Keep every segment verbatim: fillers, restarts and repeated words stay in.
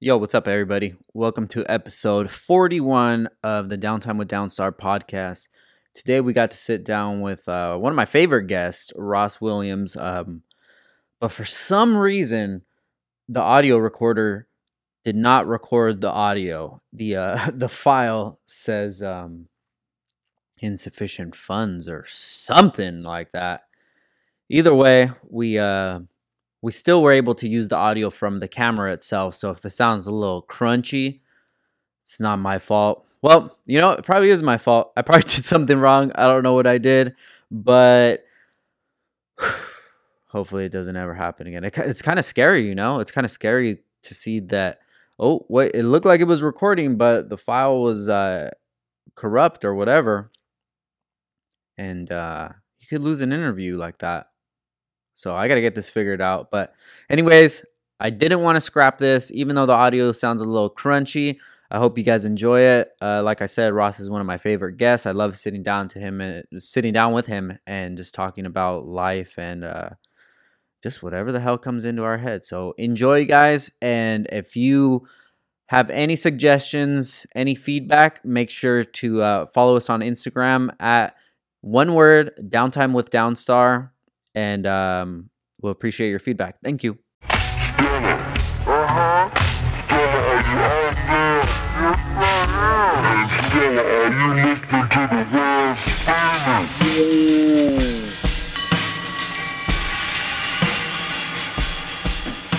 Yo, what's up, everybody? Welcome to episode forty-one of the Downtime with Downstar podcast. Today, we got to sit down with uh, one of my favorite guests, Ross Williams. Um, but for some reason, the audio recorder did not record the audio. The uh, the file says um, insufficient funds or something like that. Either way, we... Uh, We still were able to use the audio from the camera itself, so if it sounds a little crunchy, it's not my fault. Well, you know, it probably is my fault. I probably did something wrong. I don't know what I did, but hopefully it doesn't ever happen again. It, it's kind of scary, you know? It's kind of scary to see that, oh, wait, it looked like it was recording, but the file was uh, corrupt or whatever, and uh, you could lose an interview like that. So I got to get this figured out. But anyways, I didn't want to scrap this, even though the audio sounds a little crunchy. I hope you guys enjoy it. Uh, like I said, Ross is one of my favorite guests. I love sitting down to him and sitting down with him and just talking about life and uh, just whatever the hell comes into our head. So enjoy, guys. And if you have any suggestions, any feedback, make sure to uh, follow us on Instagram at one word, Downtime with Downstar. And um, we'll appreciate your feedback. Thank you.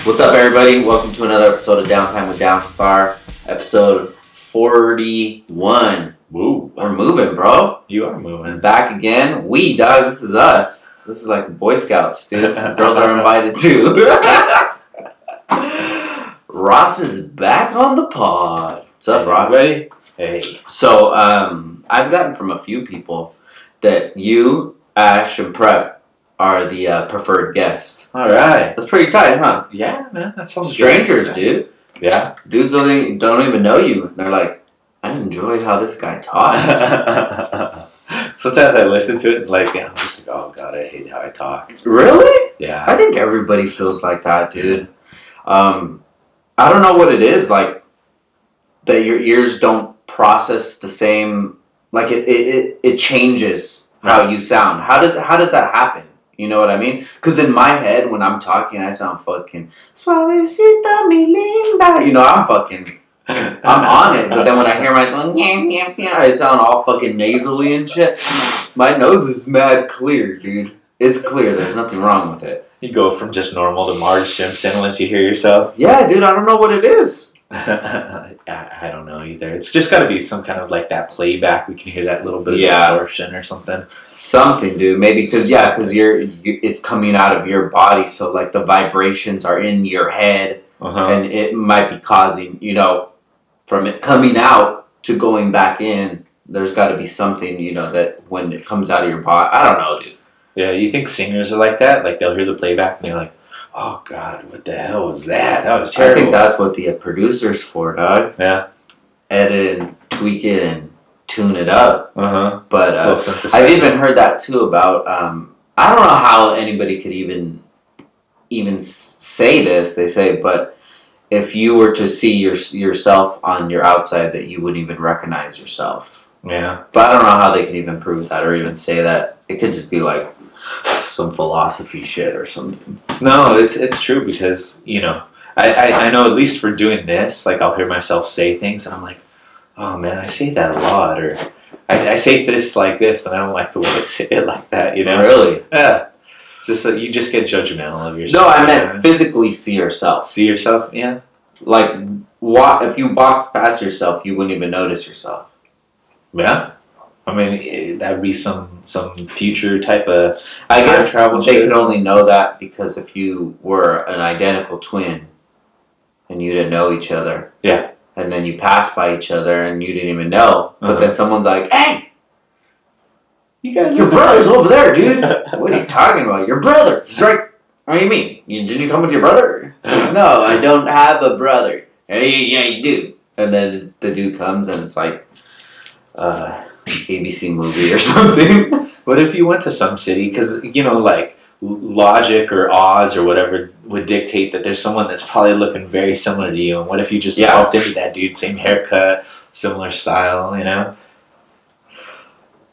What's up, everybody? Welcome to another episode of Downtime with Downstar, episode forty-one. Woo. We're moving, bro. You are moving. Back again. We, dog. This is us. This is like the Boy Scouts, dude. Girls are invited, too. Ross is back on the pod. What's up, hey, Ross? Ready? Hey. So, um, I've gotten from a few people that you, Ash, and Prep are the uh, preferred guest. All right. That's pretty tight, huh? Yeah, man. That sounds Strangers, good. Dude. Yeah. Dudes don't even, don't even know you. And they're like, I enjoy how this guy talks. Sometimes I listen to it and like, yeah, I'm just like, oh god, I hate how I talk. Really? Yeah. I think everybody feels like that, dude. Um, I don't know what it is, like, that your ears don't process the same, like, it it, it changes how you sound. How does how does that happen? You know what I mean? Because in my head, when I'm talking, I sound fucking suavecita mi linda. You know, I'm fucking... I'm on it, but then when I hear myself, I sound all fucking nasally and shit. My nose is mad clear, dude. It's clear. There's nothing wrong with it. You go from just normal to Marge Simpson once you hear yourself. Yeah, dude. I don't know what it is. I, I don't know either. It's just got to be some kind of like that playback. We can hear that little bit of yeah. distortion or something. Something, dude. Maybe because yeah, because you're you, it's coming out of your body, so like the vibrations are in your head, uh-huh. and it might be causing you know. From it coming out to going back in, there's got to be something, you know, that when it comes out of your body, I don't know, dude. Yeah, you think singers are like that? Like, they'll hear the playback and they're like, oh, God, what the hell was that? That was terrible. I think that's what the uh, producer's for, dog. Yeah. Edit and tweak it and tune it up. Uh-huh. But uh, I've even heard that, too, about, um, I don't know how anybody could even even say this, they say, but... If you were to see your, yourself on your outside, that you wouldn't even recognize yourself. Yeah. But I don't know how they can even prove that or even say that. It could just be like some philosophy shit or something. No, it's it's true because, you know, I, I, I know at least for doing this, like I'll hear myself say things and I'm like, oh man, I say that a lot. Or I, I say this like this and I don't like the way I say it like that, you know? Really? Yeah. It's just that you just get judgmental of yourself. No, I meant physically see yourself. See yourself, yeah. Like, walk, if you walked past yourself, you wouldn't even notice yourself. Yeah. I mean, that would be some, some future type of... I guess travel they shit. Could only know that because if you were an identical twin and you didn't know each other. Yeah. And then you passed by each other and you didn't even know. But uh-huh. then someone's like, hey! You guys Your brother's over there, dude. What are you talking about? Your brother. He's right. What do you mean? You, did you come with your brother? No, I don't have a brother. Hey, yeah, you do. And then the dude comes and it's like uh, A B C movie or something. What if you went to some city? Because, you know, like, logic or odds or whatever would dictate that there's someone that's probably looking very similar to you. And what if you just yeah. walked into that dude, same haircut, similar style, you know?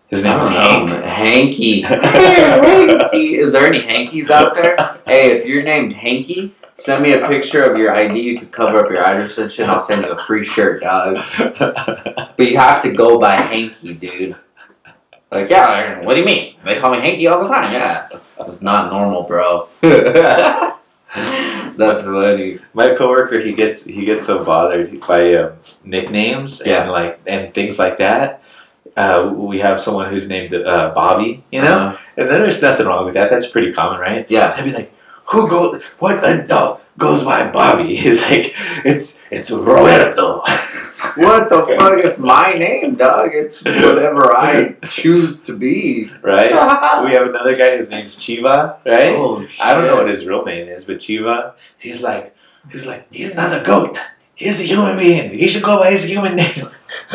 His name is Hank. Hanky. Hanky. Is there any Hankies out there? Hey, if you're named Hanky, send me a picture of your I D. You could cover up your address and shit. I'll send you a free shirt, dog. But you have to go by Hanky, dude. Like, yeah, what do you mean? They call me Hanky all the time. Yeah. It's not normal, bro. That's funny. My coworker, he gets he gets so bothered by uh, nicknames yeah. and like and things like that. Uh, we have someone who's named uh, Bobby, you know, uh-huh. and then there's nothing wrong with that. That's pretty common, right? Yeah. I'd be like, who goes? What adult goes by Bobby? He's like, it's it's Roberto. What the fuck is my name, dog? It's whatever I choose to be, right? We have another guy. His name's Chiva, right? Oh, shit. I don't know what his real name is, but Chiva. He's like, he's like, he's not a goat. He's a human being. He should go by his human name.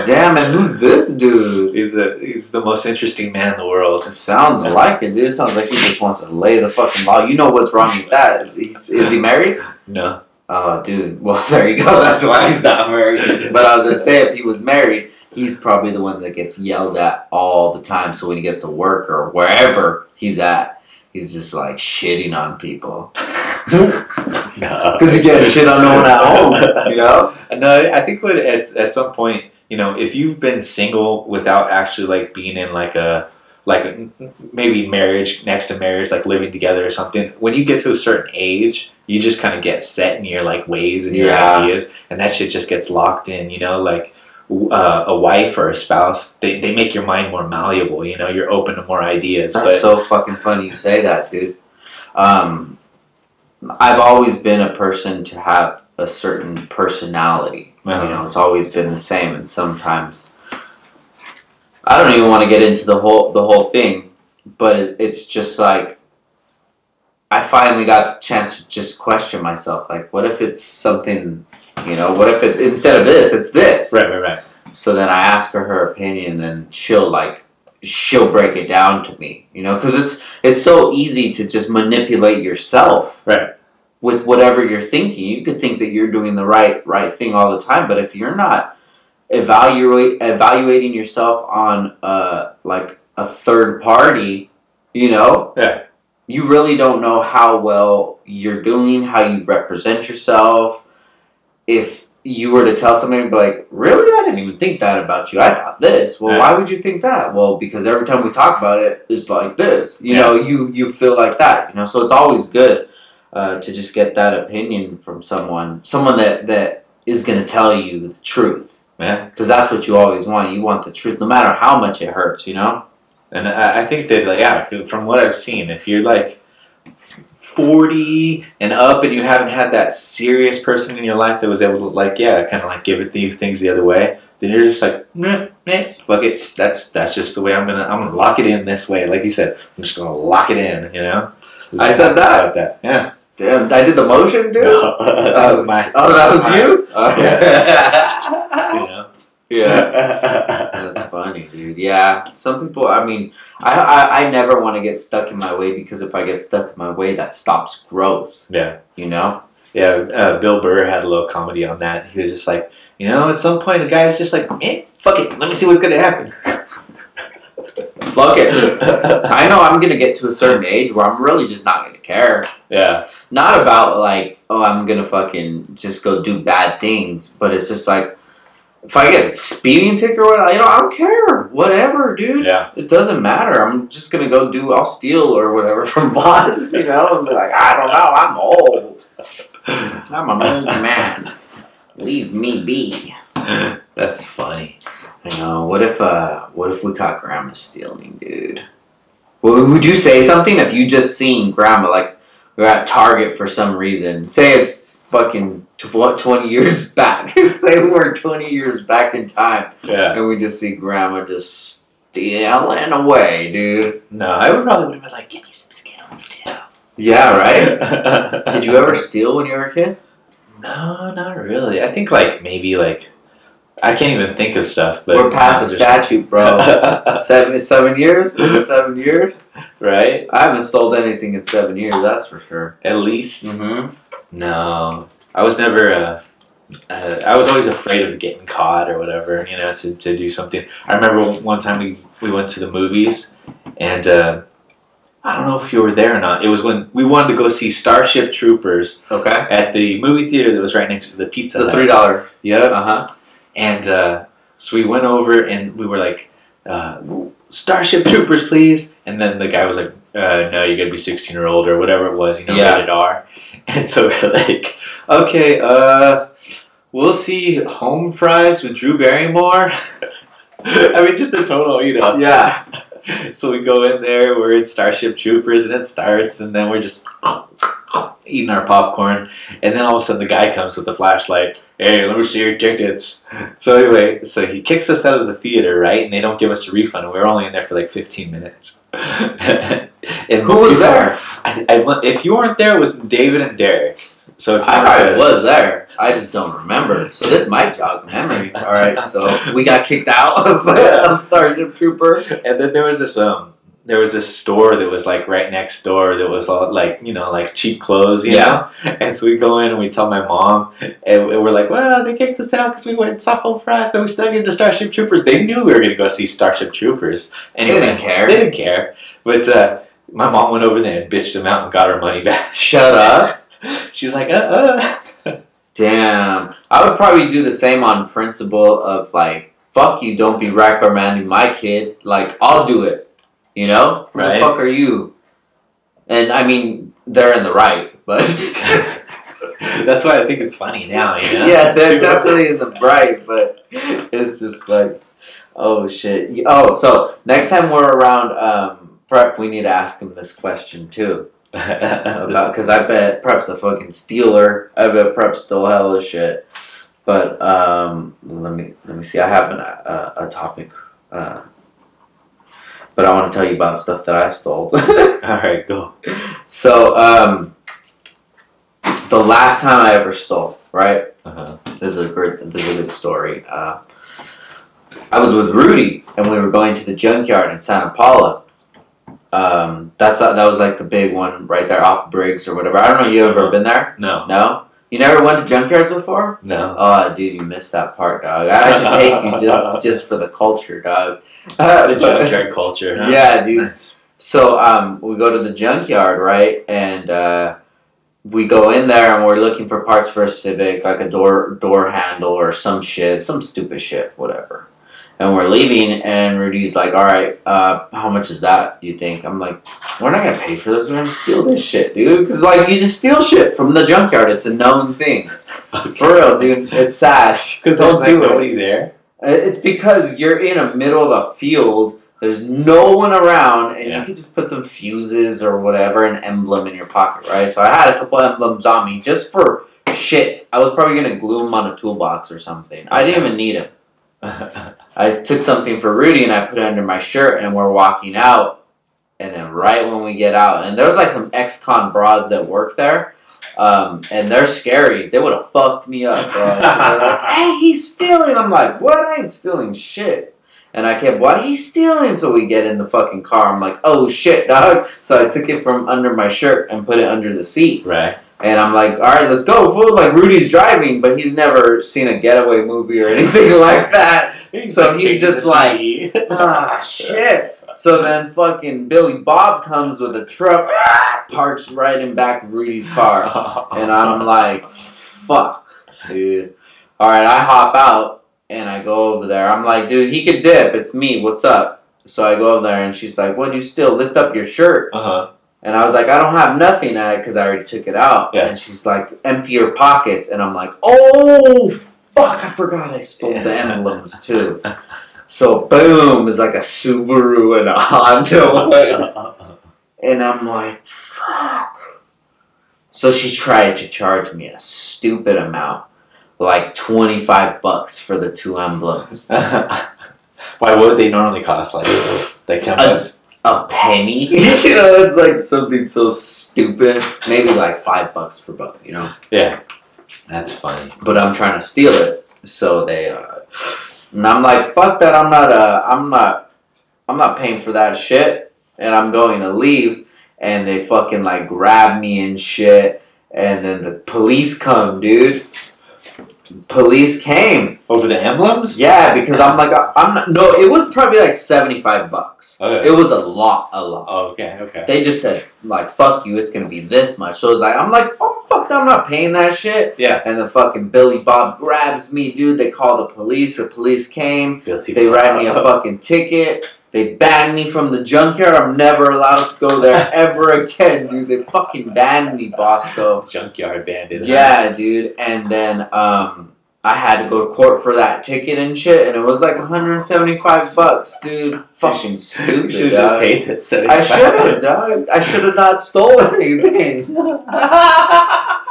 Damn, and who's this dude? He's a, he's the most interesting man in the world. It sounds like it, dude. It sounds like he just wants to lay the fucking ball. You know what's wrong with that. Is he, is he married? No. Oh, dude. Well, there you go. That's why he's not married. But I was going to say, if he was married, he's probably the one that gets yelled at all the time. So when he gets to work or wherever he's at, he's just like shitting on people. Because you get shit on no one at home, you know. No, I think what at at some point, you know, if you've been single without actually like being in like a like maybe marriage next to marriage, like living together or something. When you get to a certain age, you just kind of get set in your like ways and your yeah. ideas, and that shit just gets locked in, you know, like. Uh, a wife or a spouse, they, they make your mind more malleable, you know, you're open to more ideas. That's but... so fucking funny you say that, dude. Um, I've always been a person to have a certain personality. Uh-huh. You know, it's always been the same, and sometimes I don't even want to get into the whole the whole thing, but it, it's just like I finally got the chance to just question myself, like, what if it's something... You know, what if it, instead of this, it's this? Right, right, right. So then I ask her her opinion, and she'll, like, she'll break it down to me, you know? Because it's, it's so easy to just manipulate yourself right. with whatever you're thinking. You could think that you're doing the right right thing all the time, but if you're not evaluate, evaluating yourself on, a, like, a third party, you know? Yeah. You really don't know how well you're doing, how you represent yourself. If you were to tell somebody, be like, really? I didn't even think that about you. I thought this. Well, yeah. why would you think that? Well, because every time we talk about it, it's like this. You yeah. know, you, you feel like that. You know, so it's always good uh, to just get that opinion from someone. Someone that, that is going to tell you the truth. Yeah. Because that's what you always want. You want the truth, no matter how much it hurts, you know? And I, I think that, like, yeah, from what I've seen, if you're, like, forty and up and you haven't had that serious person in your life that was able to like yeah kind of like give it you things the other way, then you're just like meh, meh, fuck it, that's that's just the way I'm gonna I'm gonna lock it in this way, like you said, I'm just gonna lock it in, you know. I said that about that yeah damn I did the motion, dude. No, that was my oh that was you oh, yeah. You know. Yeah, that's funny, dude. Yeah, some people. I mean, I, I I never want to get stuck in my way, because if I get stuck in my way, that stops growth. Yeah, you know. Yeah, uh, Bill Burr had a little comedy on that. He was just like, you know, at some point, a guy's just like, eh, fuck it, let me see what's gonna happen. Fuck it. I know I'm gonna get to a certain age where I'm really just not gonna care. Yeah. Not about like, oh, I'm gonna fucking just go do bad things, but it's just like. If I get a speeding ticket or whatever, you know, I don't care. Whatever, dude. Yeah. It doesn't matter. I'm just going to go do, I'll steal or whatever from bonds, you know? And be like, I don't know. I'm old. I'm an old man. Leave me be. That's funny. I know. What if, uh, what if we caught Grandma stealing, dude? Well, would you say something if you just seen Grandma, like, we're at Target for some reason? Say it's fucking... twenty years back. Say we're twenty years back in time. Yeah. And we just see Grandma just stealing away, dude. No, I would probably would have been like, give me some Skittles, kiddo. Yeah, right? Did you ever steal when you were a kid? No, not really. I think, like, maybe, like, I can't even think of stuff. But we're past the statute, bro. seven, seven years? Seven years? Right? I haven't sold anything in seven years, that's for sure. At least? Mm-hmm. No. I was never... Uh, uh, I was always afraid of getting caught or whatever, you know, to, to do something. I remember one time we, we went to the movies, and... Uh, I don't know if you were there or not. It was when we wanted to go see Starship Troopers. Okay. At the movie theater that was right next to the pizza. The three dollar. Yep. Uh huh. And uh, so we went over and we were like, uh, Starship Troopers, please. And then the guy was like, uh, no, you gotta be sixteen or older, or whatever it was. You know, yeah. rated R. And so we're like, okay, uh, we'll see Home Fries with Drew Barrymore. I mean, just a total, you know. Yeah. So we go in there, we're in Starship Troopers, and it starts, and then we're just eating our popcorn, and then all of a sudden the guy comes with the flashlight, hey, let me see your tickets. So anyway, so he kicks us out of the theater, right, and they don't give us a refund, and we were only in there for like fifteen minutes. And who was there? I, I, if you weren't there, it was David and Derek. So if I probably was there. I just don't remember. So this might jog memory. All right. So we got kicked out of um, Starship Trooper, and then there was this um, there was this store that was like right next door that was all like you know like cheap clothes, you yeah. know. And so we go in and we tell my mom, and we're like, well, they kicked us out because we went and saw Home Fries, then we snuck into Starship Troopers. They knew we were gonna go see Starship Troopers. Anyway, they didn't care. They didn't care. But uh, my mom went over there and bitched them out and got her money back. Shut up. She's like, uh uh. Damn. I would probably do the same on principle of like, fuck you, don't be reprimanding my kid. Like, I'll do it. You know? Right. Who the fuck are you? And I mean, they're in the right, but. That's why I think it's funny now, you know? Yeah, they're definitely in the right, but it's just like, oh shit. Oh, so next time we're around um, Prep, we need to ask him this question too. About because I bet Prep's a fucking stealer. I bet Prep's still hella shit. But um, let me let me see. I have an, a a topic, uh, but I want to tell you about stuff that I stole. All right, go. So um, the last time I ever stole, right? Uh-huh. This is a good this is a good story. Uh, I was with Rudy, and we were going to the junkyard in Santa Paula. Um, that's uh, that was like the big one right there off Briggs or whatever. I don't know. You ever been there? No. No? You never went to junkyards before? No. Oh, dude, you missed that part, dog. I should take you just, just for the culture, dog. Uh, the but, junkyard culture. Huh? Yeah, dude. So um, we go to the junkyard, right? And uh, we go in there and we're looking for parts for a Civic, like a door door handle or some shit, some stupid shit, whatever. And we're leaving, and Rudy's like, all right, uh, how much is that, do you think? I'm like, we're not going to pay for this. We're going to steal this shit, dude. Because, like, you just steal shit from the junkyard. It's a known thing. Okay. For real, dude. It's sash. Because don't do nobody there. It's because you're in the middle of a field. There's no one around, and yeah. you can just put some fuses or whatever, an emblem in your pocket, right? So I had a couple emblems on me just for shit. I was probably going to glue them on a toolbox or something. Okay. I didn't even need them. I took something for Rudy and I put it under my shirt and we're walking out, and then right when we get out, and there's like some ex-con broads that work there, um, and they're scary. They would have fucked me up, bro. They're like, hey, he's stealing. I'm like, what? I ain't stealing shit. And I kept, what? He's stealing. So we get in the fucking car. I'm like, oh shit, dog. So I took it from under my shirt and put it under the seat. Right. And I'm like, all right, let's go, fool. Like, Rudy's driving, but he's never seen a getaway movie or anything like that. He's so he's just like, ah, shit. So then fucking Billy Bob comes with a truck, parks right in back of Rudy's car. And I'm like, fuck, dude. All right, I hop out, and I go over there. I'm like, dude, he could dip. It's me. What's up? So I go over there, and she's like, what'd you steal? Lift up your shirt. Uh-huh. And I was like, I don't have nothing at it because I already took it out. Yeah. And she's like, empty your pockets. And I'm like, oh, fuck, I forgot I stole yeah. the emblems too. So, boom, it's like a Subaru and a Honda. And I'm like, fuck. So she tried to charge me a stupid amount, like twenty-five bucks for the two emblems. Why, what would they normally cost? Like, like ten bucks? A penny? You know, it's like something so stupid. Maybe like five bucks for both, you know? Yeah. That's funny. But I'm trying to steal it. So they, uh, And I'm like, fuck that, I'm not, uh, I'm not, I'm not paying for that shit, and I'm going to leave. And they fucking, like, grab me and shit, and then the police come, dude. Police came. Over the emblems? Yeah, because I'm like, I'm not, no, it was probably like seventy-five bucks. Okay. It was a lot, a lot. Oh, okay, okay. They just said, like, fuck you, it's gonna be this much. So I was like, I'm like, oh, fuck, I'm not paying that shit. Yeah. And the fucking Billy Bob grabs me, dude. They call the police. The police came. Billy they Bob. Write me a fucking ticket. They banned me from the junkyard. I'm never allowed to go there ever again, dude. They fucking banned me, Bosco. Junkyard bandit. Yeah, huh? Dude. And then um, I had to go to court for that ticket and shit, and it was like one hundred seventy-five bucks, dude. Fucking stupid. You should have just paid it. seventy-five. I should have, dog. I should have not stolen anything. I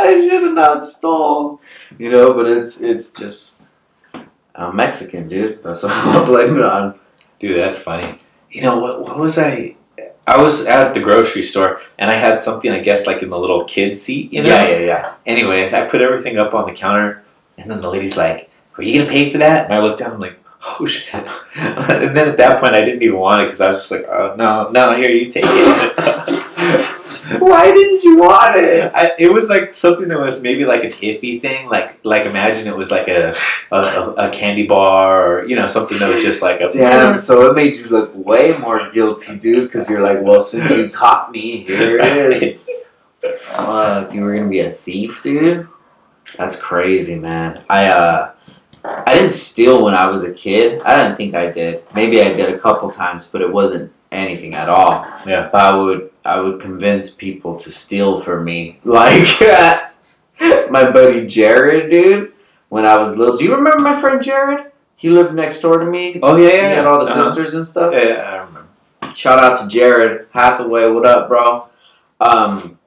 should have not stole. You know, but it's it's just. I'm Mexican, dude. That's what I'm blaming on. Dude, that's funny. You know, what What was I... I was at the grocery store, and I had something, I guess, like in the little kid seat, you know? Yeah, yeah, yeah. Anyways, I put everything up on the counter, and then the lady's like, are you going to pay for that? And I looked down, I'm like, oh, shit. And then at that point, I didn't even want it, because I was just like, oh, no, no, here, you take it. Why didn't you want it? I, it was like something that was maybe like a hippie thing. Like, like imagine it was like a a, a candy bar, or you know, something that was just like a. Damn! So it made you look way more guilty, dude. Because you're like, well, since you caught me, here it is. Fuck, uh, you were gonna be a thief, dude. That's crazy, man. I uh, I didn't steal when I was a kid. I didn't think I did. Maybe I did a couple times, but it wasn't anything at all. Yeah. But I would. I would convince people to steal from me. Like, uh, my buddy Jared, dude, when I was little. Do you remember my friend Jared? He lived next door to me. Oh, yeah, yeah. He had all the uh-huh. sisters and stuff. Yeah, yeah, I remember. Shout out to Jared Hathaway. What up, bro? Um,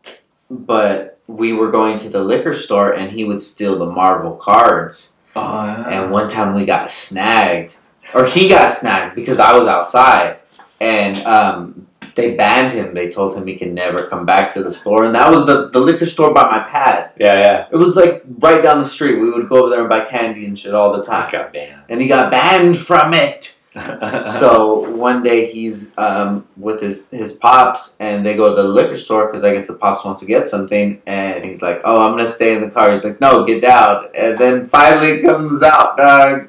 but we were going to the liquor store, and he would steal the Marvel cards. Oh, yeah. And one time we got snagged. Or he got snagged because I was outside. And, um... they banned him. They told him he can never come back to the store. And that was the, the liquor store by my pad. Yeah, yeah. It was like right down the street. We would go over there and buy candy and shit all the time. He got banned. And he got banned from it. So one day he's um, with his, his pops, and they go to the liquor store because I guess the pops wants to get something. And he's like, oh, I'm going to stay in the car. He's like, no, get down. And then finally comes out, dog.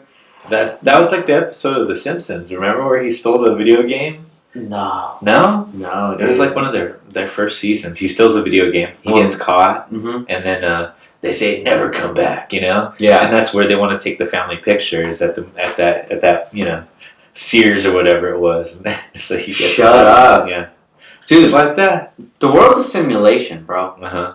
That, that was like the episode of The Simpsons. Remember where he stole the video game? No. No? No, dude. It was like one of their, their first seasons. He steals a video game. He oh. gets caught. Mm-hmm. And then uh, they say, never come back, you know? Yeah. And that's where they want to take the family pictures at the at that, at that you know, Sears or whatever it was. So he gets Shut up. Them, yeah. Dude, it's like that. The world's a simulation, bro. Uh-huh.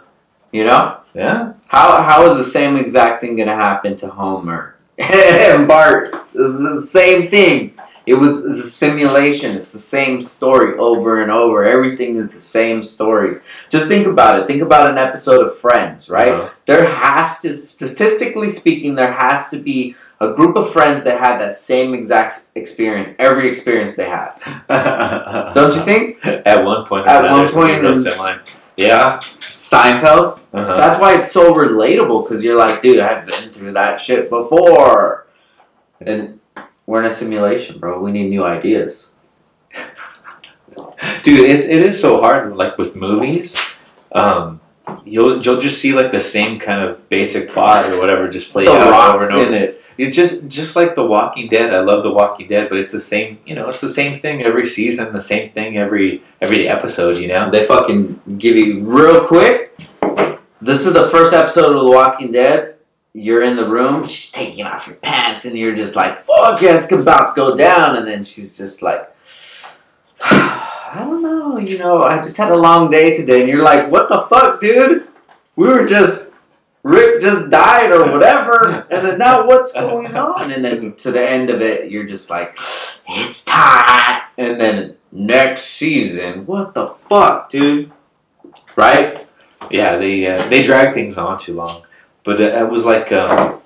You know? Yeah. How How is the same exact thing going to happen to Homer and Bart? It's the same thing. It was it's a simulation. It's the same story over and over. Everything is the same story. Just think about it. Think about an episode of Friends, right? Uh-huh. There has to, statistically speaking, there has to be a group of friends that had that same exact experience, every experience they had. Don't you think? At one point. At one point. Real similar. Yeah. Seinfeld. Uh-huh. That's why it's so relatable, because you're like, dude, I've been through that shit before. And... we're in a simulation, bro. We need new ideas. Dude, it's, it is so hard, like, with movies. Um, you'll you'll just see, like, the same kind of basic plot or whatever just played the out over and over. In it. It's just, just like The Walking Dead. I love The Walking Dead, but it's the same, you know, it's the same thing every season, the same thing every every episode, you know? They fucking give you, real quick, this is the first episode of The Walking Dead. You're in the room, she's taking off your pants, and you're just like, fuck yeah, it's about to go down. And then she's just like, I don't know, you know, I just had a long day today. And you're like, what the fuck, dude? We were just, Rick just died or whatever. And then now what's going on? And then to the end of it, you're just like, it's time. And then next season, what the fuck, dude? Right? Yeah, they, uh, they drag things on too long. But it was like, um,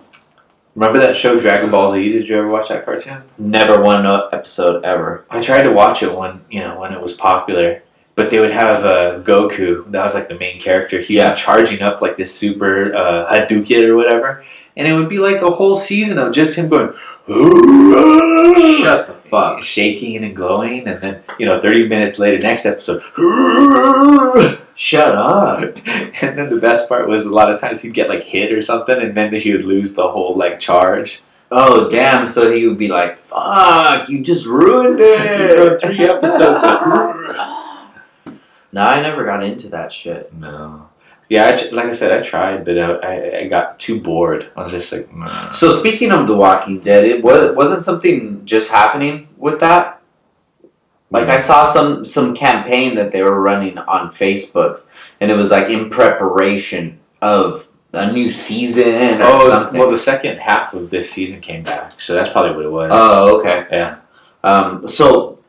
remember that show Dragon Ball Z? Did you ever watch that cartoon? Never one episode ever. I tried to watch it when you know when it was popular, but they would have uh, Goku. That was like the main character. He yeah. was charging up like this super uh, Hadouken or whatever, and it would be like a whole season of just him going, shut the fuck, shaking and glowing, and then, you know, thirty minutes later, next episode, shut up. And then the best part was a lot of times he'd get like hit or something, and then he would lose the whole like charge. Oh damn! So he would be like, "Fuck! You just ruined it." You wrote three episodes. Of... No, I never got into that shit. No. Yeah, I, like I said, I tried, but I I got too bored. I was just like, nah. So speaking of The Walking Dead, it was wasn't something just happening with that. Like, I saw some some campaign that they were running on Facebook, and it was like in preparation of a new season or oh, something. Well, the second half of this season came back, so that's probably what it was. Oh, okay. Yeah. Um, so,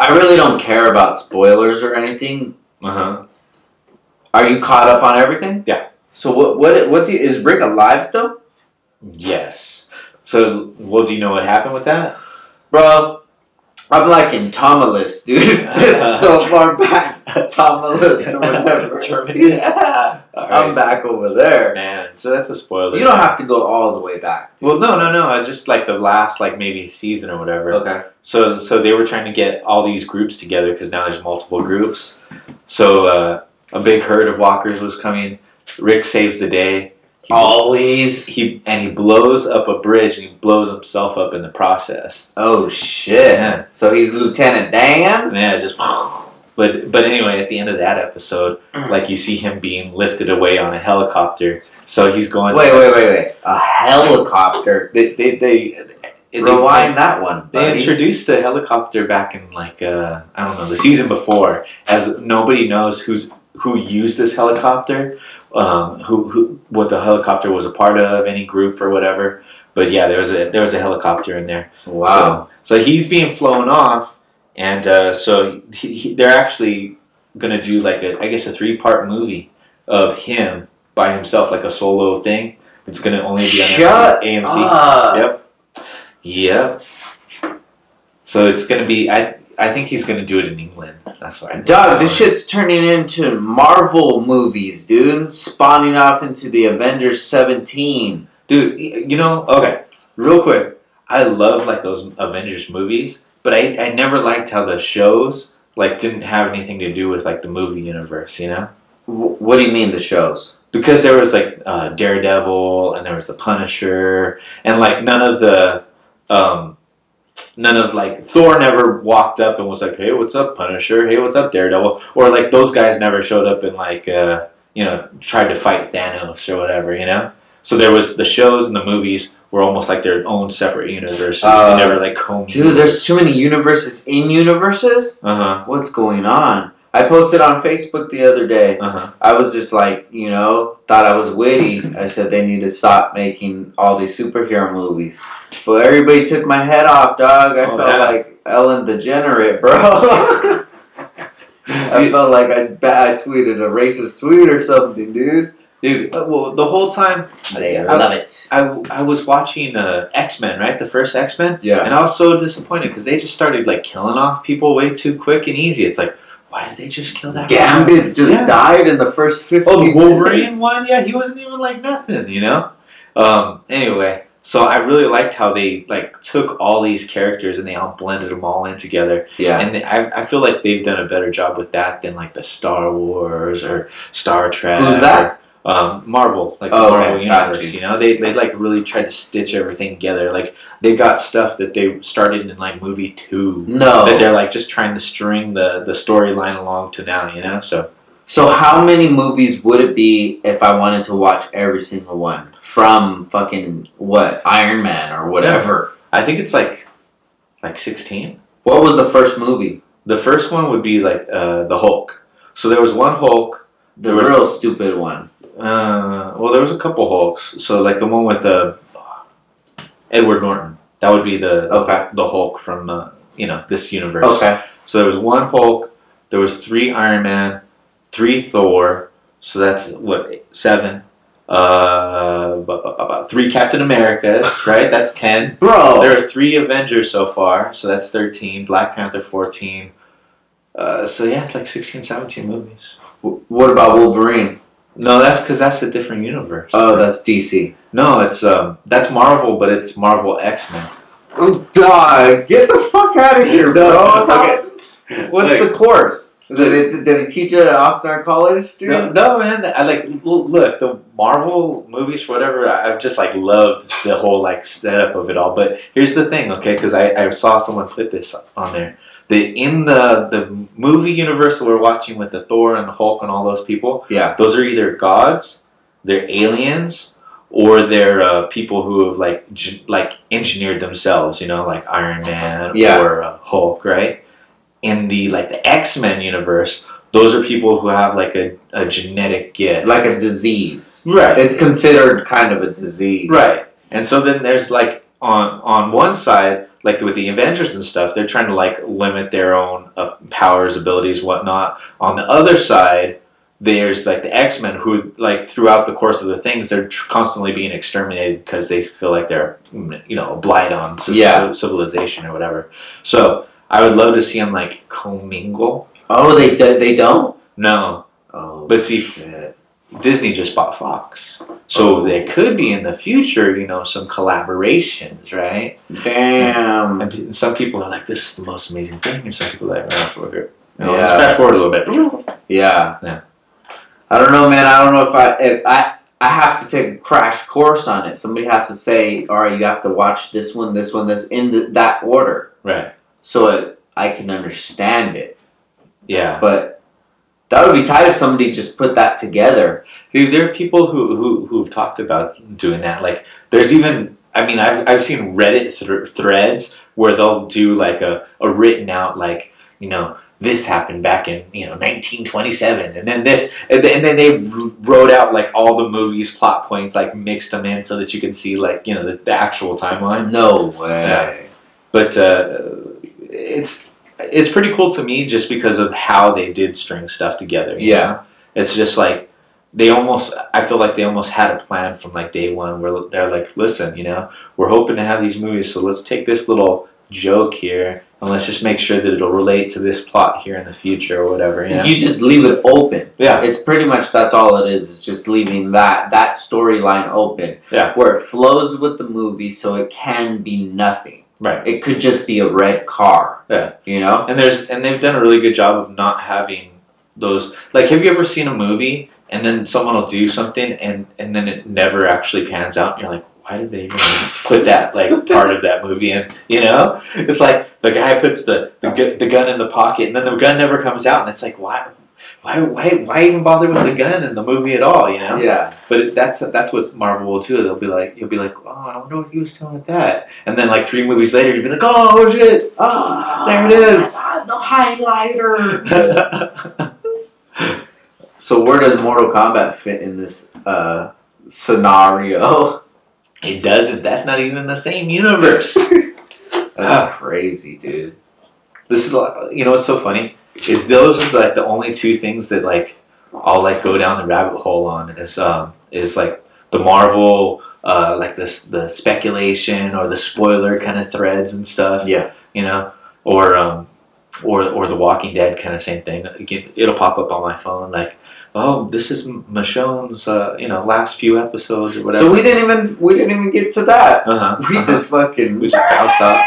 I really don't care about spoilers or anything. Uh-huh. Are you caught up on everything? Yeah. So, what? What? What's he, is Rick alive still? Yes. So, well, do you know what happened with that? Bro, I'm like in Tomalus, dude. It's so far back. Tomalus or whatever. Terminus. Yeah. Right. I'm back over there. Man, so that's a spoiler. You don't have to go all the way back. Dude. Well, no, no, no. I just like the last, like maybe season or whatever. Okay. So, so they were trying to get all these groups together because now there's multiple groups. So, uh, a big herd of walkers was coming. Rick saves the day. He Always. He and he blows up a bridge, and he blows himself up in the process. Oh, shit. Yeah. So he's Lieutenant Dan? Yeah, just... But but anyway, at the end of that episode, like, you see him being lifted away on a helicopter. So he's going... Wait, to wait, wait, wait. A helicopter? They... they, they Rewind that one. Buddy. They introduced the helicopter back in, like, uh, I don't know, the season before, as nobody knows who's... who used this helicopter, um, who, who, what the helicopter was a part of, any group or whatever. But yeah, there was a there was a helicopter in there. Wow. So, so he's being flown off, and uh, so he, he, they're actually gonna do like a I guess a three part movie of him by himself, like a solo thing. It's gonna only be on Shut A M C. Up. Yep. Yep. So it's gonna be I. I think he's gonna do it in England. That's why. Dog, this shit's turning into Marvel movies, dude. Spawning off into the Avengers seventeen, dude. You know, okay, real quick. I love like those Avengers movies, but I I never liked how the shows like didn't have anything to do with like the movie universe. You know? W- what do you mean the shows? Because there was like uh, Daredevil, and there was the Punisher, and like none of the. Um, None of, like, Thor never walked up and was like, hey, what's up, Punisher? Hey, what's up, Daredevil? Or, like, those guys never showed up and, like, uh, you know, tried to fight Thanos or whatever, you know? So there was the shows and the movies were almost like their own separate universes. Uh, they never, like, combed. Dude, there's too many universes in universes? Uh-huh. What's going on? I posted on Facebook the other day. Uh-huh. I was just like, you know, thought I was witty. I said they need to stop making all these superhero movies. But everybody took my head off, dog. I oh, felt man. like Ellen DeGeneres, bro. I felt like I, I tweeted a racist tweet or something, dude. Dude, well, the whole time... They I love it. I, I was watching uh, X-Men, right? The first X-Men? Yeah. And I was so disappointed because they just started, like, killing off people way too quick and easy. It's like... Why did they just kill that guy? Gambit just yeah. died in the first fifteen minutes. Oh, the Wolverine one? Yeah, he wasn't even like nothing, you know? Um, anyway, so I really liked how they like took all these characters and they all blended them all in together. Yeah. And they, I, I feel like they've done a better job with that than like the Star Wars or Star Trek. Who's that? Or, um, Marvel. Like oh, the Marvel okay. Universe, you know? They, they like really tried to stitch everything together. Like they got stuff that they started in like movie two. No. That they're like just trying to string the, the storyline along to now, you know? So So how many movies would it be if I wanted to watch every single one? From fucking what, Iron Man or whatever. I think it's like like sixteen. What was the first movie? The first one would be like uh, the Hulk. So there was one Hulk. The real was, stupid one. Uh, well, there was a couple Hulks. So like the one with uh Edward Norton. That would be the okay. the Hulk from uh, you know this universe. Okay. So there was one Hulk, there was three Iron Man, three Thor. So that's what seven. Uh, about three Captain Americas, right? That's ten. Bro, there are three Avengers so far, so that's thirteen. Black Panther fourteen. Uh, so yeah, it's like sixteen, seventeen movies. W- what about Wolverine? No, that's because that's a different universe. Oh, right? That's D C. No, it's um, that's Marvel, but it's Marvel X-Men. Oh, dog, get the fuck out of here, bro. Okay. What's like, the course? Did it, did it teach it at Oxnard College, dude? No, no, man. I like look the Marvel movies, whatever. I've just like loved the whole like setup of it all. But here's the thing, okay? Because I, I saw someone put this on there. The in the the movie universe that we're watching with the Thor and the Hulk and all those people, yeah, those are either gods, they're aliens, or they're uh, people who have like g- like engineered themselves, you know, like Iron Man yeah. or uh, Hulk, right? In the like the X-Men universe, those are people who have like a, a genetic gift, like a disease, right? It's considered kind of a disease, right? And so then there's like on on one side, like with the Avengers and stuff, they're trying to like limit their own uh, powers, abilities, whatnot. On the other side, there's like the X-Men who like throughout the course of the things, they're tr- constantly being exterminated because they feel like they're, you know, a blight on c- yeah. civilization or whatever. So I would love to see them like commingle. Oh, they d- they don't? No. Oh, but see, shit. Disney just bought Fox, so oh. there could be in the future, you know, some collaborations, right? Damn. And, and some people are like, "This is the most amazing thing," and some people are like, "Oh, we're here." You know, yeah. Let's fast forward a little bit. Yeah. Yeah. I don't know, man. I don't know if I if I I have to take a crash course on it. Somebody has to say, "All right, you have to watch this one, this one, this in the, that order." Right. So it, I can understand it. Yeah. But that would be tight if somebody just put that together. Dude, there are people who, who, who've talked about doing that. Like, there's even, I mean, I've, I've seen Reddit th- threads where they'll do, like, a, a written out, like, you know, this happened back in, you know, nineteen twenty-seven. And then this, and then, and then they wrote out, like, all the movie's plot points, like, mixed them in so that you can see, like, you know, the, the actual timeline. No way. Yeah. But uh, it's... It's pretty cool to me just because of how they did string stuff together. Yeah. Know? It's just like, they almost, I feel like they almost had a plan from like day one where they're like, listen, you know, we're hoping to have these movies, so let's take this little joke here and let's just make sure that it'll relate to this plot here in the future or whatever. You know? You just leave it open. Yeah. It's pretty much, that's all it is, is just leaving that, that storyline open. Yeah. Where it flows with the movie so it can be nothing. Right. It could just be a red car. Yeah. You know? And there's and they've done a really good job of not having those, like, have you ever seen a movie and then someone will do something and, and then it never actually pans out and you're like, why did they even put that like part of that movie in? You know? It's like the guy puts the, the gu- the gun in the pocket and then the gun never comes out and it's like, why why why why even bother with the gun in the movie at all, you know? Yeah. But it, that's that's what Marvel will do. They'll be like, you'll be like, oh, I wonder what he was doing with that. And then like three movies later, you'll be like, oh shit, ah, oh, there it is, the highlighter. So where does Mortal Kombat fit in this uh, scenario? It doesn't. That's not even in the same universe. That's uh, crazy, dude. This is like, you know what's so funny? Is those are like the only two things that like I'll like go down the rabbit hole on is um is like the Marvel uh like the the speculation or the spoiler kind of threads and stuff, yeah, you know, or um or or the Walking Dead kind of same thing. Again, it'll pop up on my phone like, oh, this is Michonne's uh you know last few episodes or whatever. So we didn't even we didn't even get to that. Uh-huh. We uh-huh. just fucking we just bounced up.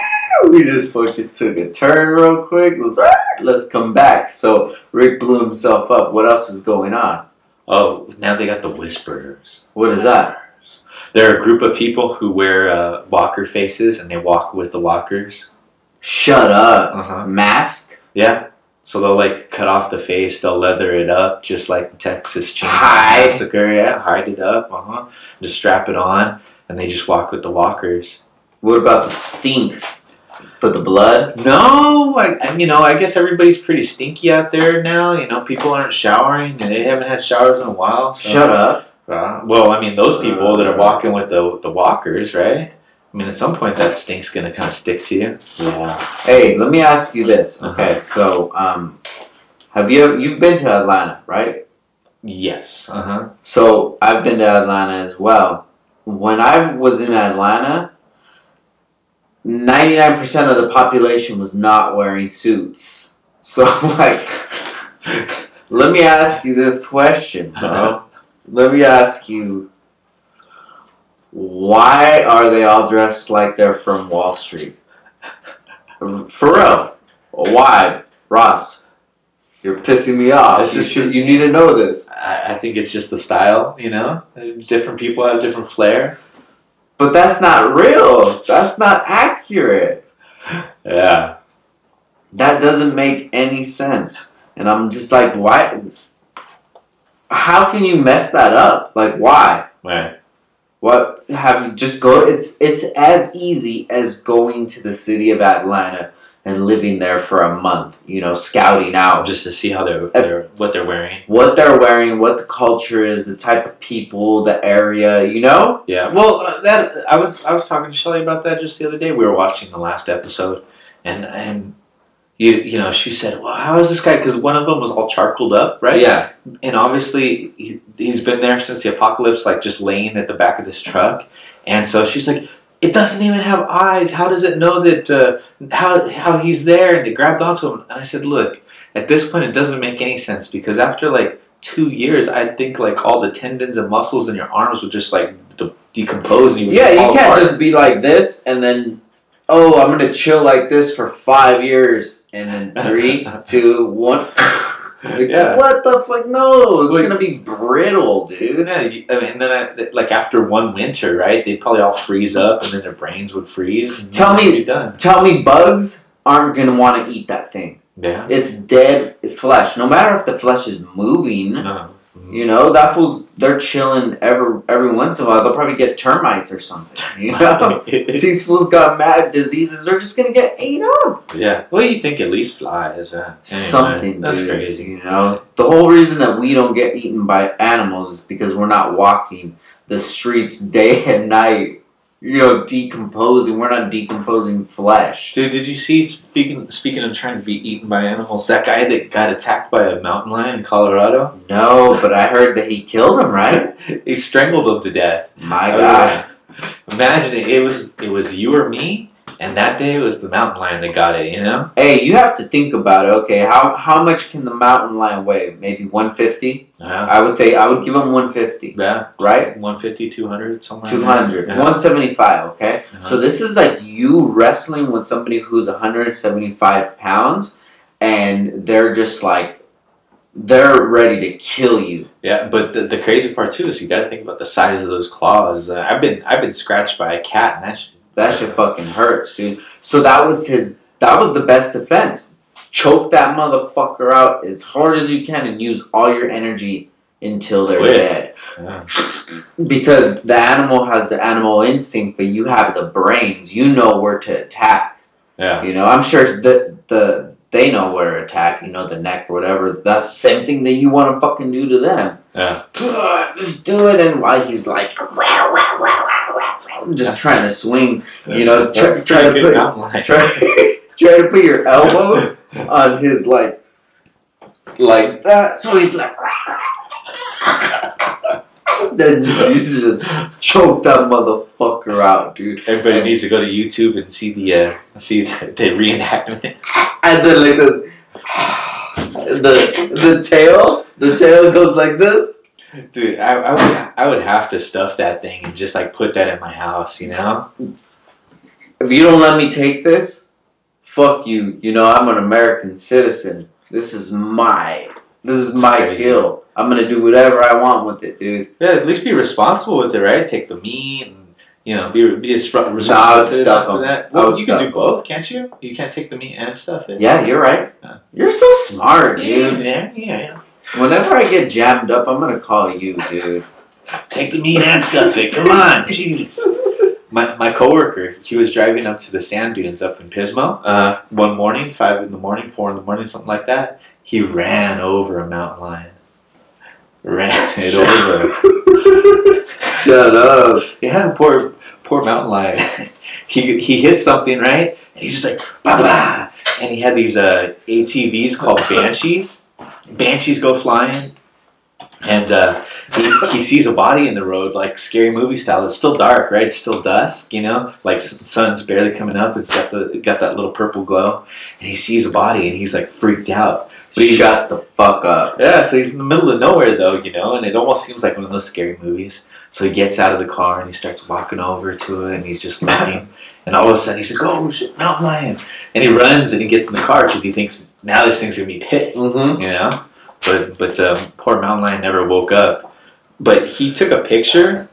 We just fucking took a turn real quick. Let's, let's come back. So Rick blew himself up. What else is going on? Oh, now they got the Whisperers. What is that? They're a group of people who wear uh, walker faces and they walk with the walkers. Shut up. Uh-huh. Mask? Yeah. So they'll like cut off the face. They'll leather it up just like the Texas Chainsaw Massacre. Yeah, hide it up. Uh huh. Just strap it on and they just walk with the walkers. What about the stink? But the blood? No, I, you know, I guess everybody's pretty stinky out there now. You know, people aren't showering, and they haven't had showers in a while. So. Shut up. Uh, well, I mean, those people that are walking with the the walkers, right? I mean, at some point, that stink's going to kind of stick to you. Yeah. Hey, let me ask you this. Okay, uh-huh. so um, have you ever, you've been to Atlanta, right? Yes. Uh-huh. So I've been to Atlanta as well. When I was in Atlanta, ninety-nine percent of the population was not wearing suits. So, like, let me ask you this question, bro. Let me ask you, why are they all dressed like they're from Wall Street? For real. Why? Ross, you're pissing me off. It's just, you, you need to know this. I, I think it's just the style, you know? Different people have different flair. But that's not real. That's not accurate. Yeah. That doesn't make any sense. And I'm just like, why? How can you mess that up? Like, why? Right. What have you just go? It's it's as easy as going to the city of Atlanta and living there for a month. You know, scouting out just to see how they're, they're what they're wearing, what they're wearing, what the culture is, the type of people, the area. You know? Yeah. Well, uh, that I was I was talking to Shelley about that just the other day. We were watching the last episode, and and. You you know, she said, well, how is this guy? Because one of them was all charcoaled up, right? Yeah. And obviously, he, he's been there since the apocalypse, like just laying at the back of this truck. And so she's like, it doesn't even have eyes. How does it know that, uh, how, how he's there? And it grabbed onto him. And I said, look, at this point, it doesn't make any sense. Because after like two years, I think like all the tendons and muscles in your arms would just like de- decompose. And you yeah, you can't just be like this and then, oh, I'm going to chill like this for five years. And then three, two, one. Like, yeah. What the fuck? No, it's like, gonna be brittle, dude. Yeah, I mean, and then I, like after one winter, right? They probably all freeze up, and then their brains would freeze. Tell me, done. tell me, bugs aren't gonna want to eat that thing. Yeah, it's dead flesh. No matter if the flesh is moving, uh-huh. you know that fools. They're chilling every every once in a while. They'll probably get termites or something. You know, these fools got mad diseases. They're just gonna get ate up. Yeah. Well, you think at least flies. Uh, anyway, something. That's dude, crazy. You know, the whole reason that we don't get eaten by animals is because we're not walking the streets day and night. You know, decomposing. We're not decomposing flesh. Dude, did you see? Speaking speaking of trying to be eaten by animals, that guy that got attacked by a mountain lion in Colorado. No, but I heard that he killed him. Right? He strangled him to death. My oh, God! Yeah. Imagine it. It was it was you or me, and that day it was the mountain lion that got it. You know? Hey, you have to think about it. Okay, how how much can the mountain lion weigh? Maybe one fifty. Uh-huh. I would say, I would give him one fifty. Yeah. Right? one fifty, two hundred, somewhere. two hundred. Yeah. one seventy-five, okay? Uh-huh. So this is like you wrestling with somebody who's one hundred seventy-five pounds, and they're just like, they're ready to kill you. Yeah, but the, the crazy part, too, is you got to think about the size of those claws. Uh, I've been I've been scratched by a cat, and that shit, that shit fucking hurts, dude. So that was his, that was the best defense. Choke that motherfucker out as hard as you can and use all your energy until they're Quit. dead. Yeah. Because the animal has the animal instinct, but you have the brains. You know where to attack. Yeah. You know, I'm sure the the they know where to attack, you know, the neck or whatever. That's the same thing that you want to fucking do to them. Yeah. Just do it. And while he's like, rah, rah, rah, rah, rah, rah, just trying to swing, you know, try, try, to put, try, try to put your elbows on his, like, like that. So he's like, then he's just choke that motherfucker out, dude. Everybody and, needs to go to YouTube and see the uh, see the, the reenactment. And then like this, the the tail, the tail goes like this. Dude, I, I would I would have to stuff that thing and just like put that in my house, you know. If you don't let me take this. Fuck you, you know, I'm an American citizen. This is my, this is my kill. I'm going to do whatever I want with it, dude. Yeah, at least be responsible with it, right? Take the meat and, you know, be, be a sp- responsible nah, I would stuff for that. Well, you can do both, can't you? You can't take the meat and stuff in. Yeah, you're right. Yeah. You're so smart, dude. Yeah, yeah, yeah. Whenever I get jammed up, I'm going to call you, dude. Take the meat and stuff it. Come on, Jesus. My my coworker, he was driving up to the sand dunes up in Pismo uh, one morning, five in the morning, four in the morning, something like that. He ran over a mountain lion. Ran it Shut over. Shut up. Yeah, poor poor mountain lion. he he hit something, right? And he's just like, blah, blah. And he had these uh, A T Vs called Banshees. Banshees go flying. And uh, he, he sees a body in the road, like scary movie style. It's still dark, right? It's still dusk, you know? Like, sun's barely coming up. It's got the got that little purple glow. And he sees a body, and he's, like, freaked out. Please. Shut the fuck up. Yeah, so he's in the middle of nowhere, though, you know, and it almost seems like one of those scary movies. So he gets out of the car, and he starts walking over to it, and he's just looking. And all of a sudden, he's like, oh, shit, mountain lion. And he runs, and he gets in the car, because he thinks, now this thing's going to be pissed, mm-hmm. you know? But but um, poor mountain lion never woke up. But he took a picture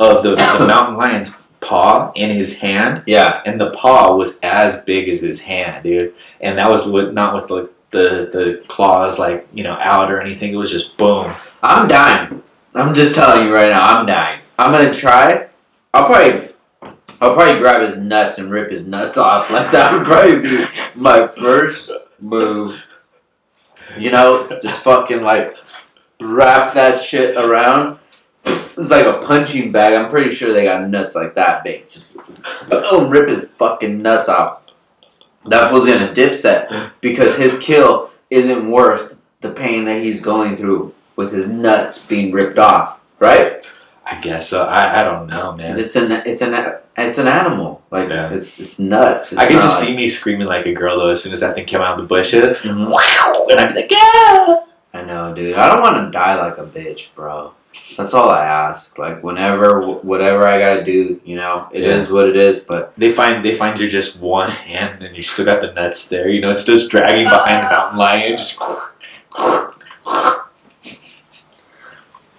of the, the mountain lion's paw in his hand. Yeah. And the paw was as big as his hand, dude. And that was with, not with the, the the claws, like, you know, out or anything. It was just boom. I'm dying. I'm just telling you right now, I'm dying. I'm going to try. I'll probably I'll probably grab his nuts and rip his nuts off. Like, that would probably be my first move. You know, just fucking, like, wrap that shit around. It's like a punching bag. I'm pretty sure they got nuts like that big. Just boom, rip his fucking nuts off. That fool's gonna dipset because his kill isn't worth the pain that he's going through with his nuts being ripped off, right? I guess so. I, I don't know, man. It's an it's an it's an animal. Like yeah. it's it's nuts. It's I could just like... see me screaming like a girl though as soon as that thing came out of the bushes. Mm-hmm. Wow, and I'd be like, yeah. I know, dude. I don't want to die like a bitch, bro. That's all I ask. Like, whenever, whatever I gotta do, you know, it yeah. is what it is. But they find they find you're just one hand, and you still got the nuts there. You know, it's just dragging behind the mountain lion. Just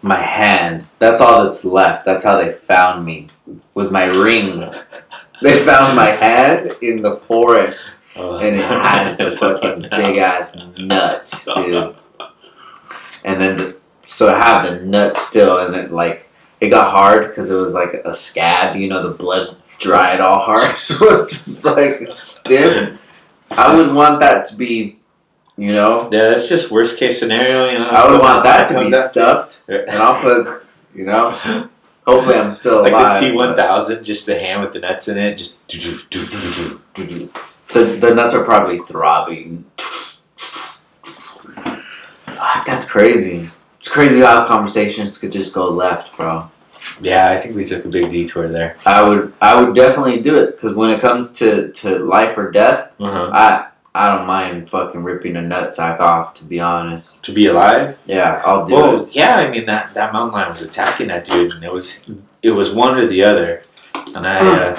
my hand. That's all that's left. That's how they found me with my ring. They found my hand in the forest, oh, and it has the fucking big ass nuts, dude. And then. The, So I have the nuts still, and then, like, it got hard because it was, like, a scab. You know, the blood dried all hard, so it's just, like, stiff. I would want that to be, you know. Yeah, that's just worst-case scenario, you know. I would want that to be stuffed, and I'll put, you know, hopefully I'm still alive. Like the T one thousand, just the hand with the nuts in it, just do-do-do-do-do-do-do. The, the nuts are probably throbbing. Fuck, that's crazy. It's crazy how conversations could just go left, bro. Yeah, I think we took a big detour there. I would, I would definitely do it because when it comes to, to life or death, uh-huh. I I don't mind fucking ripping a nutsack off. To be honest, to be alive, yeah, I'll do well, it. Yeah, I mean that, that mountain lion was attacking that dude, and it was it was one or the other, and I, uh,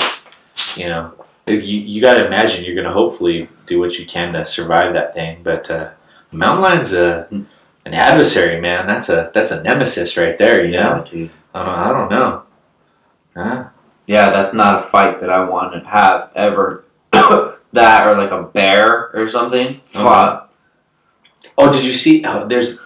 you know, if you you gotta imagine you're gonna hopefully do what you can to survive that thing, but uh, mountain lion's a uh, an adversary, man. That's a that's a nemesis right there, you yeah, know? Dude. Uh, I don't know. Huh? Yeah, that's not a fight that I want to have ever. That or like a bear or something. Mm-hmm. Fuck. Oh, did you see? Oh, there's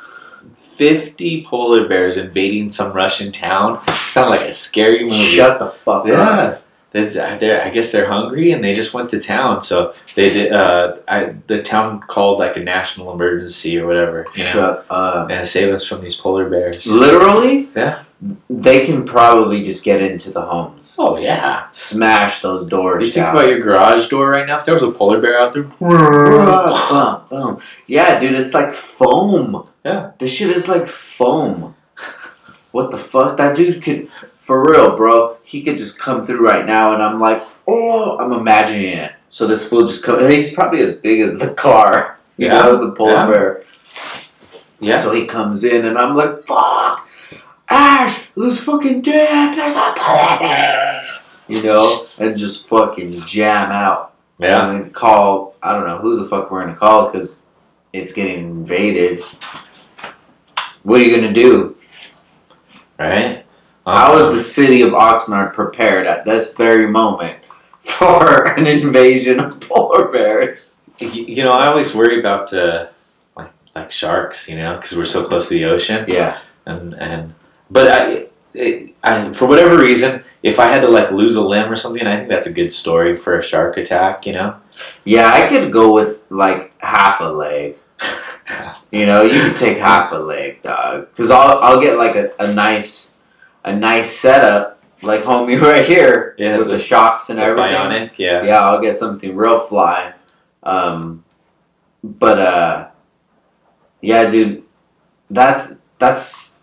fifty polar bears invading some Russian town. Sounds like a scary movie. Shut the fuck yeah. up. They're, they're, I guess they're hungry and they just went to town. So they did. Uh, I, the town called like a national emergency or whatever. You know? Shut up! And save us from these polar bears. Literally? Yeah. They can probably just get into the homes. Oh yeah! Smash those doors. You down. Think about your garage door right now. If there was a polar bear out there. Boom! Boom! Yeah, dude, it's like foam. Yeah. This shit is like foam. What the fuck? That dude could. For real, bro. He could just come through right now, and I'm like, oh, I'm imagining it. So this fool just comes. He's probably as big as the car. You yeah. know, the polar yeah. bear. Yeah. So he comes in, and I'm like, fuck, Ash, let's fucking dick. There's a polar bear. You know, and just fucking jam out. Yeah. And then call, I don't know who the fuck we're going to call because it's getting invaded. What are you going to do? Right? How is the city of Oxnard prepared at this very moment for an invasion of polar bears? You, you know, I always worry about uh, like like sharks, you know, because we're so close to the ocean. Yeah, and and but I, it, I for whatever reason, if I had to like lose a limb or something, I think that's a good story for a shark attack. You know? Yeah, I could go with like half a leg. You know, you could take half a leg, dog, because I'll I'll get like a, a nice. A nice setup, like homie right here, yeah, with the, the shocks and the everything. Bionic, yeah. Yeah, I'll get something real fly. Um, but, uh, yeah, dude, that's, that's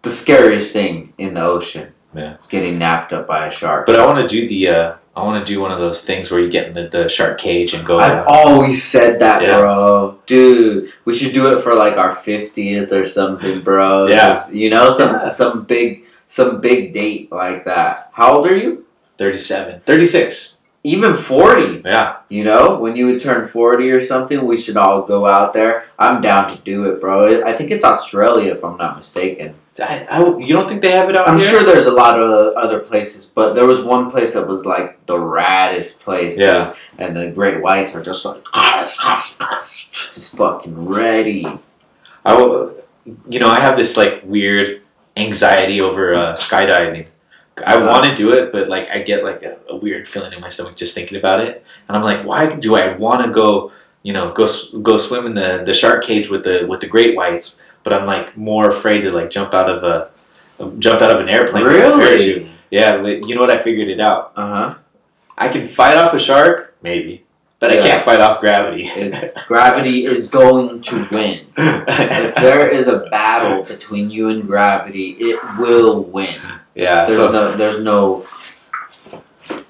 the scariest thing in the ocean. Yeah. It's getting napped up by a shark. But I want to do the, uh, I want to do one of those things where you get in the, the shark cage and go. I've out. always said that, yeah. bro. Dude, we should do it for like our fiftieth or something, bro. Yeah. Just, you know, some yeah. some big some big date like that. How old are you? thirty-seven. thirty-six. Even forty. Yeah. You know, when you would turn forty or something, we should all go out there. I'm down to do it, bro. I think it's Australia, if I'm not mistaken. I, I, you don't think they have it out I'm here? I'm sure there's a lot of other places, but there was one place that was like the raddest place. Yeah. Too, and the great whites are just like, just fucking ready. I will, you know, I have this like weird anxiety over uh, skydiving. I uh, want to do it, but like I get like a, a weird feeling in my stomach just thinking about it. And I'm like, why do I want to go, you know, go go swim in the, the shark cage with the with the great whites? But I'm like more afraid to like jump out of a jump out of an airplane. Really? With a parachute. Yeah, but you know what? I figured it out. Uh huh. I can fight off a shark, maybe, but yeah. I can't fight off gravity. Gravity is going to win. If there is a battle between you and gravity, it will win. Yeah. There's so, no. There's no.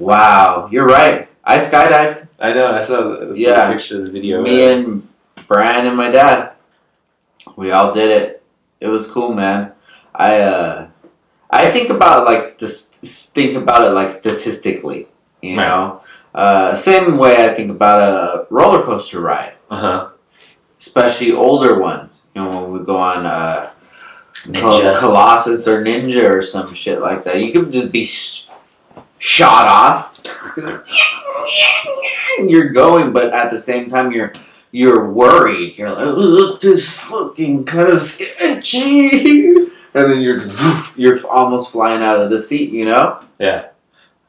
Wow, you're right. I skydived. I know. I saw the yeah. picture of the video. Me right? and Brian and my dad. We all did it. It was cool, man. I uh, I think about like this. Think about it like statistically, you right. know. Uh, same way I think about a roller coaster ride. Uh huh. Especially older ones. You know, when we go on uh, Ninja. Colossus or Ninja or some shit like that, you could just be sh- shot off. You're going, but at the same time, you're. You're worried. You're like, look, this fucking kind of sketchy. And then you're you're almost flying out of the seat, you know? Yeah.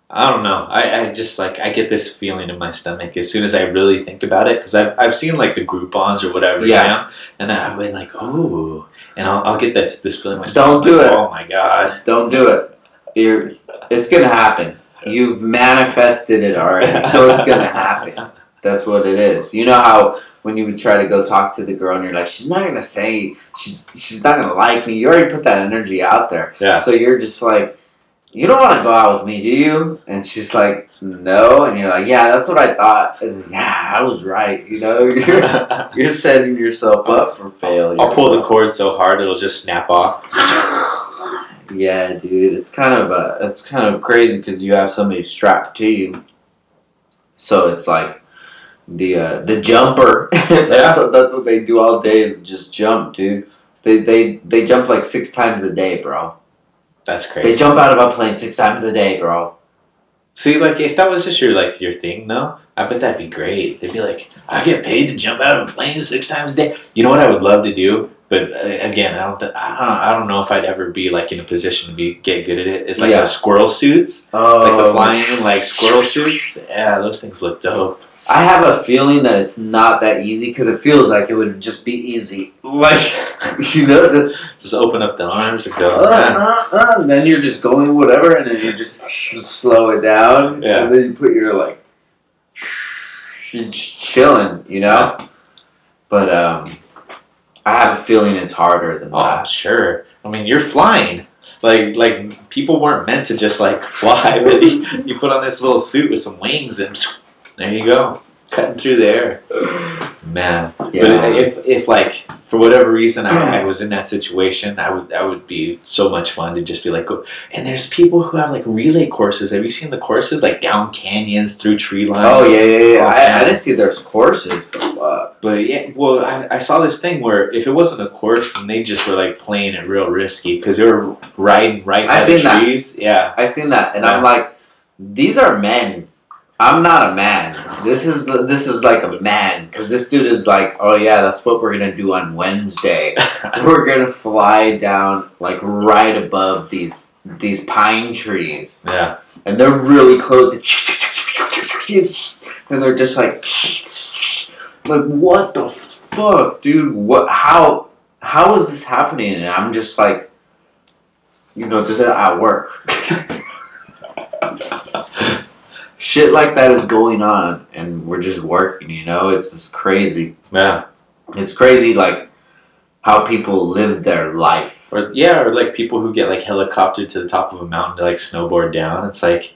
I don't know. I, I just, like, I get this feeling in my stomach as soon as I really think about it. Because I've, I've seen, like, the Groupons or whatever. Yeah. Now, and I've been like, oh. And I'll, I'll get this, this feeling in my stomach. Don't do it. Oh, my God. Don't do it. You're, it's going to happen. You've manifested it already. So it's going to happen. That's what it is. You know how... when you would try to go talk to the girl and you're like, she's not going to say, she's she's not going to like me. You already put that energy out there. Yeah. So you're just like, you don't want to go out with me, do you? And she's like, no. And you're like, yeah, that's what I thought. And yeah, I was right. You know, you're, you're setting yourself up for failure. I'll pull the cord so hard it'll just snap off. Yeah, dude. It's kind of a, it's kind of crazy because you have somebody strapped to you. So it's like, The uh, the jumper. that's, yeah. what, that's what they do all day is just jump, dude. They they they jump like six times a day, bro. That's crazy. They jump out of a plane six times a day, bro. See, like, if that was just your like your thing, though, I bet that'd be great. They'd be like, I get paid to jump out of a plane six times a day. You know what I would love to do? But, uh, again, I don't, th- I don't I don't know if I'd ever be, like, in a position to be get good at it. It's like yeah. those squirrel suits. Oh. Like the flying, like, squirrel suits. Yeah, those things look dope. I have a feeling that it's not that easy because it feels like it would just be easy. Like, you know, just, just open up the arms and go. Uh, uh, uh, and then you're just going whatever, and then you just, just slow it down. Yeah. And then you put your, like, you're chilling, you know? Yeah. But um, I have a feeling it's harder than oh, that. Sure. I mean, you're flying. Like, like people weren't meant to just, like, fly. But you, you put on this little suit with some wings and... there you go, cutting through the air, man. Yeah. But if, if like for whatever reason I, I was in that situation, I would I would be so much fun to just be like. Go. And there's people who have like relay courses. Have you seen the courses like down canyons through tree lines? Oh yeah, yeah, yeah. I, I didn't see there's courses, but uh, but yeah. Well, I, I saw this thing where if it wasn't a course, then they just were like playing it real risky because they were riding right by the trees. That. Yeah, I seen that, and yeah. I'm like, these are men. I'm not a man. This is this is like a man because this dude is like, oh yeah, that's what we're gonna do on Wednesday. We're gonna fly down like right above these these pine trees. Yeah, and they're really close. And they're just like, like what the fuck, dude? What? How? How is this happening? And I'm just like, you know, just at work. Shit like that is going on, and we're just working, you know? It's just crazy. Yeah. It's crazy, like, how people live their life. Or yeah, or, like, people who get, like, helicoptered to the top of a mountain to, like, snowboard down. It's like,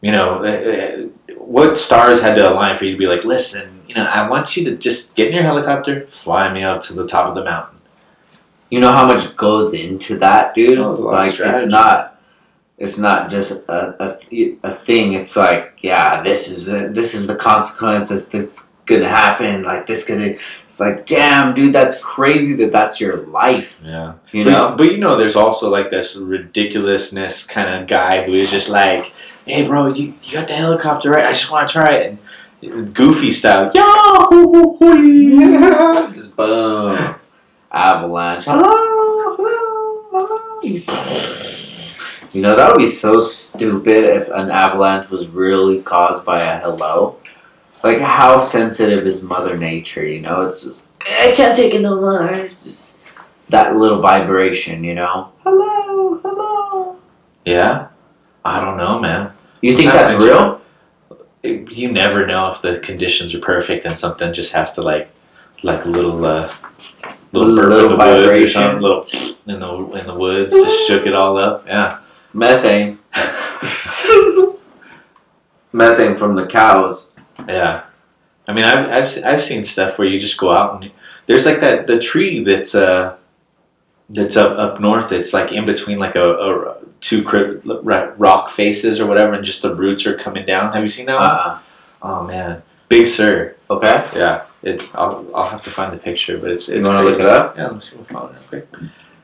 you know, what stars had to align for you to be like, listen, you know, I want you to just get in your helicopter, fly me up to the top of the mountain. You know how much goes into that, dude? That like, it's not, it's not just a, a a thing. It's like, yeah, this is a, this is the consequence. This this could happen. Like this could. It's like, damn, dude, that's crazy that that's your life. Yeah, you know. But, but you know, there's also like this ridiculousness kind of guy who is just like, hey, bro, you, you got the helicopter, right? I just want to try it. And Goofy style, yeah, just boom. Avalanche. You know, that would be so stupid if an avalanche was really caused by a hello. Like, how sensitive is Mother Nature, you know? It's just, I can't take it no more. It's just that little vibration, you know? Hello, hello. Yeah? I don't know, man. You Sometimes think that's real? You, you never know if the conditions are perfect and something just has to, like, like a little... Uh, Little, little vibration, little in the in the woods, just shook it all up. Yeah, methane, methane from the cows. Yeah, I mean, I've I've I've seen stuff where you just go out and there's like that the tree that's uh that's up up north. It's like in between like a, a two cri- rock faces or whatever, and just the roots are coming down. Have you seen that one? Uh, oh man, Big Sur. Okay. Yeah. It, I'll I'll have to find the picture, but it's it's. You want to look it up? Yeah, let me see if I find it quick.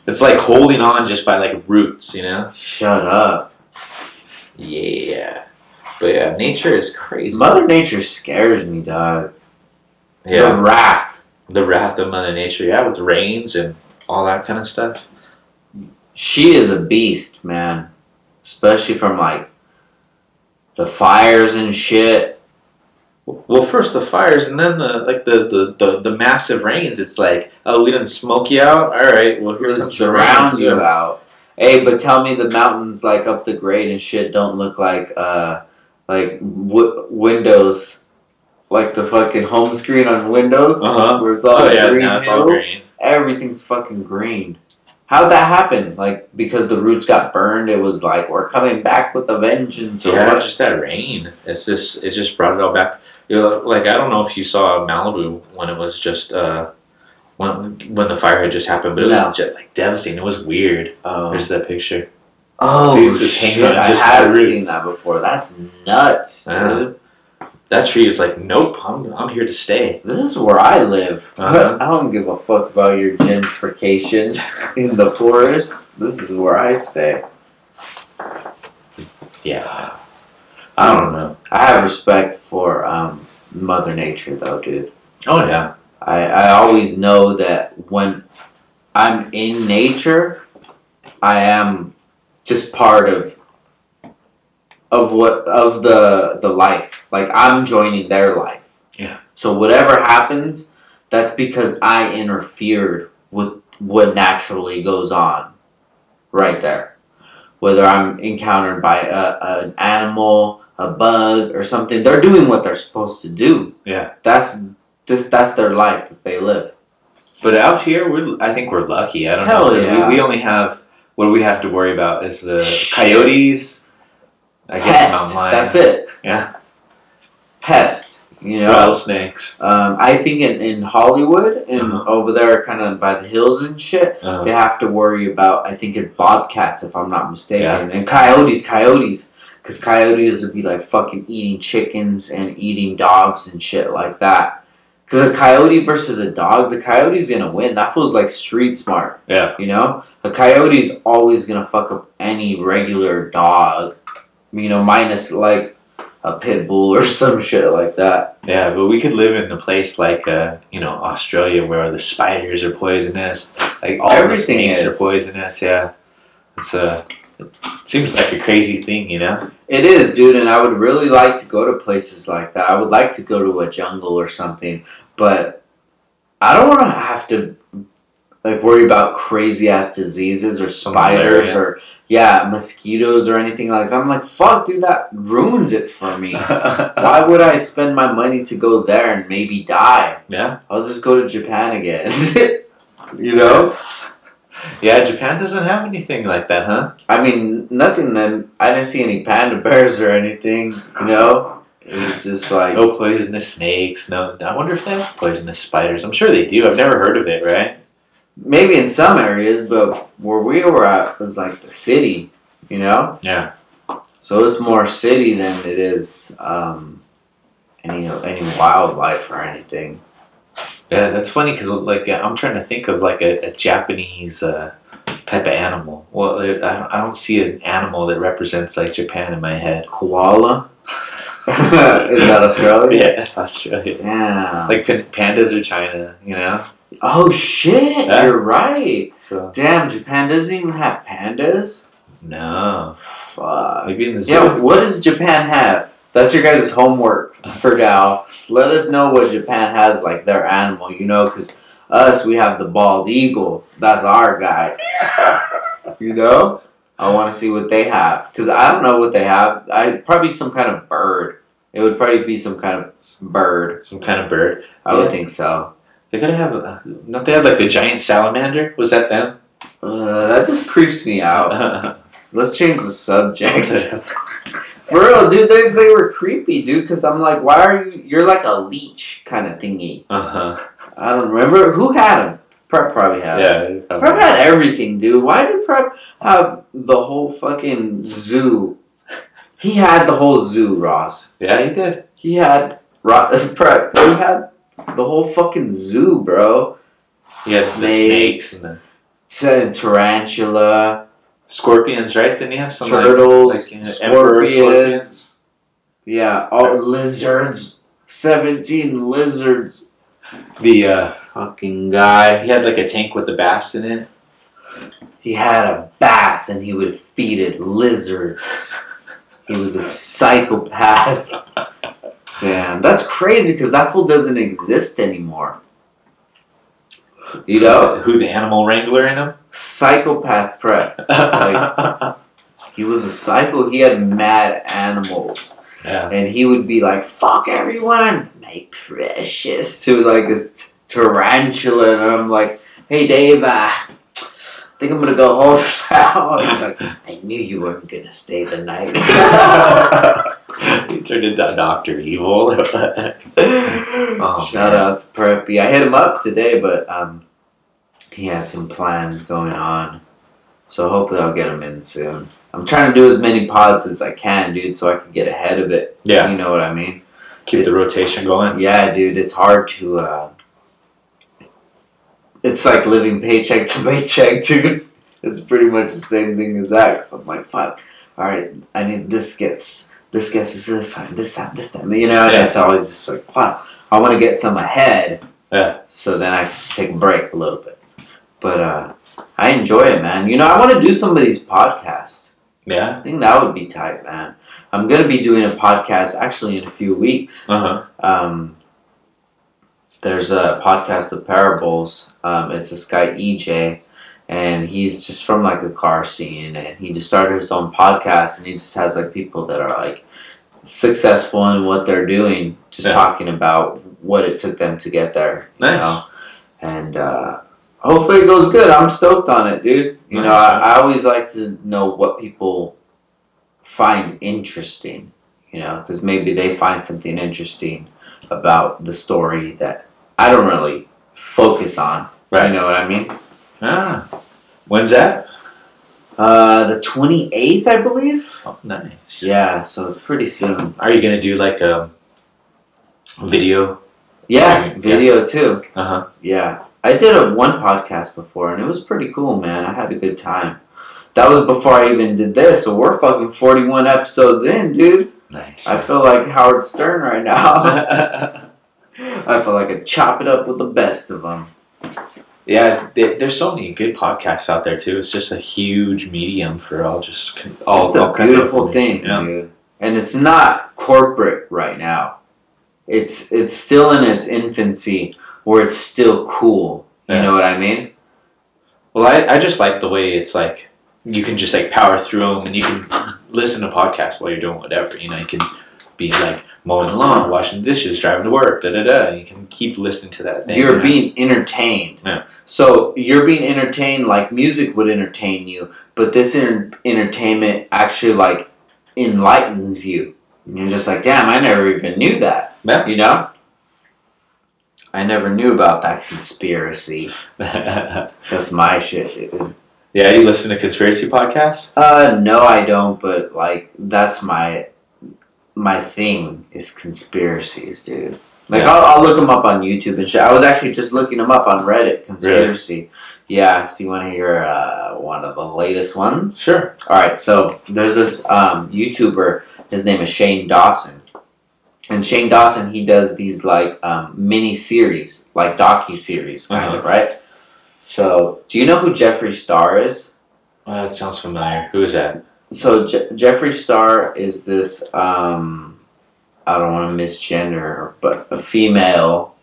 It's like holding on just by like roots, you know. Shut up. Yeah, but yeah, nature is crazy. Mother Nature scares me, dog. Yeah. The wrath. The wrath of Mother Nature, yeah, with rains and all that kind of stuff. She is a beast, man. Especially from like the fires and shit. Well, first the fires, and then the like the, the, the, the massive rains. It's like, oh, we didn't smoke you out. All right, well here's just the drown you out. Hey, but tell me the mountains like up the grade and shit don't look like uh like w- windows, like the fucking home screen on Windows uh-huh. where it's all oh, yeah, green. It's all green. Everything's fucking green. How'd that happen? Like because the roots got burned, it was like we're coming back with a vengeance. Yeah, or what? Just that rain. It's just it just brought it all back. Like, I don't know if you saw Malibu when it was just, uh, when when the fire had just happened, but it no. was just, like, devastating. It was weird. Oh. There's that picture. Oh, so just shit. Up, just I haven't seen that before. That's nuts, dude. Uh, that tree is like, nope, I'm, I'm here to stay. This is where I live. Uh-huh. I don't give a fuck about your gentrification in the forest. This is where I stay. Yeah. I don't know. I have respect for um, Mother Nature, though, dude. Oh, yeah. I, I always know that when I'm in nature, I am just part of of what of the the life. Like, I'm joining their life. Yeah. So whatever happens, that's because I interfered with what naturally goes on right there. Whether I'm encountered by a, a, an animal... a bug or something, they're doing what they're supposed to do. Yeah, that's th- that's their life that they live. But out here, we I think we're lucky. I don't Hell know. Yeah. We, we only have what we have to worry about is the coyotes. I guess Pest, online. That's it. Yeah. Pest. You know, rattlesnakes. Um, I think in, in Hollywood and mm-hmm. over there, kind of by the hills and shit, uh-huh. they have to worry about. I think it's bobcats, if I'm not mistaken, yeah. and coyotes. Coyotes. Because coyotes would be, like, fucking eating chickens and eating dogs and shit like that. Because a coyote versus a dog, the coyote's going to win. That feels like street smart. Yeah. You know? A coyote's always going to fuck up any regular dog. You know, minus, like, a pit bull or some shit like that. Yeah, but we could live in a place like, uh, you know, Australia where the spiders are poisonous. Like, all Everything the snakes is. are poisonous, yeah. It's a... Uh, seems like a crazy thing, you know? It is, dude, and I would really like to go to places like that. I would like to go to a jungle or something, but I don't want to have to, like, worry about crazy-ass diseases or spiders malaria. or, yeah, mosquitoes or anything like that. I'm like, fuck, dude, that ruins it for me. Why would I spend my money to go there and maybe die? Yeah. I'll just go to Japan again, you know? Yeah, Japan doesn't have anything like that, huh? I mean, nothing then. I didn't see any panda bears or anything, you know? It was just like... No poisonous snakes, no... I wonder if they have poisonous spiders. I'm sure they do. I've never heard of it, right? Maybe in some areas, but where we were at was like the city, you know? Yeah. So it's more city than it is um, any any wildlife or anything. Yeah, that's funny because like I'm trying to think of like a, a Japanese uh, type of animal. Well, I don't see an animal that represents like Japan in my head. Koala? Is that Australia? Yeah, that's Australia. Damn. Like pandas are China, you know? Oh shit! Yeah. You're right. So. Damn, Japan doesn't even have pandas. No. Fuck. Maybe in the zoo. Yeah, what does Japan have? That's your guys' homework for now. Let us know what Japan has, like, their animal, you know, because us, we have the bald eagle. That's our guy. You know? I want to see what they have. Because I don't know what they have. I probably some kind of bird. It would probably be some kind of bird. Some kind of bird? I yeah. would think so. They gotta have, a, don't they have, like, a giant salamander? Was that them? Uh, that just creeps me out. Let's change the subject. For real, dude, they, they were creepy, dude, because I'm like, why are you... You're like a leech kind of thingy. Uh-huh. I don't remember. Who had him? Prep probably had him. Yeah. Probably. Prep had everything, dude. Why did Prep have the whole fucking zoo? He had the whole zoo, Ross. Yeah, he did. He had... Prep, he had the whole fucking zoo, bro. Yes, snakes. The snakes and the... Tarantula... Scorpions, right? Didn't you have some turtles, like, like, you know, scorpions. scorpions? Yeah, all lizards. Seventeen lizards. The uh, fucking guy. He had like a tank with a bass in it. He had a bass, and he would feed it lizards. He was a psychopath. Damn, that's crazy because that fool doesn't exist anymore. You know who the animal wrangler in him? Psychopath Prep. Like, he was a psycho. He had mad animals, yeah. And he would be like, "Fuck everyone, my precious," to like this t- tarantula, and I'm like, "Hey, Dave, uh, I think I'm gonna go home now." He's like, "I knew you weren't gonna stay the night." He turned into Doctor Evil. Oh, shout man. out to Preppy. I hit him up today, but um, he had some plans going on. So hopefully I'll get him in soon. I'm trying to do as many pods as I can, dude, so I can get ahead of it. Yeah. You know what I mean? Keep it, the rotation going. Yeah, dude. It's hard to... Uh, it's like living paycheck to paycheck, dude. It's pretty much the same thing as that. So I'm like, fuck. All right, I need this skits. This guess is this time, this time, this time. You know, and yeah. It's always just like, fuck, I want to get some ahead. Yeah. So then I can just take a break a little bit. But uh, I enjoy it, man. You know, I want to do some of these podcasts. Yeah. I think that would be tight, man. I'm going to be doing a podcast actually in a few weeks. Uh-huh. Um, there's a podcast of Parables. Um, it's this guy, E J. And he's just from, like, a car scene, and he just started his own podcast, and he just has, like, people that are, like, successful in what they're doing, just yeah. talking about what it took them to get there. You nice. Know? And uh, hopefully it goes good. I'm stoked on it, dude. You nice. know, I, I always like to know what people find interesting, you know, because maybe they find something interesting about the story that I don't really focus on. Right. You know what I mean? Ah, when's that? Uh, the twenty-eighth, I believe. Oh, nice. Yeah, so it's pretty soon. Are you going to do like a video? Yeah, video yeah. too. Uh-huh. Yeah. I did a one podcast before, and it was pretty cool, man. I had a good time. That was before I even did this, so we're fucking forty-one episodes in, dude. Nice. I feel like Howard Stern right now. I feel like I chop it up with the best of them. Yeah, they, there's so many good podcasts out there too. It's just a huge medium for all just all. It's a all beautiful kinds of thing, yeah. dude. And it's not corporate right now. It's it's still in its infancy, where it's still cool. You yeah. know what I mean? Well, I, I just like the way it's like you can just like power through them, and you can listen to podcasts while you're doing whatever. You know, you can being like mowing the lawn, washing the dishes, driving to work, da da da. You can keep listening to that thing. You're you know? being entertained. Yeah. So you're being entertained like music would entertain you, but this inter- entertainment actually like enlightens you. And you're just like, damn, I never even knew that. Yeah. You know? I never knew about that conspiracy. That's my shit, dude. Yeah, you listen to conspiracy podcasts? Uh, no, I don't, but, like, that's my my thing is conspiracies, dude. Like, yeah. I'll, I'll look them up on YouTube and shit. I was actually just looking them up on Reddit, conspiracy. Really? Yeah, so you want to hear uh, one of the latest ones? Sure. All right, so there's this um, YouTuber. His name is Shane Dawson. And Shane Dawson, he does these, like, um, mini-series, like docu-series, kind uh-huh. of, right? So, do you know who Jeffree Star is? Well, that sounds familiar. Who is that? So, Je- Jeffree Star is this, um, I don't want to misgender, but a female,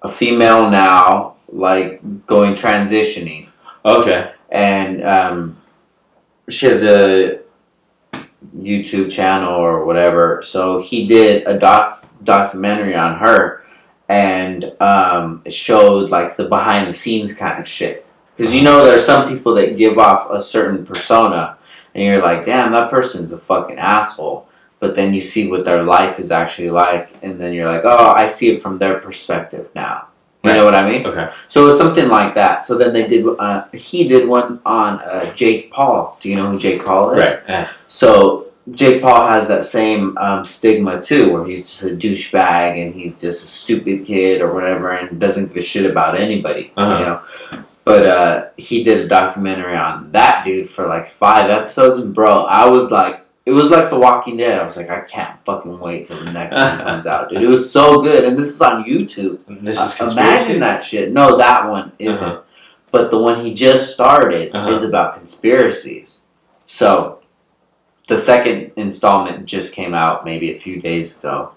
a female now, like, going, transitioning. Okay. And um, she has a YouTube channel or whatever, so he did a doc documentary on her. And um, it showed, like, the behind-the-scenes kind of shit. Because, you know, there's some people that give off a certain persona. And you're like, damn, that person's a fucking asshole. But then you see what their life is actually like. And then you're like, oh, I see it from their perspective now. You right. know what I mean? Okay. So it was something like that. So then they did, uh, he did one on uh, Jake Paul. Do you know who Jake Paul is? Right. Yeah. So Jake Paul has that same um, stigma, too, where he's just a douchebag and he's just a stupid kid or whatever and doesn't give a shit about anybody, uh-huh. you know? But uh, he did a documentary on that dude for, like, five episodes. And, bro, I was like, it was like The Walking Dead. I was like, I can't fucking wait till the next one comes out, dude. It was so good. And this is on YouTube. This is uh, imagine that shit. No, that one isn't. Uh-huh. But the one he just started uh-huh. is about conspiracies. So the second installment just came out maybe a few days ago.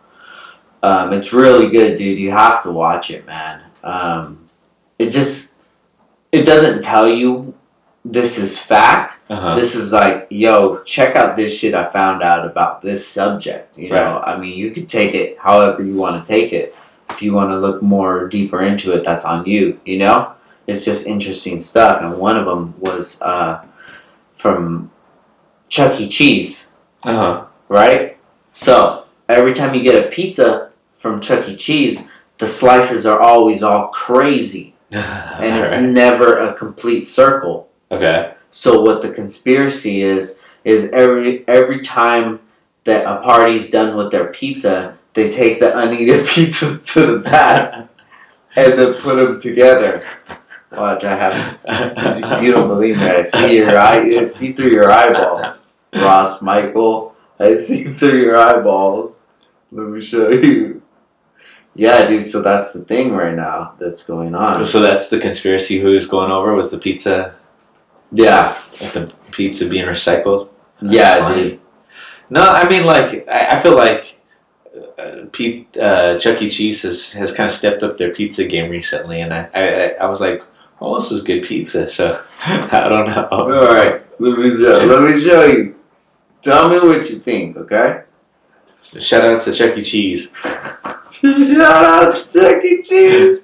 Um, it's really good, dude. You have to watch it, man. Um, it just, it doesn't tell you this is fact. Uh-huh. This is like, yo, check out this shit I found out about this subject. You right. know, I mean, you could take it however you want to take it. If you want to look more deeper into it, that's on you, you know? It's just interesting stuff. And one of them was uh, from Chuck E. Cheese. Uh-huh. Right? So, every time you get a pizza from Chuck E. Cheese, the slices are always all crazy. And it's right. never a complete circle. Okay. So, what the conspiracy is, is every every time that a party's done with their pizza, they take the uneaten pizzas to the back and then put them together. Watch, I have. You don't believe me. I see your eye. I see through your eyeballs, Ross Michael. I see through your eyeballs. Let me show you. Yeah, dude. So that's the thing right now that's going on. So that's the conspiracy. Who's going over was the pizza. Yeah, like the pizza being recycled. That's yeah, funny. Dude. No, I mean, like I, I feel like. Uh, Pete, uh, Chuck E. Cheese has, has kind of stepped up their pizza game recently, and I, I, I was like, oh, this is good pizza, so I don't know. All right, let me show, let me show you. Tell me what you think, okay? Shout out to Chuck E. Cheese. Shout out to Chuck E. Cheese.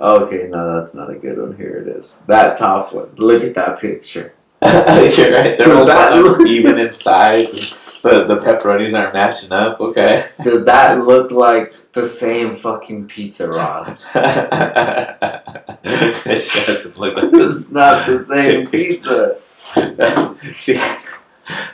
Okay, no, that's not a good one. Here it is. That top one. Look at that picture. You're right. They're all that even in size. And- The, the pepperonis aren't matching up, okay. Does that look like the same fucking pizza, Ross? It doesn't look like it's not the same pizza. See,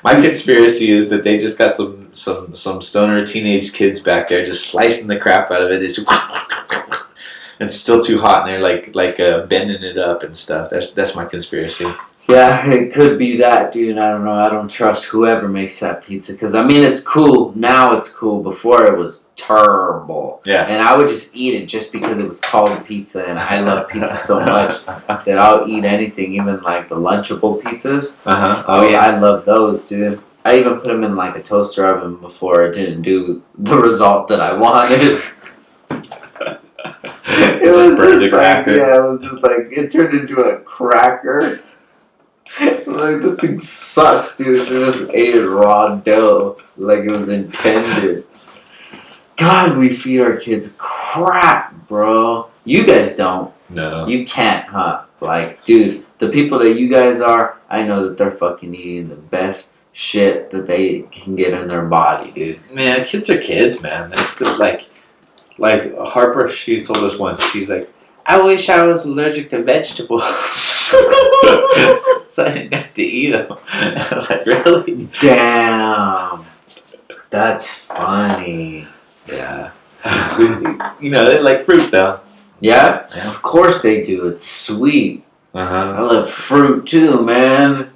my conspiracy is that they just got some, some, some stoner teenage kids back there just slicing the crap out of it. It's, and it's still too hot, and they're like like uh, bending it up and stuff. That's that's my conspiracy. Yeah, it could be that, dude. I don't know. I don't trust whoever makes that pizza. Because, I mean, it's cool. Now it's cool. Before, it was terrible. Yeah. And I would just eat it just because it was called pizza. And I love pizza so much that I'll eat anything, even, like, the Lunchable pizzas. Uh-huh. Oh, yeah. I love those, dude. I even put them in, like, a toaster oven before. It didn't do the result that I wanted. It was just, just like, yeah, it was just like, it turned into a cracker. Like, this thing sucks, dude. She just ate raw dough like it was intended. God, we feed our kids crap, bro. You guys don't. No. You can't, huh? Like, dude, the people that you guys are, I know that they're fucking eating the best shit that they can get in their body, dude. Man, kids are kids, man. They're still, like, like Harper, she told us once, she's like, I wish I was allergic to vegetables. So I didn't have to eat them. I'm like, really? Damn. That's funny. Yeah. You know, they like fruit, though. Yeah? Yeah? Of course they do. It's sweet. Uh-huh. I love fruit, too, man.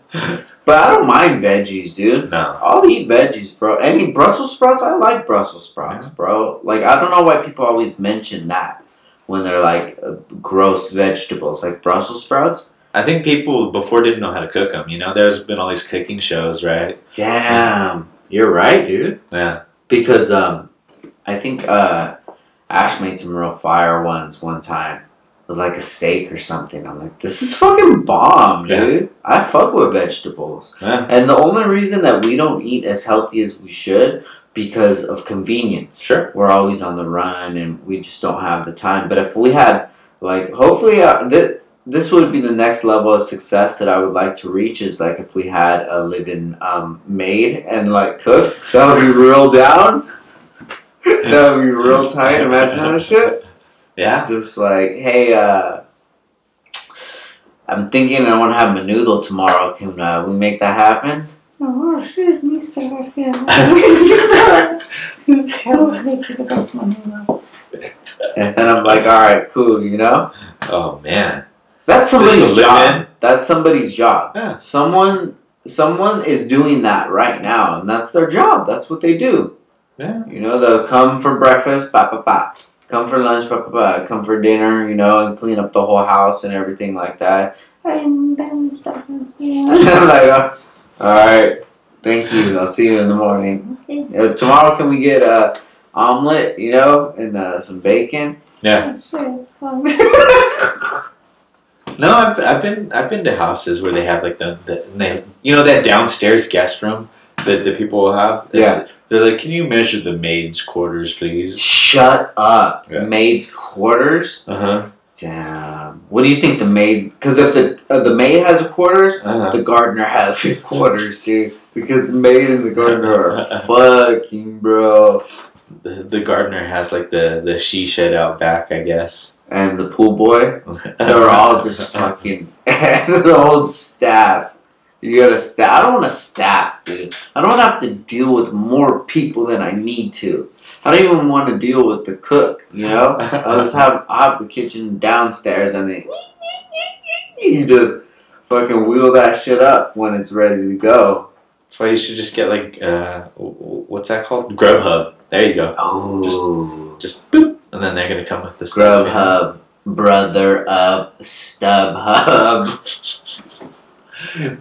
But I don't mind veggies, dude. No. I'll eat veggies, bro. Any Brussels sprouts? I like Brussels sprouts, yeah. bro. Like, I don't know why people always mention that when they're, like, uh, gross vegetables. Like, Brussels sprouts? I think people before didn't know how to cook them, you know? There's been all these cooking shows, right? Damn. You're right, dude. Yeah. Because, um, I think, uh, Ash made some real fire ones one time. With, like, a steak or something. I'm like, this is fucking bomb, dude. Yeah. I fuck with vegetables. Yeah. And the only reason that we don't eat as healthy as we should... because of convenience. Sure. We're always on the run and we just don't have the time. But if we had, like, hopefully, uh, th- this would be the next level of success that I would like to reach is, like, if we had a live-in um, maid and, like, cook. That would be real down. That would be real tight. Imagine that shit. Yeah. Just like, hey, uh, I'm thinking I want to have a noodle tomorrow. Can uh, we make that happen? Oh, shoot, Mister Garcia. I will make you the best one you know. And then I'm like, all right, cool, you know? Oh, man. That's somebody's job. That's somebody's job. Yeah. Someone someone is doing that right now, and that's their job. That's what they do. Yeah. You know, they'll come for breakfast, ba ba ba. Come for lunch, ba ba ba. Come for dinner, you know, and clean up the whole house and everything like that. And then stuff. Yeah. And I'm like, oh. All right, thank you. I'll see you in the morning. Okay. Uh, tomorrow, can we get a uh, omelet, you know, and uh, some bacon? Yeah. Sure. No, I've I've been I've been to houses where they have like the, the they, you know that downstairs guest room that the people will have. Yeah. They're like, can you measure the maid's quarters, please? Shut up, yeah. Maid's quarters. Uh huh. Damn. What do you think the maid... Because if the uh, the maid has a quarters, uh-huh. the gardener has a quarters, dude. Because the maid and the gardener are fucking, bro. The, the gardener has, like, the, the she shed out back, I guess. And the pool boy. They're all just fucking... And the whole staff. You got a staff. I don't want a staff, dude. I don't have to deal with more people than I need to. I don't even want to deal with the cook, you know? I'll just have, I'll have the kitchen downstairs and then you just fucking wheel that shit up when it's ready to go. That's why you should just get like, uh, what's that called? Grubhub. There you go. Oh. Just, just boop. And then they're going to come with this. Grubhub. Brother up. Stubhub.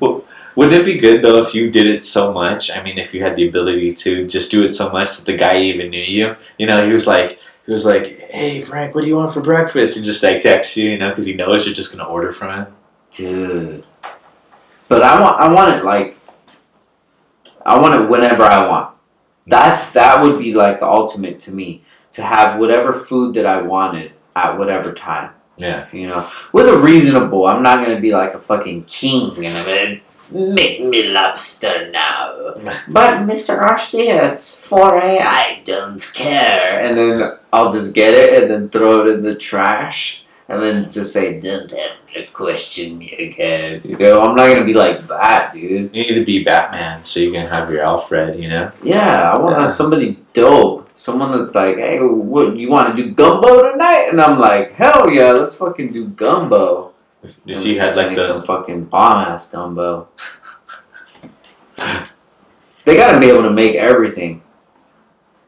Well, wouldn't it be good, though, if you did it so much? I mean, if you had the ability to just do it so much that the guy even knew you. You know, he was like, he was like, hey, Frank, what do you want for breakfast? And just, like, text you, you know, because he knows you're just going to order from him. Dude. But I want, I want it, like, I want it whenever I want. That's, that would be, like, the ultimate to me, to have whatever food that I wanted at whatever time. Yeah. You know, with a reasonable, I'm not going to be, like, a fucking king in a minute. Make me lobster now. But, Mister Garcia, it's four a.m. I don't care. And then I'll just get it and then throw it in the trash. And then just say, don't have to question me again. You know, I'm not going to be like that, dude. You need to be Batman so you can have your Alfred, you know? Yeah, I want yeah. somebody dope. Someone that's like, hey, what, you want to do gumbo tonight? And I'm like, hell yeah, let's fucking do gumbo. If, if you had like the some fucking bomb ass gumbo, they gotta be able to make everything.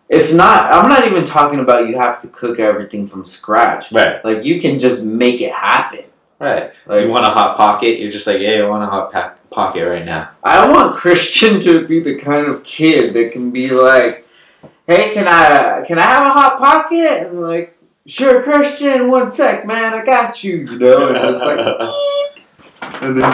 If not, I'm not even talking about you have to cook everything from scratch. Right. Like you can just make it happen. Right. Like you want a hot pocket? You're just like, hey, I want a hot pa- pocket right now. I want Christian to be the kind of kid that can be like, hey, can I can I have a hot pocket? And like. Sure, Christian, one sec, man, I got you, you know, and I was like, beep, and then,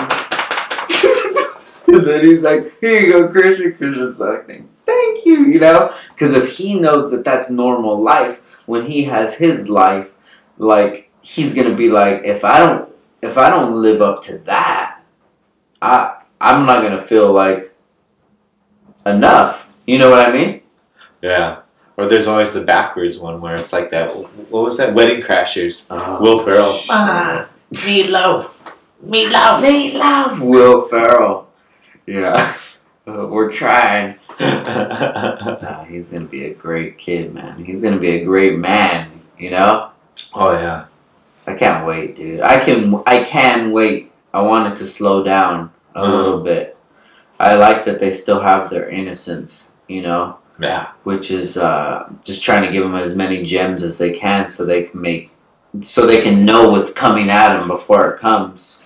And then he's like, here you go, Christian. Christian's like, thank you, you know? Because if he knows that that's normal life, when he has his life, like, he's going to be like, if I don't, if I don't live up to that, I, I'm not going to feel like enough. You know what I mean? Yeah. Or there's always the backwards one where it's like that. What was that? Wedding Crashers. Oh, Will Ferrell. Ah, meatloaf. Meatloaf. Meatloaf. Will Ferrell. Yeah. Uh, we're trying. Nah, he's going to be a great kid, man. He's going to be a great man, you know? Oh, yeah. I can't wait, dude. I can I can wait. I want it to slow down a mm. little bit. I like that they still have their innocence, you know? Yeah. Which is uh, just trying to give them as many gems as they can, so they can make, so they can know what's coming at them before it comes.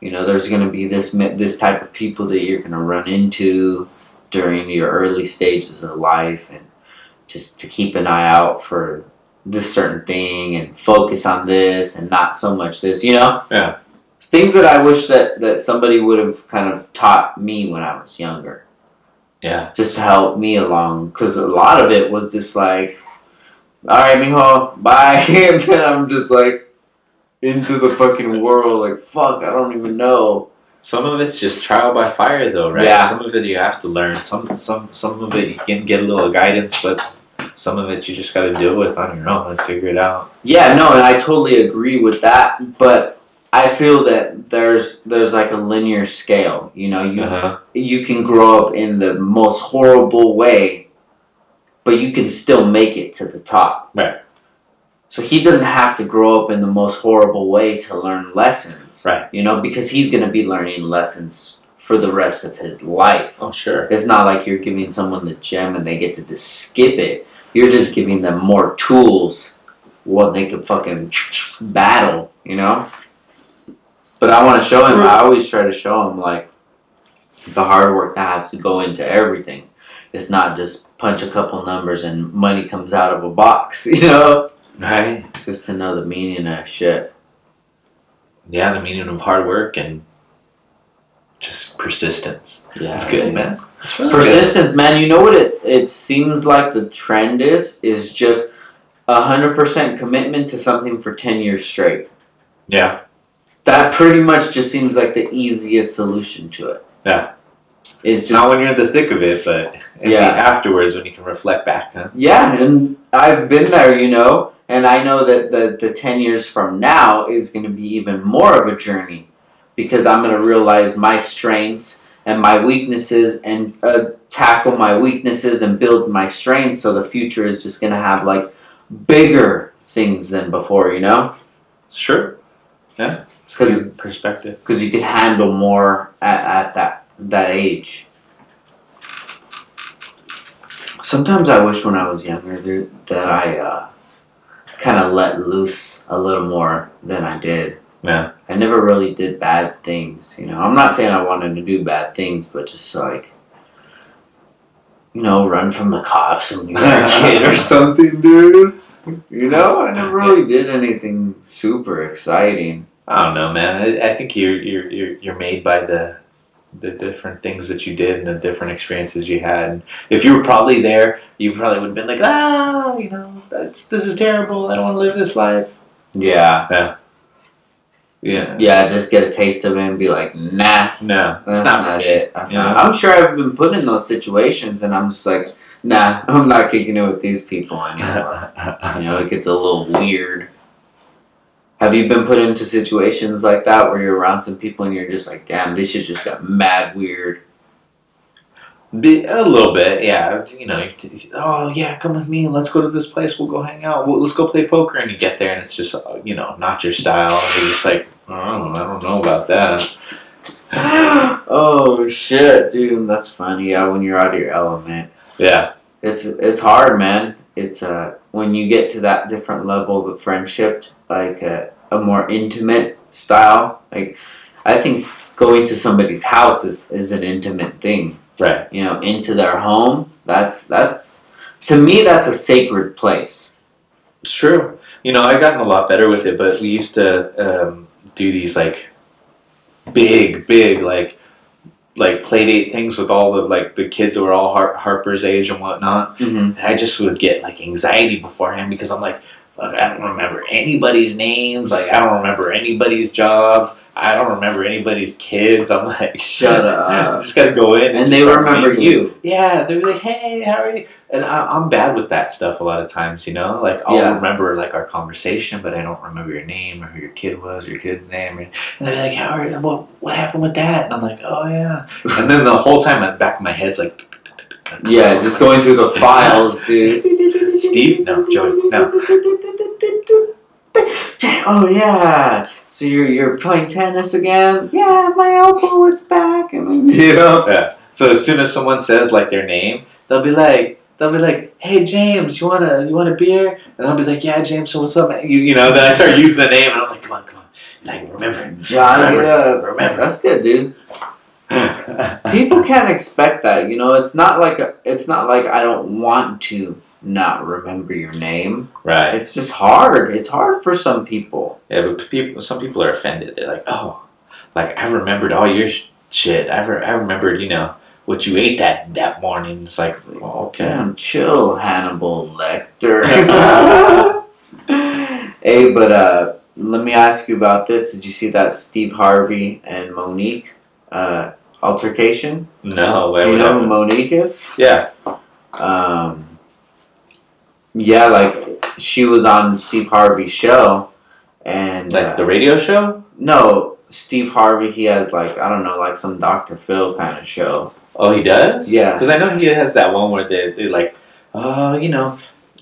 You know, there's going to be this this type of people that you're going to run into during your early stages of life, and just to keep an eye out for this certain thing and focus on this and not so much this. You know, yeah, things that I wish that that somebody would have kind of taught me when I was younger. Yeah. Just to help me along. Because a lot of it was just like, all right, mijo, bye. And then I'm just like into the fucking world. Like, fuck, I don't even know. Some of it's just trial by fire, though, right? Yeah. Some of it you have to learn. Some some, some of it you can get a little guidance, but some of it you just got to deal with on your own and figure it out. Yeah, no, and I totally agree with that. But I feel that there's there's like a linear scale, you know, you uh-huh. you can grow up in the most horrible way, but you can still make it to the top. Right. So he doesn't have to grow up in the most horrible way to learn lessons. Right. You know, because he's going to be learning lessons for the rest of his life. Oh, sure. It's not like you're giving someone the gem and they get to just skip it. You're just giving them more tools while they can fucking battle, you know? But I want to show him, I always try to show him, like, the hard work that has to go into everything. It's not just punch a couple numbers and money comes out of a box, you know? Right. Just to know the meaning of shit. Yeah, the meaning of hard work and just persistence. Yeah. It's good, man. It's really persistence, good. Man. You know what it, it seems like the trend is? Is just one hundred percent commitment to something for ten years straight. Yeah. That pretty much just seems like the easiest solution to it. Yeah. It's just, not when you're in the thick of it, but yeah. afterwards when you can reflect back. Huh? Yeah, and I've been there, you know, and I know that the, the ten years from now is going to be even more of a journey, because I'm going to realize my strengths and my weaknesses and uh, tackle my weaknesses and build my strengths, so the future is just going to have, like, bigger things than before, you know? Sure. Yeah. Cause, perspective. Because you can handle more at, at that that age. Sometimes I wish when I was younger, dude, that I uh, kind of let loose a little more than I did. Yeah. I never really did bad things, you know. I'm not saying I wanted to do bad things, but just like, you know, run from the cops when you were a kid or something, dude. You know, I never really did anything super exciting. I don't know, man. I, I think you're you're you're you're made by the the different things that you did and the different experiences you had. And if you were probably there, you probably would have been like, ah, you know, that's, this is terrible. I don't want to live this life. Yeah. Yeah. Yeah. Yeah. Just get a taste of it and be like, nah, no, that's not, not it. That's yeah. not, I'm sure I've been put in those situations, and I'm just like, nah, I'm not kicking it with these people anymore. You know, it gets a little weird. Have you been put into situations like that where you're around some people and you're just like, damn, this shit just got mad weird? Be, a little bit, yeah. You know, you, oh, yeah, come with me. Let's go to this place. We'll go hang out. We'll, let's go play poker. And you get there and it's just, you know, not your style. You're just like, oh, I don't, I don't know about that. Oh, shit, dude. That's funny. Yeah, when you're out of your element. Yeah. It's, it's hard, man. It's uh, when you get to that different level of friendship, like a, a more intimate style. Like, I think going to somebody's house is, is an intimate thing. Right. You know, into their home. That's, that's to me, that's a sacred place. It's true. You know, I've gotten a lot better with it, but we used to um, do these, like, big, big, like, like play date things with all the like the kids that were all Har- Harper's age and whatnot. Mm-hmm. And I just would get like anxiety beforehand because I'm like, look, I don't remember anybody's names. Like I don't remember anybody's jobs. I don't remember anybody's kids. I'm like, shut up. Just gotta go in, and, and they remember you. Yeah, they're like, hey, how are you? And I, I'm bad with that stuff a lot of times, you know. Like I'll yeah. remember like our conversation, but I don't remember your name or who your kid was, or your kid's name, and they'll be like, how are you? What what happened with that? And I'm like, oh yeah. And then the whole time, the back of my head's like, yeah, just going through the files, dude. Steve, no, Joey, no. Oh yeah, so you're you're playing tennis again? Yeah, my elbow, it's back. And then, you know. Yeah. So as soon as someone says like their name, they'll be like they'll be like, hey James, you wanna you want a beer? And I'll be like, yeah James, so what's up, man? You you know. Then I start using the name, and I'm like, come on, come on, like remember, John, remember, it up. remember. That's good, dude. People can't expect that, you know. It's not like a, it's not like I don't want to not remember your name, right? It's just hard. It's hard for some people. Yeah, but people, some people are offended. They're like, oh, like I remembered all your sh- shit. I, re- I remembered, you know, what you ate that, that morning. It's like, well, okay, damn, chill, Hannibal Lecter. Hey, but uh, let me ask you about this. Did you see that Steve Harvey and Monique uh, altercation? No. Do you know who Monique is? Yeah. Um. Yeah, like, she was on Steve Harvey's show, and... Like, uh, the radio show? No, Steve Harvey, he has, like, I don't know, like some Doctor Phil kind of show. Oh, he does? Yeah. Because I know he has that one where they, they're like, oh, you know,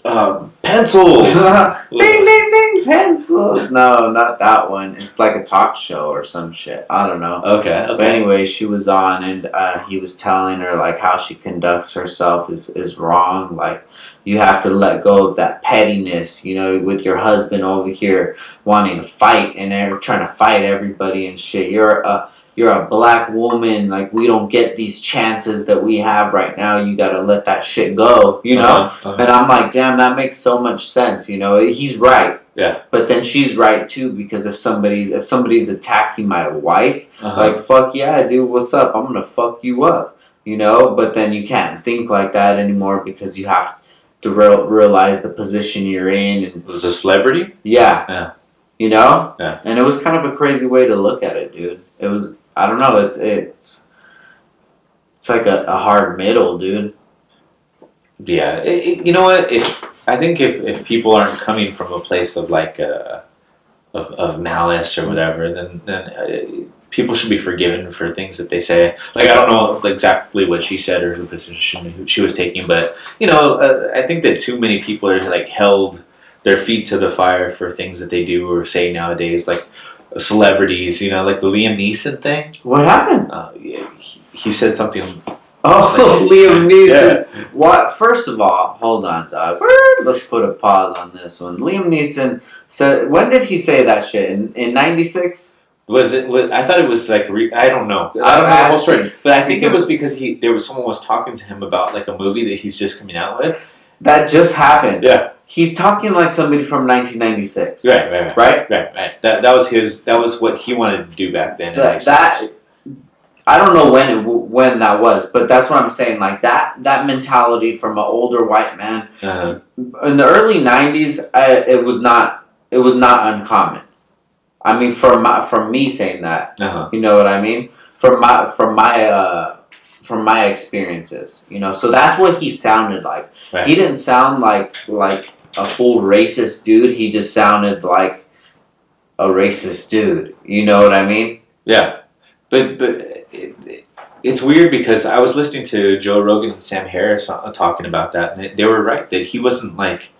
um, pencils! Ding, ding, ding, pencils! No, not that one. It's like a talk show or some shit. I don't know. Okay, okay. But anyway, she was on, and uh, he was telling her, like, how she conducts herself is, is wrong, like... You have to let go of that pettiness, you know, with your husband over here wanting to fight and they're trying to fight everybody and shit. You're a you're a black woman, like we don't get these chances that we have right now. You got to let that shit go, you know. Uh-huh. Uh-huh. And I'm like, damn, that makes so much sense, you know. He's right. Yeah. But then she's right too, because if somebody's if somebody's attacking my wife, uh-huh. like fuck yeah, dude, what's up? I'm gonna fuck you up, you know. But then you can't think like that anymore because you have to. To real, realize the position you're in. And, it was a celebrity? Yeah. Yeah. You know? Yeah. And it was kind of a crazy way to look at it, dude. It was, I don't know, it's it's, it's like a, a hard middle, dude. Yeah. It, it, you know what? If, I think if, if people aren't coming from a place of like, a, of, of malice or whatever, then, then uh, people should be forgiven for things that they say. Like, I don't know exactly what she said or who position she was taking, but, you know, uh, I think that too many people are, like, held their feet to the fire for things that they do or say nowadays, like celebrities, you know, like the Liam Neeson thing. What happened? Uh, yeah, he, he said something... Oh, like, Liam Neeson. Yeah. What? First of all, hold on, dog. Let's put a pause on this one. Liam Neeson said... When did he say that shit? In, in ninety-six? Was it? Was, I thought it was like re, I don't know. I don't know the whole story, but I think it was because he there was someone was talking to him about like a movie that he's just coming out with. That just happened. Yeah, he's talking like somebody from nineteen ninety-six. Right, right, right, right, right. right. That that was his. That was what he wanted to do back then. That, that I don't know when it, when that was, but that's what I'm saying. Like that that mentality from an older white man uh-huh. in the early nineties. I, it was not. It was not uncommon. I mean, from my, from me saying that, uh-huh. you know what I mean? From my from my uh, from my experiences, you know. So that's what he sounded like. Right. He didn't sound like like a full racist dude. He just sounded like a racist dude. You know what I mean? Yeah, but but it, it, it's weird because I was listening to Joe Rogan and Sam Harris talking about that, and they were right that he wasn't like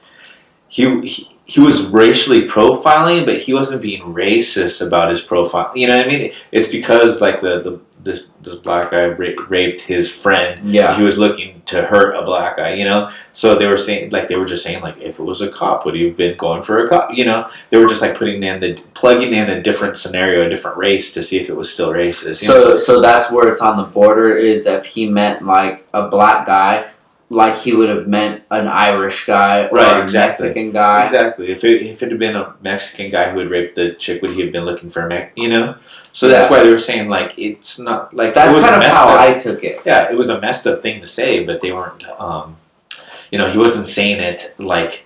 he. he He was racially profiling, but he wasn't being racist about his profile. You know what I mean? It's because like the, the this this black guy ra- raped his friend. Yeah, he was looking to hurt a black guy. You know, so they were saying like they were just saying like if it was a cop, would he have been going for a cop? You know, they were just like putting in the plugging in a different scenario, a different race to see if it was still racist. So know? so that's where it's on the border. Is if he meant like a black guy like he would have meant an Irish guy or right, a exactly. Mexican guy. Exactly. If it, if it had been a Mexican guy who had raped the chick, would he have been looking for a Mex? You know? So yeah. That's why they were saying, like, it's not... like That's kind of how up, I took it. Yeah, it was a messed up thing to say, but they weren't... Um, you know, he wasn't saying it like...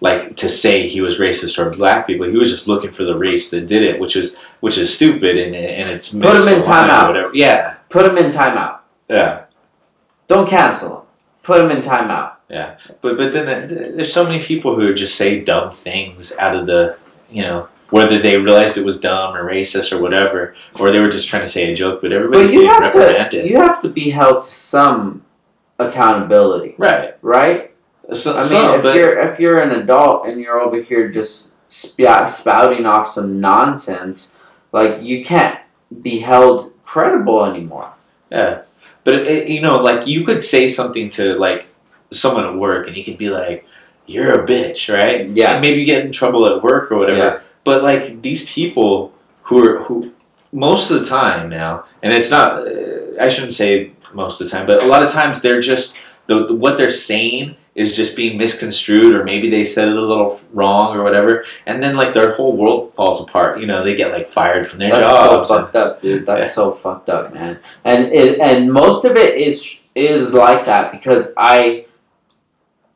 like to say he was racist toward black people. He was just looking for the race that did it, which is which is stupid and and it's put him in timeout. Yeah, put him in timeout. Yeah, don't cancel him. Put him in timeout. Yeah, but but then the, there's so many people who just say dumb things out of the you know whether they realized it was dumb or racist or whatever, or they were just trying to say a joke. But everybody's but you being have reprimanded. To, you have to be held to some accountability. Right. Right. So, I mean, so, if but, you're if you're an adult and you're over here just sp- spouting off some nonsense, like you can't be held credible anymore. Yeah, but it, it, you know, like you could say something to like someone at work, and you could be like, "You're a bitch," right? Yeah, and maybe you get in trouble at work or whatever. Yeah. But like these people who are who most of the time now, and it's not uh, I shouldn't say most of the time, but a lot of times they're just the, the what they're saying is just being misconstrued, or maybe they said it a little wrong or whatever, and then like their whole world falls apart. You know, they get like fired from their that's jobs. That's so fucked up, dude. That's yeah. so fucked up, man. And it, and most of it is is like that because I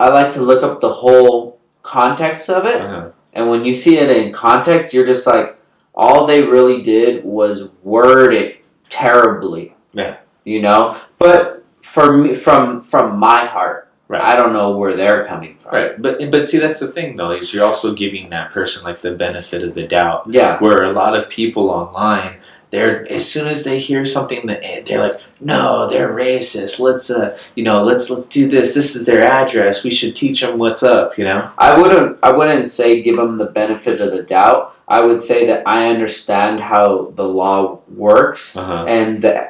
I like to look up the whole context of it, uh-huh. and when you see it in context, you're just like, all they really did was word it terribly. Yeah, you know. But for me, from from my heart. Right. I don't know where they're coming from. Right, but but see, that's the thing, though, is you're also giving that person, like, the benefit of the doubt. Yeah. Where a lot of people online, they're as soon as they hear something, they're like, no, they're racist. Let's, uh, you know, let's let's do this. This is their address. We should teach them what's up, you know? I wouldn't, I wouldn't say give them the benefit of the doubt. I would say that I understand how the law works, uh-huh. and that...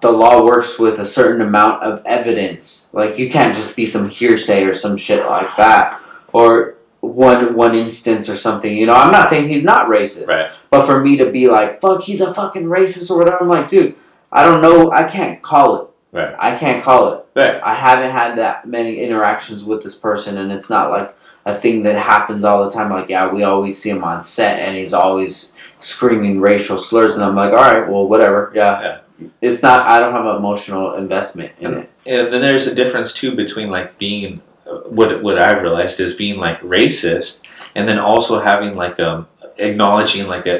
the law works with a certain amount of evidence. Like, you can't just be some hearsay or some shit like that. Or one one instance or something. You know, I'm not saying he's not racist. Right. But for me to be like, fuck, he's a fucking racist or whatever, I'm like, dude, I don't know. I can't call it. Right. I can't call it. Right. I haven't had that many interactions with this person, and it's not like a thing that happens all the time. Like, yeah, we always see him on set, and he's always screaming racial slurs. And I'm like, all right, well, whatever. Yeah. Yeah. It's not, I don't have an emotional investment in and, it. And then there's a difference, too, between, like, being, what what I've realized is being, like, racist, and then also having, like, um, acknowledging, like, a,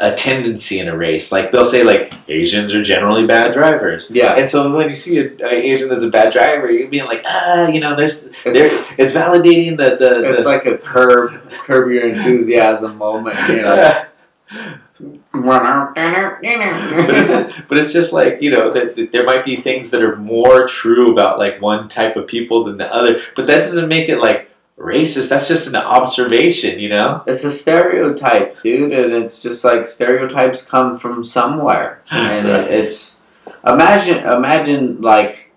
a, a tendency in a race. Like, they'll say, like, Asians are generally bad drivers. Yeah. And so when you see an Asian as a bad driver, you're being like, ah, you know, there's, it's, there, it's validating the, the... It's the, like a curb, curb your enthusiasm moment, you know. But it's, but it's just like, you know, that, that there might be things that are more true about like one type of people than the other, but that doesn't make it like racist. That's just an observation, you know? It's a stereotype, dude, and it's just like stereotypes come from somewhere, and right. it, it's imagine imagine like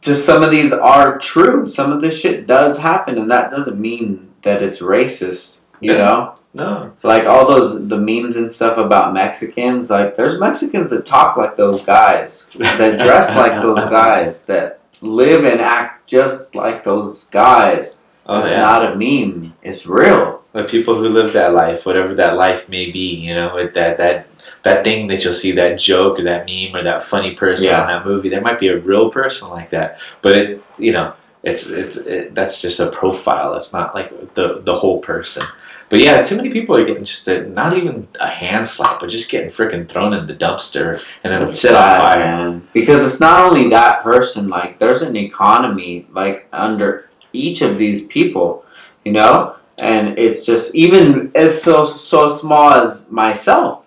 just some of these are true. Some of this shit does happen, and that doesn't mean that it's racist, you yeah. know? No. Like, all those, the memes and stuff about Mexicans, like, there's Mexicans that talk like those guys, that dress like those guys, that live and act just like those guys. Oh, it's yeah. not a meme. It's real. The people who live that life, whatever that life may be, you know, with that, that, that thing that you'll see, that joke or that meme or that funny person yeah. in that movie, there might be a real person like that. But, it, you know, it's it's it, that's just a profile. It's not, like, the the whole person. But yeah, too many people are getting just a, not even a hand slap, but just getting freaking thrown in the dumpster and then set on fire. Man. Because it's not only that person. Like, there's an economy like under each of these people, you know. And it's just even as so so small as myself,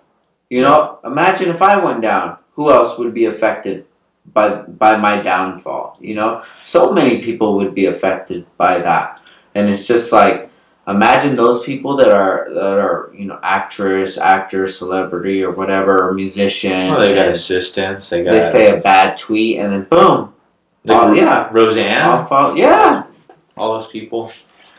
you know. Imagine if I went down, who else would be affected by by my downfall? You know, so many people would be affected by that, and it's just like. Imagine those people that are that are you know actress, actor, celebrity, or whatever, or musician. Well, they got assistants. They got. They say a bad tweet, and then boom. Oh yeah, Roseanne. Follow, yeah, all those people.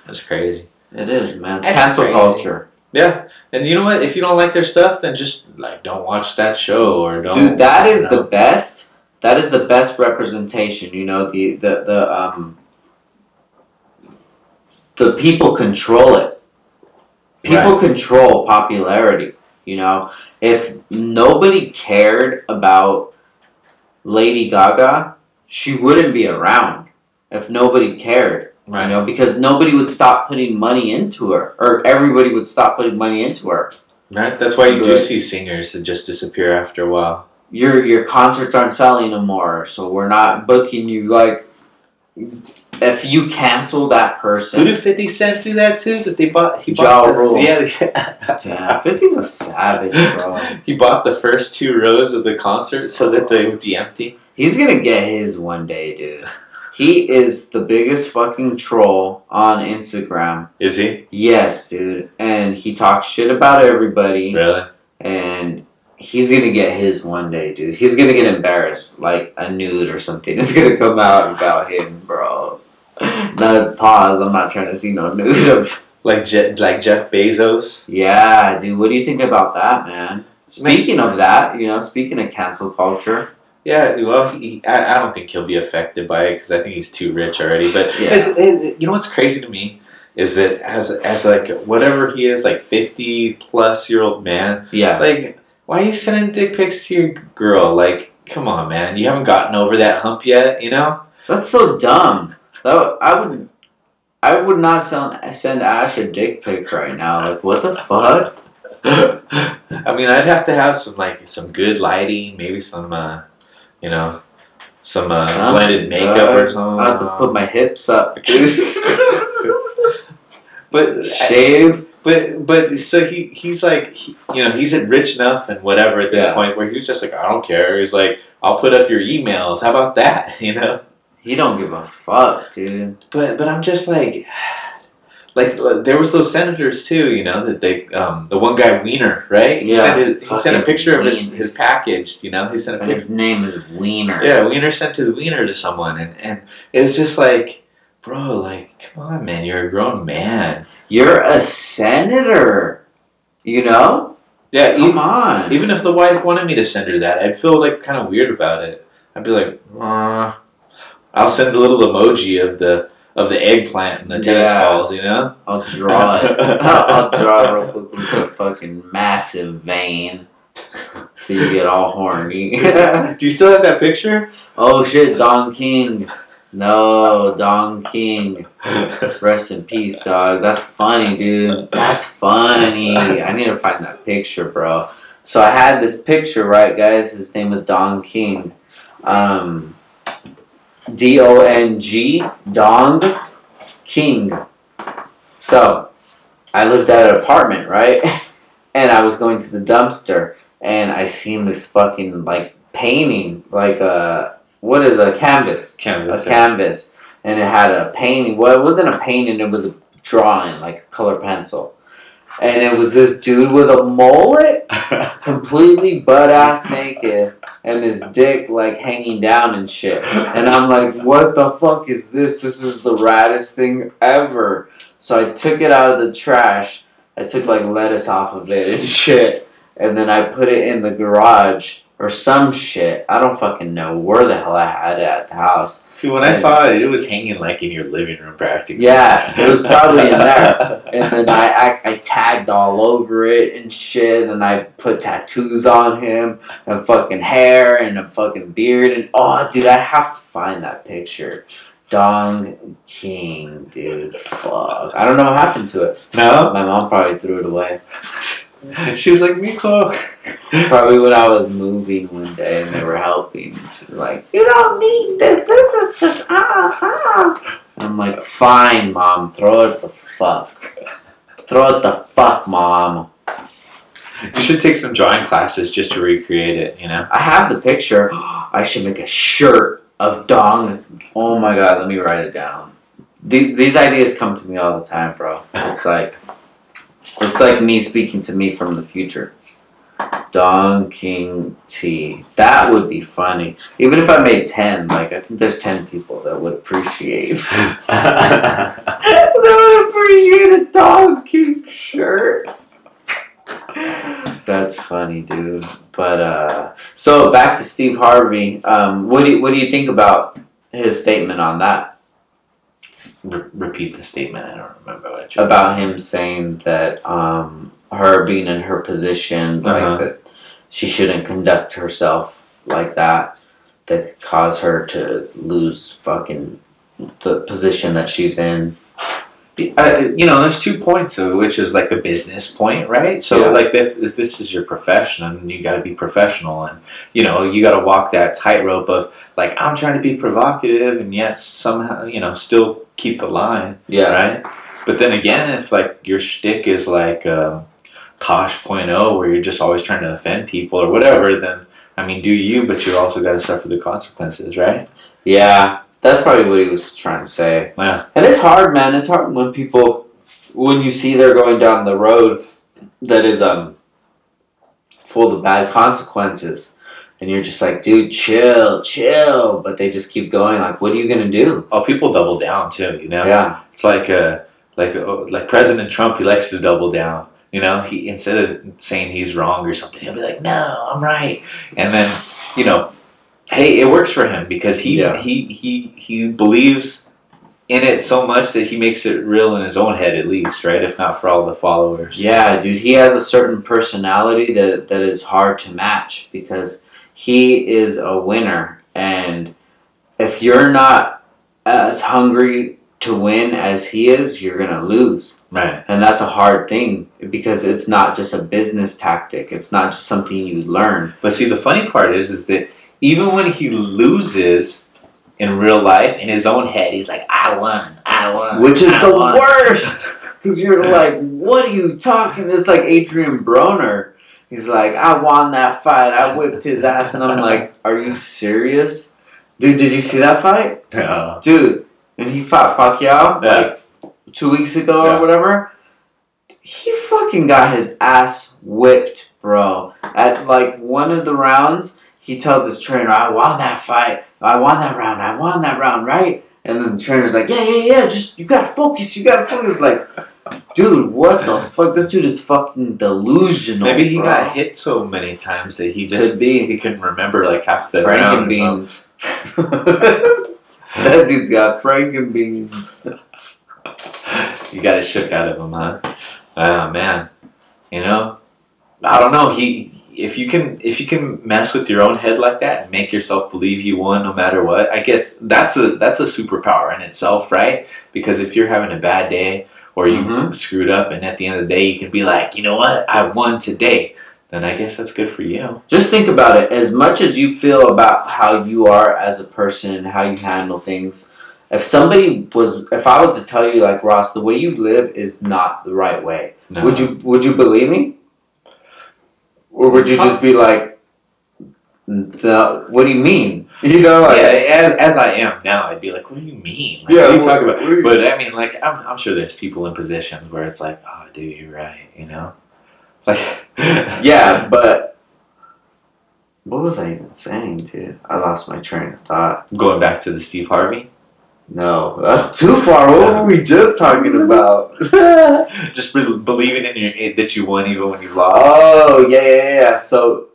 That's crazy. It is, man. That's cancel crazy. Culture. Yeah, and you know what? If you don't like their stuff, then just like don't watch that show or don't. Dude, that is the best. that is the best representation. You know, the the the um the people control it. People right. control popularity. You know, if nobody cared about Lady Gaga, she wouldn't be around. If nobody cared, right. you know, because nobody would stop putting money into her, or everybody would stop putting money into her. Right. That's why you do see singers that just disappear after a while. Your your concerts aren't selling no more, so we're not booking you. Like, if you cancel that person, who did Fifty Cent do that to? That they bought. He bought. Ja Rule. Yeah. Damn, Fifty's a savage, bro. He bought the first two rows of the concert so that they would be empty. He's gonna get his one day, dude. He is the biggest fucking troll on Instagram. Is he? Yes, dude. And he talks shit about everybody. Really? And he's going to get his one day, dude. He's going to get embarrassed. Like, a nude or something is going to come out about him, bro. No, pause. I'm not trying to see no nude of... Like, Je- like Jeff Bezos? Yeah, dude. What do you think about that, man? Speaking of that, you know, speaking of cancel culture... Yeah, well, he, I, I don't think he'll be affected by it because I think he's too rich already. But yeah. it's, it, you know what's crazy to me is that as as like whatever he is, like fifty plus year old man. Yeah. Like, why are you sending dick pics to your girl? Like, come on, man, you haven't gotten over that hump yet, you know? That's so dumb. That w- I would, I would not send send Ash a dick pic right now. Like, what the fuck? I mean, I'd have to have some like some good lighting, maybe some. Uh, You know, some uh, some blended makeup uh, or something. I have to put my hips up, dude. But shave. But but so he he's like he, you know he's rich enough and whatever at this yeah. point where he was just like, I don't care. He's like, I'll put up your emails. How about that? You know. He don't give a fuck, dude. But but I'm just like, like there was those senators too. You know that they um the one guy Wiener, right? He yeah. Sent his, he sent a picture of his, his package. You know he sent a picture. And his name is Wiener. Yeah, Wiener sent his Wiener to someone, and and it was just like, bro, like come on, man, you're a grown man. You're a senator. You know. Yeah. Come even, on. Even if the wife wanted me to send her that, I'd feel like kind of weird about it. I'd be like, uh, I'll send a little emoji of the. Of the eggplant and the tennis yeah. balls, you know? I'll draw it. I'll draw it real quick with a fucking massive vein. So you get all horny. Do you still have that picture? Oh shit, Don King. No, Don King. Rest in peace, dog. That's funny, dude. That's funny. I need to find that picture, bro. So I had this picture, right, guys? His name was Don King. Um... D O N G, Dong King. So, I lived at an apartment, right? And I was going to the dumpster, and I seen this fucking, like, painting, like a, what is a canvas? Canvas. A yeah. canvas. And it had a painting. Well, it wasn't a painting, it was a drawing, like a color pencil. And it was this dude with a mullet, completely butt-ass naked, and his dick, like, hanging down and shit. And I'm like, what the fuck is this? This is the raddest thing ever. So I took it out of the trash. I took, like, lettuce off of it and shit. And then I put it in the garage or some shit. I don't fucking know where the hell I had it at the house. See, when and I saw it, it was hanging, like, in your living room practically. Yeah, it was probably in there. And then I, I, I tagged all over it and shit, and I put tattoos on him, and fucking hair, and a fucking beard, and oh, dude, I have to find that picture. Dong King, dude, fuck. I don't know what happened to it. No? My mom probably threw it away. She was like, Miko. Probably when I was moving one day and they were helping. She was like, you don't need this. This is just, ah, ah. I'm like, fine, Mom. Throw it the fuck. Throw it the fuck, Mom. You should take some drawing classes just to recreate it, you know? I have the picture. I should make a shirt of Dong. Oh, my God. Let me write it down. These, these ideas come to me all the time, bro. It's like... It's like me speaking to me from the future. Don King T. That would be funny. Even if I made ten, like, I think there's ten people that would appreciate that would appreciate a Don King shirt. That's funny. funny, dude. But uh, so back to Steve Harvey. Um, what do you, what do you think about his statement on that? Re- repeat the statement. I don't remember what you about mean. Him saying that um, her being in her position, uh-huh. like that, she shouldn't conduct herself like that. That could cause her to lose fucking the position that she's in. I, you know, there's two points of which is like the business point, right? So yeah. like this, if this is your profession, you got to be professional, and you know you got to walk that tightrope of like I'm trying to be provocative and yet somehow you know still keep the line, yeah, right? But then again, if like your shtick is like uh, Tosh.oh where you're just always trying to offend people or whatever, then I mean, do you? But you also got to suffer the consequences, right? Yeah. That's probably what he was trying to say. Yeah. And it's hard, man. It's hard when people, when you see they're going down the road that is um full of bad consequences. And you're just like, dude, chill, chill. But they just keep going. Like, what are you going to do? Oh, people double down, too, you know? Yeah. It's like uh, like oh, like President Trump, he likes to double down. You know, he instead of saying he's wrong or something, he'll be like, no, I'm right. And then, you know... Hey, it works for him because he, yeah. he he he believes in it so much that he makes it real in his own head at least, right? If not for all the followers. Yeah, dude. He has a certain personality that, that is hard to match because he is a winner. And if you're not as hungry to win as he is, you're going to lose. Right. And that's a hard thing because it's not just a business tactic. It's not just something you learn. But see, the funny part is, is that even when he loses in real life, in his own head, he's like, I won, I won. Which is I the won. worst. Because you're like, what are you talking? It's like Adrian Broner. He's like, I won that fight. I whipped his ass. And I'm like, are you serious? Dude, did you see that fight? No. Dude, and he fought Pacquiao yeah. like two weeks ago yeah. or whatever. He fucking got his ass whipped, bro. At like one of the rounds... He tells his trainer, I won that fight. I won that round. I won that round, right? And then the trainer's like, yeah, yeah, yeah. Just, you got to focus. You got to focus. Like, dude, what the fuck? This dude is fucking delusional. Maybe he bro. got hit so many times that he just, Could be. he couldn't remember like half the Frankenbeans. That dude's got Frankenbeans. You got it shook out of him, huh? Oh, man. You know? I don't know. He... If you can, if you can mess with your own head like that and make yourself believe you won no matter what, I guess that's a that's a superpower in itself, right? Because if you're having a bad day or you mm-hmm. screwed up, and at the end of the day you can be like, you know what, I won today. Then I guess that's good for you. Just think about it. As much as you feel about how you are as a person and how you handle things, if somebody was, if I was to tell you like, Ross, the way you live is not the right way, no. would you would you believe me? Or would you just be like, the, what do you mean? You know, like, yeah, as, as I am now, I'd be like, what do you mean? Like, yeah, what are you talking about? You but I mean, like, I'm, I'm sure there's people in positions where it's like, oh, dude, you're right, you know? Like, yeah, but what was I even saying, dude? I lost my train of thought. Going back to the Steve Harvey? No, that's too far. What were we just talking about? Just be- believing in your in, that you won even when you lost. Oh yeah, yeah, yeah. So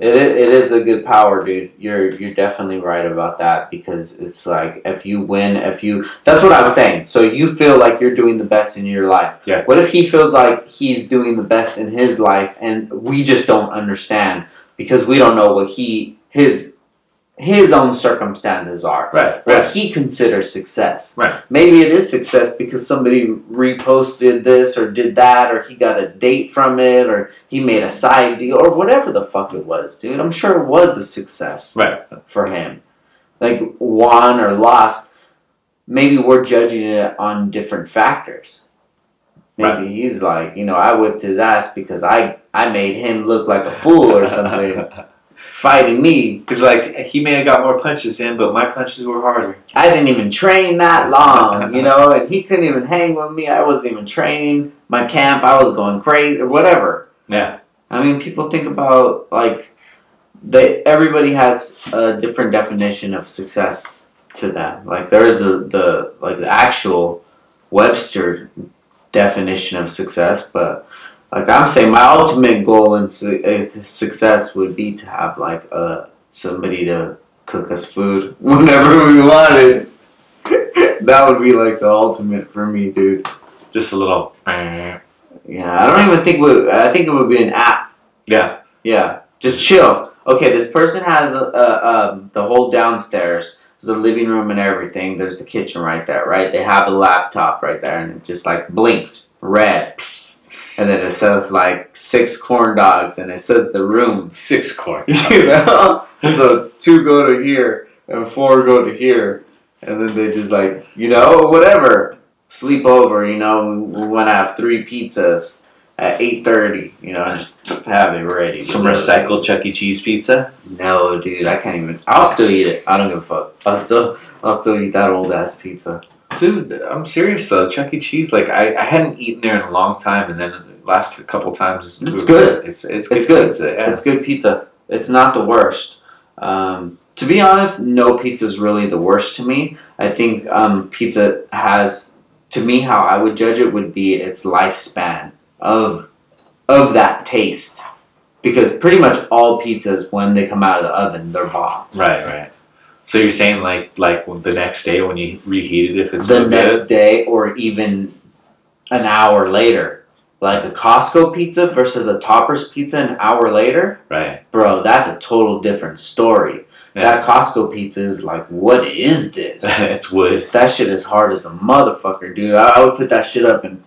it it is a good power, dude. You're you're definitely right about that because it's like if you win, if you that's what I was saying. So you feel like you're doing the best in your life. Yeah. What if he feels like he's doing the best in his life, and we just don't understand because we don't know what he his. his own circumstances are. Right, right. What he considers success. Right. Maybe it is success because somebody reposted this or did that or he got a date from it or he made a side deal or whatever the fuck it was, dude. I'm sure it was a success right. for him. Like won or lost, maybe we're judging it on different factors. Maybe right. he's like, you know, I whipped his ass because I, I made him look like a fool or something. Fighting me because like he may have got more punches in, but my punches were harder. I didn't even train that long, you know, and he couldn't even hang with me. I wasn't even training my camp. I was going crazy or whatever. Yeah, I mean, people think about like they. Everybody has a different definition of success to them. Like there's the the like the actual Webster definition of success, but Like I'm saying, my ultimate goal and su- uh, success would be to have like uh, somebody to cook us food whenever we wanted. That would be like the ultimate for me, dude. Just a little. Yeah, I don't even think we. I think it would be an app. Yeah. Yeah. Just chill. Okay, this person has uh, uh, the whole downstairs. There's a living room and everything. There's the kitchen right there, right? They have a laptop right there, and it just like blinks red. And then it says, like, six corn dogs. And it says the room. Six corn dogs. You know? So two go to here and four go to here. And then they just, like, you know, whatever. Sleep over, you know. We want to have three pizzas at eight thirty. You know, just have it ready. Some recycled Chuck E. Cheese pizza? No, dude. I can't even. I'll still eat it. I don't give a fuck. I'll still, I'll still eat that old-ass pizza. Dude, I'm serious though. Chuck E. Cheese, like I, I hadn't eaten there in a long time, and then last a couple times. It's good. It's it's good. It's good pizza. Yeah. It's good pizza. It's not the worst. Um, to be honest, no pizza is really the worst to me. I think um, pizza has, to me, how I would judge it would be its lifespan of of that taste, because pretty much all pizzas when they come out of the oven, they're bomb. Right. Right. So you're saying like like the next day when you reheat it, if it's the next day or even an hour later, like a Costco pizza versus a Topper's pizza an hour later, right, bro? That's a total different story. Yeah. That Costco pizza is like, what is this? It's wood. That shit is hard as a motherfucker, dude. I, I would put that shit up and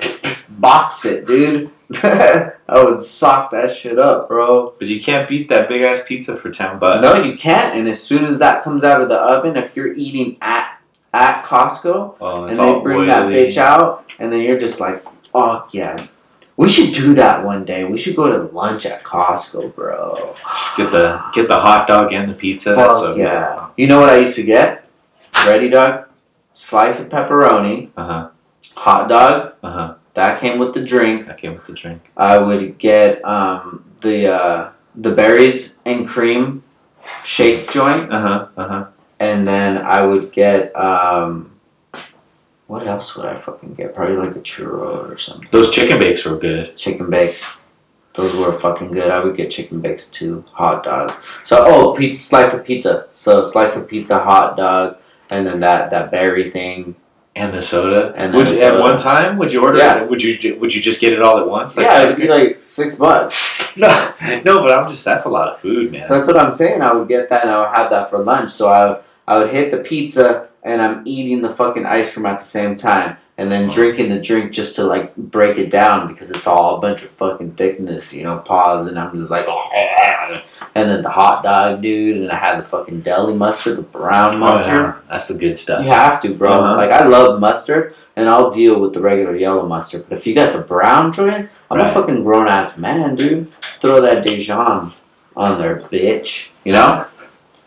box it, dude. I would sock that shit up, bro. But you can't beat that big ass pizza for ten bucks. No, you can't. And as soon as that comes out of the oven, if you're eating at at Costco, oh, and they bring oily. That bitch out, and then you're just like, "Fuck yeah, we should do that one day. We should go to lunch at Costco, bro. Just get the get the hot dog and the pizza." Fuck That's so yeah. Good. You know what I used to get? Ready, dog? Slice of pepperoni. Uh huh. Hot dog. Uh huh. That came with the drink. That came with the drink. I would get um, the uh, the berries and cream shake joint. Uh huh. Uh huh. And then I would get um, what else would I fucking get? Probably like a churro or something. Those chicken bakes were good. Chicken bakes, those were fucking good. I would get chicken bakes too. Hot dog. So oh, pizza, slice of pizza. So slice of pizza, hot dog, and then that, that berry thing. And the soda. And would, the soda. At one time, would you order yeah. it? Would you would you just get it all at once? Like yeah, it'd be like six bucks. No, no, but I'm just that's a lot of food, man. That's what I'm saying. I would get that and I would have that for lunch. So I I would hit the pizza and I'm eating the fucking ice cream at the same time, and then oh. drinking the drink just to like break it down because it's all a bunch of fucking thickness, you know. Pause and I'm just like, oh. And then the hot dog, dude, and I had the fucking deli mustard, the brown mustard. Oh, yeah. That's the good stuff. You have to, bro. Uh-huh. Like I love mustard, and I'll deal with the regular yellow mustard, but if you got the brown joint, I'm right. a fucking grown ass man, dude. Throw that Dijon on there, bitch. You know,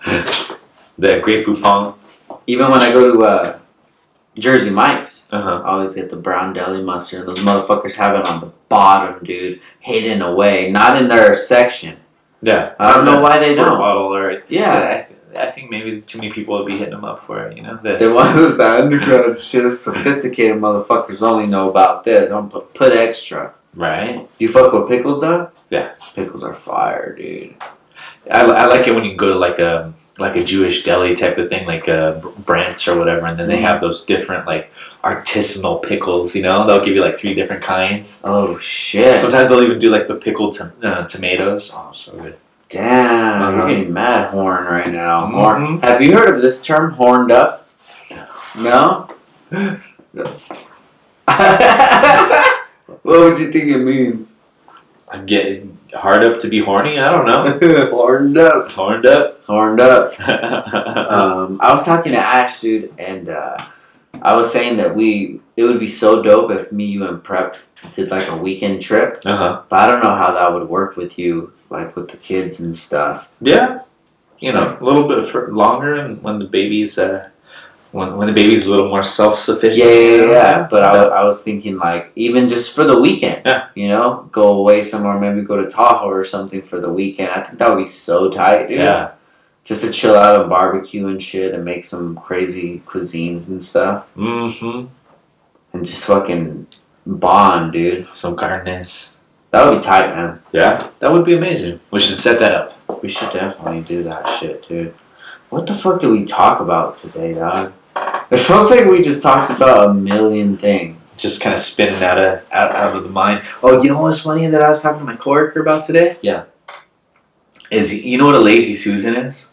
the grape poupon. Even when I go to uh, Jersey Mike's, uh-huh. I always get the brown deli mustard. Those motherfuckers have it on the bottom, dude, hidden away, not in their section. Yeah, I don't, I don't know why they don't. Bottle or yeah, I, I think maybe too many people would be hitting them up for it. You know, the, they want those underground shit. Sophisticated motherfuckers only know about this. Don't put, put extra. Right? Do you fuck with pickles though? Yeah, pickles are fire, dude. I, I like it when you go to like a like a Jewish deli type of thing, like a Brant's or whatever, and then they have those different like artisanal pickles. You know, they'll give you like three different kinds. Oh shit! Sometimes they'll even do like the pickled to- uh, tomatoes. Oh, so good. Damn, uh-huh. You're getting mad horn right now. Mm-hmm. Horn. Have you heard of this term, horned up? No. What would you think it means? I'm getting. Hard up to be horny? I don't know. Horned up. Horned up. It's horned up. um, I was talking to Ash, dude, and uh, I was saying that we it would be so dope if me, you, and Prep did like a weekend trip. Uh-huh. But I don't know how that would work with you, like with the kids and stuff. Yeah. You know, a little bit for longer, and when the baby's uh, when when the baby's a little more self sufficient. Yeah, yeah, yeah. yeah. But I, I was thinking like even just for the weekend. Yeah. You know, go away somewhere, maybe go to Tahoe or something for the weekend. I think that would be so tight, dude. Yeah. Just to chill out and barbecue and shit and make some crazy cuisines and stuff. Mm-hmm. And just fucking bond, dude. Some carnes. That would be tight, man. Yeah? That would be amazing. We should set that up. We should definitely do that shit, dude. What the fuck did we talk about today, dog? It feels like we just talked about a million things. Just kind of spinning out of out, out of the mind. Oh, you know what's funny that I was talking to my coworker about today? Yeah. Is you know what a lazy Susan is?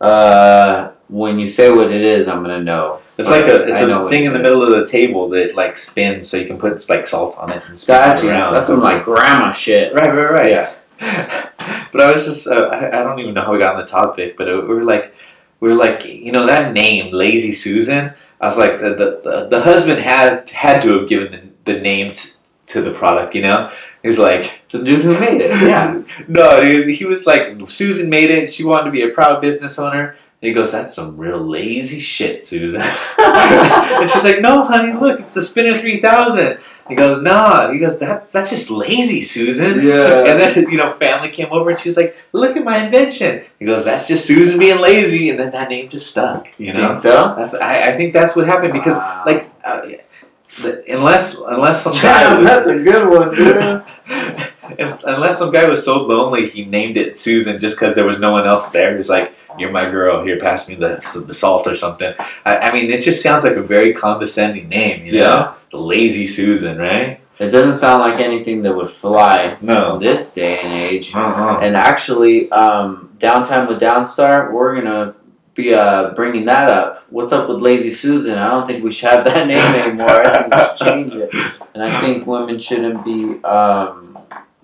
Uh, when you say what it is, I'm gonna know. It's like a it's a thing in the middle of the table that like spins, so you can put like salt on it and spin it around. That's some like grandma shit. Right, right, right. Yeah. But I was just uh, I, I don't even know how we got on the topic, but it, we were like we were like you know that name Lazy Susan. I was like the the, the, the husband has had to have given the, the name t- to the product, you know. He's like, the dude who made it, yeah. No, dude, he was like, Susan made it. She wanted to be a proud business owner. And he goes, that's some real lazy shit, Susan. And she's like, no, honey, look, it's the Spinner three thousand. He goes, nah. He goes, that's that's just lazy, Susan. Yeah. And then, you know, family came over and she's like, look at my invention. He goes, that's just Susan being lazy. And then that name just stuck. You know? Think so? That's, I, I think that's what happened because, wow. like, uh, Unless, unless some guy was, that's a good one, dude. If, unless some guy was so lonely, he named it Susan just because there was no one else there. He was like, "You're my girl. Here, pass me the the salt or something." I, I mean, it just sounds like a very condescending name, you know? Yeah. The lazy Susan, right? It doesn't sound like anything that would fly. No. In this day and age. Uh-huh. And actually, um, Downtime with Downstar, we're gonna. Be uh, bringing that up. What's up with Lazy Susan? I don't think we should have that name anymore. I think we should change it. And I think women shouldn't be um,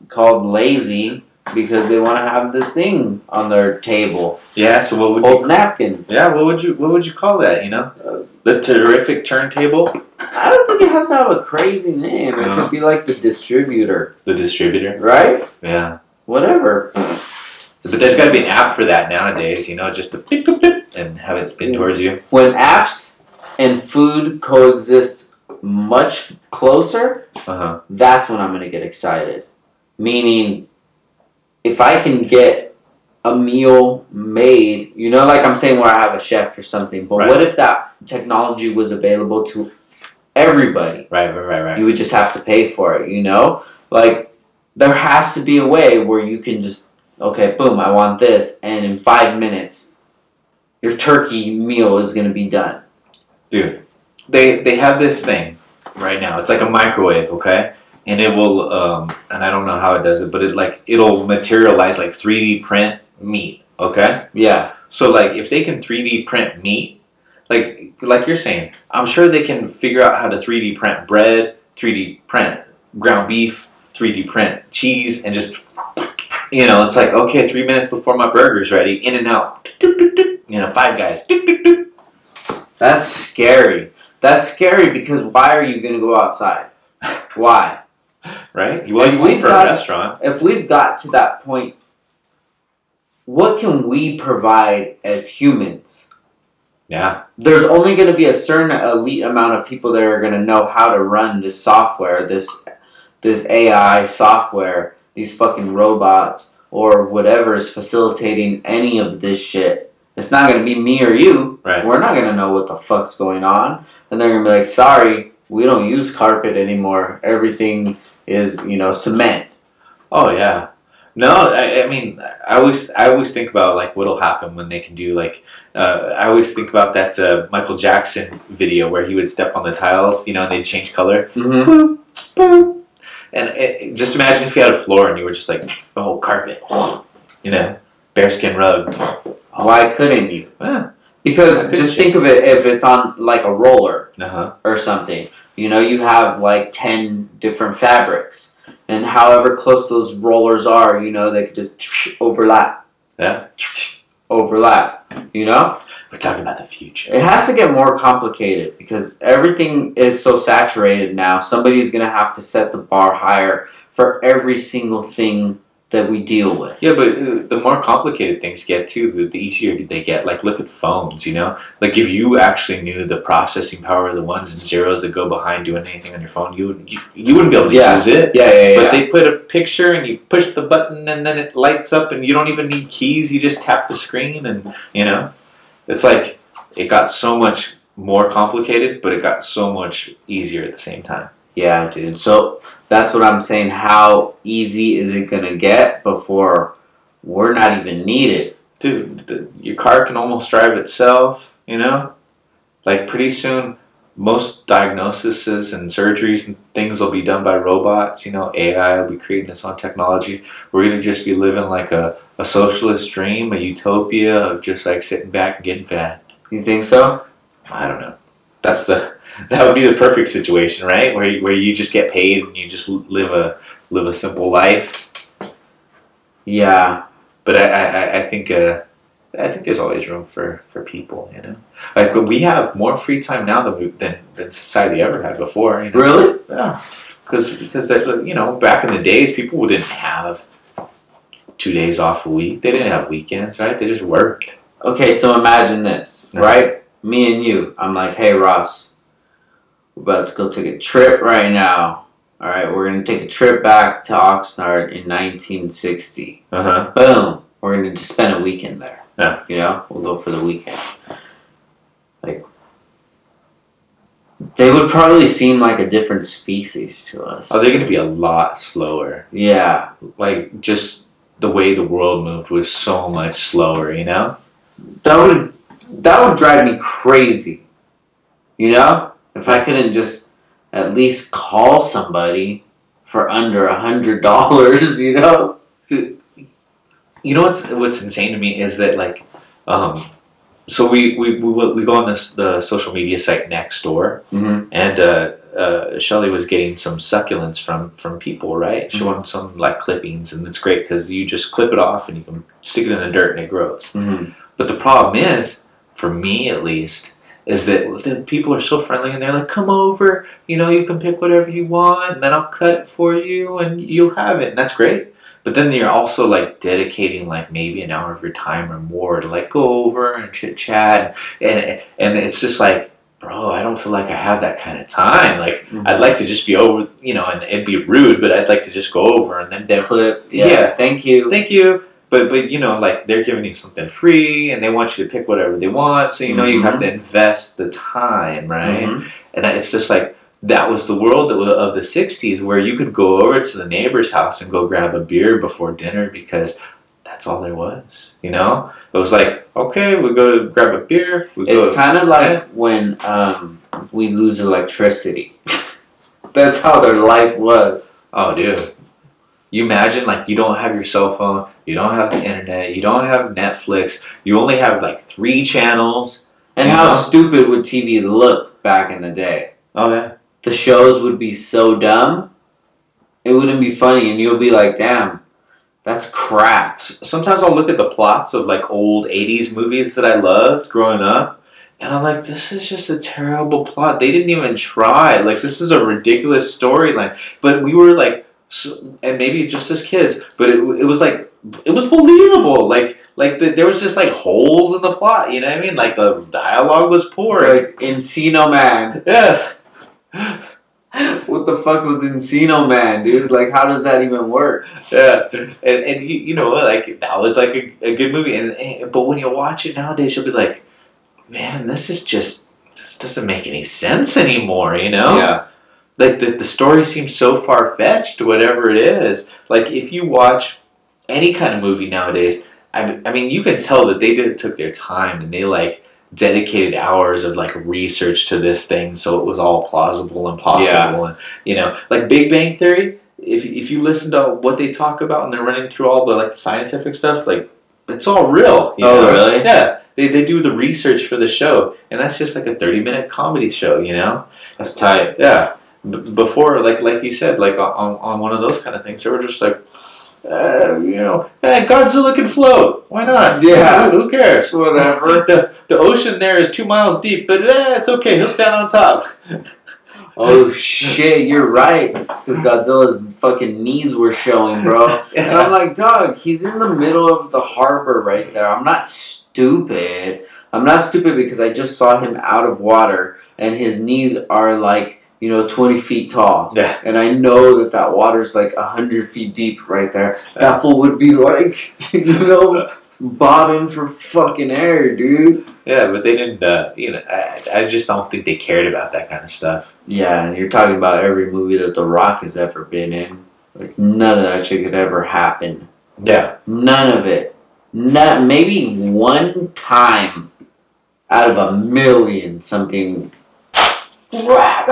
called lazy because they want to have this thing on their table. Yeah. So what would Old you napkins? Yeah. What would you What would you call that? You know, the terrific turntable. I don't think it has to have a crazy name. It no. could be like the distributor. The distributor. Right. Yeah. Whatever. But there's got to be an app for that nowadays, you know, just to beep, beep, beep, and have it spin towards you. When apps and food coexist much closer, uh-huh. that's when I'm going to get excited. Meaning, if I can get a meal made, you know, like I'm saying where I have a chef or something, but right. what if that technology was available to everybody? Right, right, right, right. You would just have to pay for it, you know? Like, there has to be a way where you can just... Okay, boom, I want this, and in five minutes, your turkey meal is going to be done. Dude, they they have this thing right now. It's like a microwave, okay? And it will, um, and I don't know how it does it, but it like it'll materialize like three D print meat, okay? Yeah. So like if they can three D print meat, like like you're saying, I'm sure they can figure out how to three D print bread, three D print ground beef, three D print cheese, and just... You know, it's like, okay, three minutes before my burger's ready, in and out. You know, Five Guys. That's scary. That's scary because why are you going to go outside? Why? Right? You want to leave for a restaurant. If we've got to that point, what can we provide as humans? Yeah. There's only going to be a certain elite amount of people that are going to know how to run this software, this this A I software. These fucking robots or whatever is facilitating any of this shit. It's not going to be me or you. Right. We're not going to know what the fuck's going on. And they're going to be like, sorry, we don't use carpet anymore. Everything is, you know, cement. Oh, yeah. No, I, I mean, I always I always think about, like, what'll happen when they can do, like, uh, I always think about that uh, Michael Jackson video where he would step on the tiles, you know, and they'd change color. Mm-hmm. Boop, boop. And it, just imagine if you had a floor and you were just like, oh, carpet, you know, bearskin rug. Why couldn't you? Yeah. Because just think of it if it's on like a roller uh-huh. or something. You know, you have like ten different fabrics. And however close those rollers are, you know, they could just overlap. Yeah. Overlap, you know? We're talking about the future. It has to get more complicated because everything is so saturated now. Somebody's going to have to set the bar higher for every single thing that we deal with. Yeah, but the more complicated things get, too, the, the easier they get. Like, look at phones, you know? Like, if you actually knew the processing power of the ones and zeros that go behind doing anything on your phone, you, would, you, you wouldn't be able to yeah. use it. Yeah, yeah, yeah. But yeah. they put a picture, and you push the button, and then it lights up, and you don't even need keys. You just tap the screen, and, you know... It's like it got so much more complicated, but it got so much easier at the same time. Yeah, dude. So that's what I'm saying. How easy is it going to get before we're not even needed? Dude, the, your car can almost drive itself, you know? Like, pretty soon, most diagnoses and surgeries and things will be done by robots. You know, A I will be creating its own technology. We're going to just be living like a, a socialist dream, a utopia of just, like, sitting back and getting fat. You think so? I don't know. That's the... That would be the perfect situation, right? Where you, where you just get paid and you just live a live a simple life. Yeah, but I I, I think uh, I think there's always room for, for people, you know. Like, we have more free time now than we, than, than society ever had before. You know? Really? Yeah. Because because you know, back in the days, people didn't have two days off a week. They didn't have weekends, right? They just worked. Okay, so imagine this, right? Mm-hmm. Me and you. I'm like, hey, Ross. We're about to go take a trip right now. All right, we're going to take a trip back to Oxnard in nineteen sixty. Uh-huh. Boom. We're going to just spend a weekend there. Yeah. You know, we'll go for the weekend. Like, they would probably seem like a different species to us. Oh, they're going to be a lot slower. Yeah. Like, just the way the world moved was so much slower, you know? That would, that would drive me crazy, you know? If I couldn't just at least call somebody for under a hundred dollars, you know? You know what's what's insane to me is that, like, um, so we we we, we go on this the social media site Nextdoor, mm-hmm. and uh, uh, Shelley was getting some succulents from from people, right? She mm-hmm. wanted some like clippings, and it's great because you just clip it off and you can stick it in the dirt and it grows. Mm-hmm. But the problem is, for me at least, is that the people are so friendly and they're like, come over, you know, you can pick whatever you want and then I'll cut it for you and you'll have it. And that's great. But then you're also like dedicating like maybe an hour of your time or more to like go over and chit chat. And and it's just like, bro, I don't feel like I have that kind of time. Like, mm-hmm. I'd like to just be over, you know, and it'd be rude, but I'd like to just go over and then clip. Yeah, yeah, thank you. Thank you. But, but you know, like, they're giving you something free, and they want you to pick whatever they want, so, you know, mm-hmm. you have to invest the time, right? Mm-hmm. And it's just like, that was the world of the sixties, where you could go over to the neighbor's house and go grab a beer before dinner, because that's all there was, you know? It was like, okay, we go to grab a beer. We it's go kind of like when um, we lose electricity. That's how their life was. Oh, dude. You imagine, like, you don't have your cell phone, you don't have the internet, you don't have Netflix, you only have, like, three channels. And how know? Stupid would T V look back in the day? Oh, yeah. The shows would be so dumb, it wouldn't be funny, and you'll be like, damn, that's crap. Sometimes I'll look at the plots of, like, old eighties movies that I loved growing up, and I'm like, this is just a terrible plot. They didn't even try. Like, this is a ridiculous storyline. But we were, like... So, and maybe just as kids, but it it was like, it was believable. Like, like the, there was just like holes in the plot, you know what I mean? Like, the dialogue was poor. Like, Encino Man. Yeah. What the fuck was Encino Man, dude? Like, how does that even work? Yeah. And, and you, you know, like, that was like a, a good movie. And, and but when you watch it nowadays, you'll be like, man, this is just, this doesn't make any sense anymore, you know? Yeah. Like, the, the story seems so far-fetched, whatever it is. Like, if you watch any kind of movie nowadays, I, I mean, you can tell that they did, took their time, and they, like, dedicated hours of, like, research to this thing, so it was all plausible and possible. Yeah. And, you know, like, Big Bang Theory, if, if you listen to what they talk about, and they're running through all the, like, scientific stuff, like, it's all real. You oh, know? Really? Yeah. They they do the research for the show, and that's just, like, a thirty-minute comedy show, you know? That's tight. Yeah. Before, like like you said, like on, on one of those kind of things, they were just like, uh, you know, hey, Godzilla can float. Why not? Yeah. Who cares? Whatever. The, the ocean there is two miles deep, but eh, it's okay. He'll stand on top. Oh, shit. You're right. Because Godzilla's fucking knees were showing, bro. Yeah. And I'm like, dog, he's in the middle of the harbor right there. I'm not stupid. I'm not stupid because I just saw him out of water, and his knees are like, you know, twenty feet tall. Yeah. And I know that that water's like one hundred feet deep right there. That fool would be like, you know, bobbing for fucking air, dude. Yeah, but they didn't, uh, you know, I, I just don't think they cared about that kind of stuff. Yeah, you're talking about every movie that The Rock has ever been in. Like, none of that shit could ever happen. Yeah. None of it. Not, maybe one time out of a million something. Grab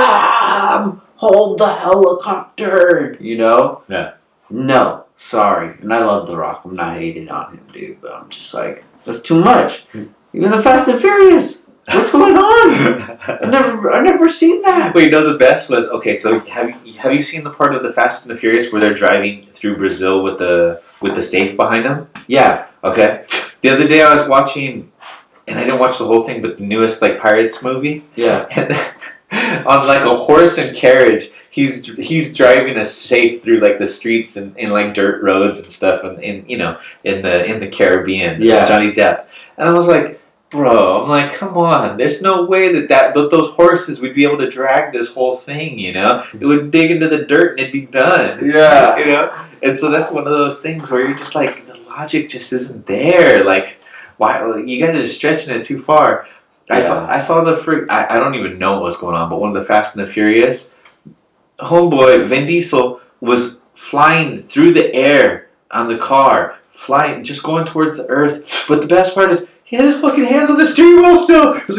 him! Hold the helicopter! You know? Yeah. No. Sorry. And I love The Rock. I'm not hating on him, dude. But I'm just like, that's too much. Even the Fast and Furious. What's going on? I never, I never seen that. Well, you know, the best was, okay, so have you, have you seen the part of the Fast and the Furious where they're driving through Brazil with the with the safe behind them? Yeah. Okay. The other day I was watching, and I didn't watch the whole thing, but the newest, like, Pirates movie. Yeah. And then, on, like, a horse and carriage, he's he's driving a safe through, like, the streets and, and like, dirt roads and stuff, and, and you know, in the in the Caribbean. Yeah. Johnny Depp. And I was like, bro, I'm like, come on. There's no way that, that that those horses would be able to drag this whole thing, you know? It would dig into the dirt and it'd be done. Yeah. You know? And so that's one of those things where you're just like, the logic just isn't there. Like, why? You guys are stretching it too far. Yeah. I saw I saw the freak. I, I don't even know what was going on, but one of the Fast and the Furious, homeboy Vin Diesel was flying through the air on the car, flying, just going towards the earth. But the best part is, he had his fucking hands on the steering wheel still. It was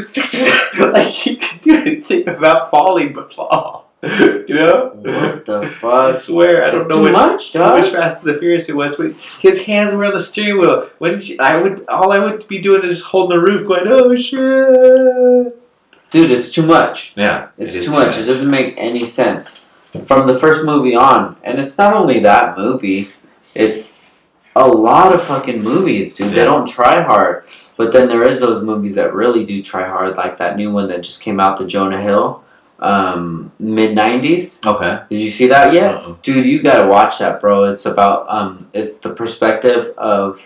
like, like he could do anything about falling but fall. You know? What the fuck? I swear, I don't it's know too which, much, how much Fast and the Furious it was, but his hands were on the steering wheel. When I would, all I would be doing is just holding the roof going, oh shit. Dude, it's too much. Yeah. It's it too much. much. It doesn't make any sense. From the first movie on, and it's not only that movie, it's a lot of fucking movies, dude. Yeah. They don't try hard. But then there is those movies that really do try hard, like that new one that just came out, the Jonah Hill, um, mid nineties. Okay. Did you see that yet? Uh-uh. Dude, you gotta watch that, bro. It's about, um, it's the perspective of,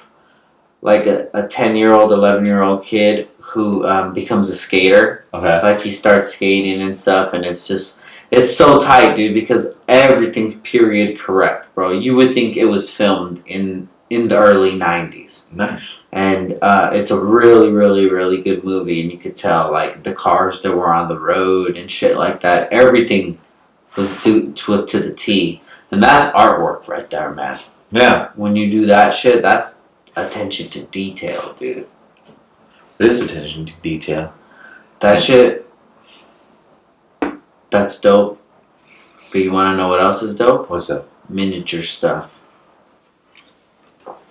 like, a, a ten-year-old, eleven-year-old kid who um, becomes a skater. Okay. Like, he starts skating and stuff, and it's just, it's so tight, dude, because everything's period correct, bro. You would think it was filmed in... in the early nineties. Nice. And uh, it's a really, really, really good movie. And you could tell, like, the cars that were on the road and shit like that. Everything was to to, to the T. And that's artwork right there, man. Yeah. When you do that shit, that's attention to detail, dude. It is attention to detail. That yeah. shit, that's dope. But you want to know what else is dope? What's up? Miniature stuff.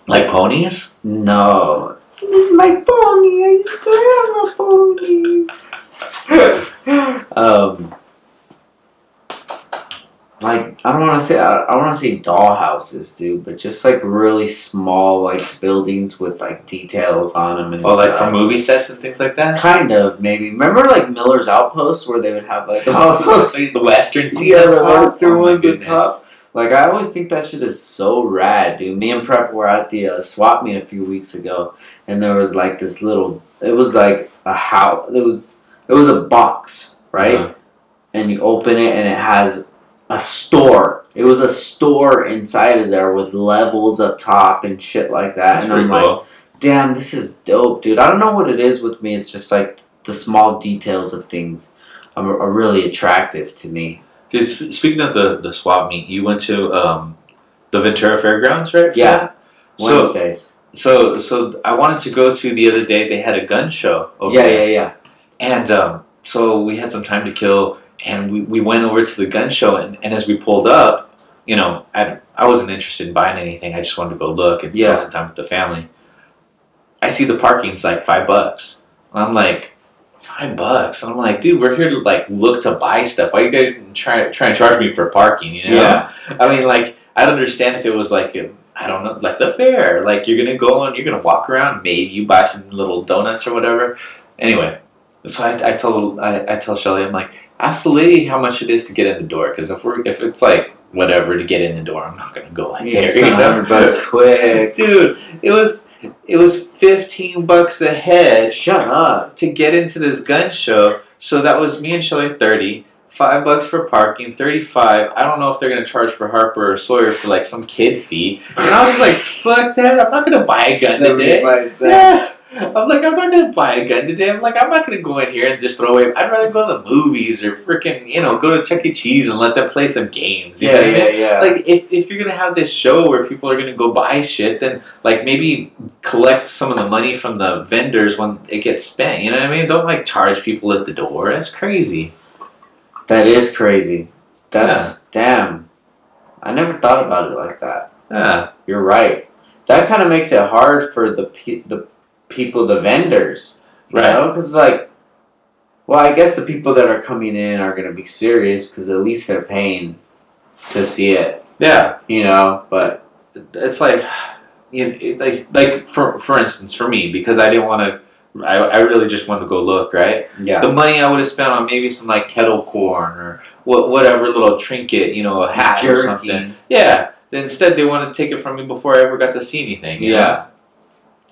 Like ponies? No. My pony. I used to have a pony. um, like I don't want to say I, I want to say dollhouses, dude, but just like really small like buildings with like details on them and oh, stuff. Like for movie sets and things like that. Kind of maybe. Remember like Miller's Outpost where they would have like the, the Western scene. Yeah, the Western one good top. Like, I always think that shit is so rad, dude. Me and Prep were at the uh, swap meet a few weeks ago, and there was, like, this little... It was, like, a house. It was it was a box, right? Uh-huh. And you open it, and it has a store. It was a store inside of there with levels up top and shit like that. That's and I'm cool. Like, damn, this is dope, dude. I don't know what it is with me. It's just, like, the small details of things are, are really attractive to me. Dude, speaking of the, the swap meet, you went to um, the Ventura Fairgrounds, right? Yeah, Wednesdays. So, so, so I wanted to go to the other day. They had a gun show over yeah, there. Yeah, yeah, yeah. And um, so we had some time to kill, and we, we went over to the gun show, and, and as we pulled up, you know, I, I wasn't interested in buying anything. I just wanted to go look and yeah. spend some time with the family. I see the parking's like five bucks. And I'm like... Five bucks. And I'm like, dude, we're here to like look to buy stuff. Why you guys trying trying to charge me for parking? You know? Yeah. I mean, like, I'd understand if it was like, a, I don't know, like the fair. Like you're gonna go and you're gonna walk around. Maybe you buy some little donuts or whatever. Anyway, so I I told I, I tell Shelley, I'm like, ask the lady how much it is to get in the door. Because if we're if it's like whatever to get in the door, I'm not gonna go in yeah, there. You know? Bucks quick, dude. It was. It was fifteen bucks a head. Shut up. To get into this gun show. So that was me and Shelley thirty. five bucks for parking, thirty-five. I don't know if they're gonna charge for Harper or Sawyer for like some kid fee. And I was like, fuck that. I'm not gonna buy a gun today. Yeah. I'm like, I'm not gonna buy a gun today. I'm like, I'm not gonna go in here and just throw away. I'd rather go to the movies or freaking, you know, go to Chuck E. Cheese and let them play some games. You yeah, know what yeah, I mean? yeah. Like, if if you're gonna have this show where people are gonna go buy shit, then like maybe collect some of the money from the vendors when it gets spent. You know what I mean? Don't like charge people at the door. That's crazy. That is crazy. That's yeah. damn. I never thought about it like that. Yeah, you're right. That kind of makes it hard for the pe- the people, the vendors, you right? know? 'Cause like, well, I guess the people that are coming in are gonna be serious because at least they're paying to see it. Yeah, you know. But it's like, you know, like like for for instance, for me, because I didn't want to. I, I really just wanted to go look, right? Yeah. The money I would have spent on maybe some like kettle corn or what, whatever little trinket, you know, a hat Jerky. or something. Yeah. Instead, they wanted to take it from me before I ever got to see anything. Yeah.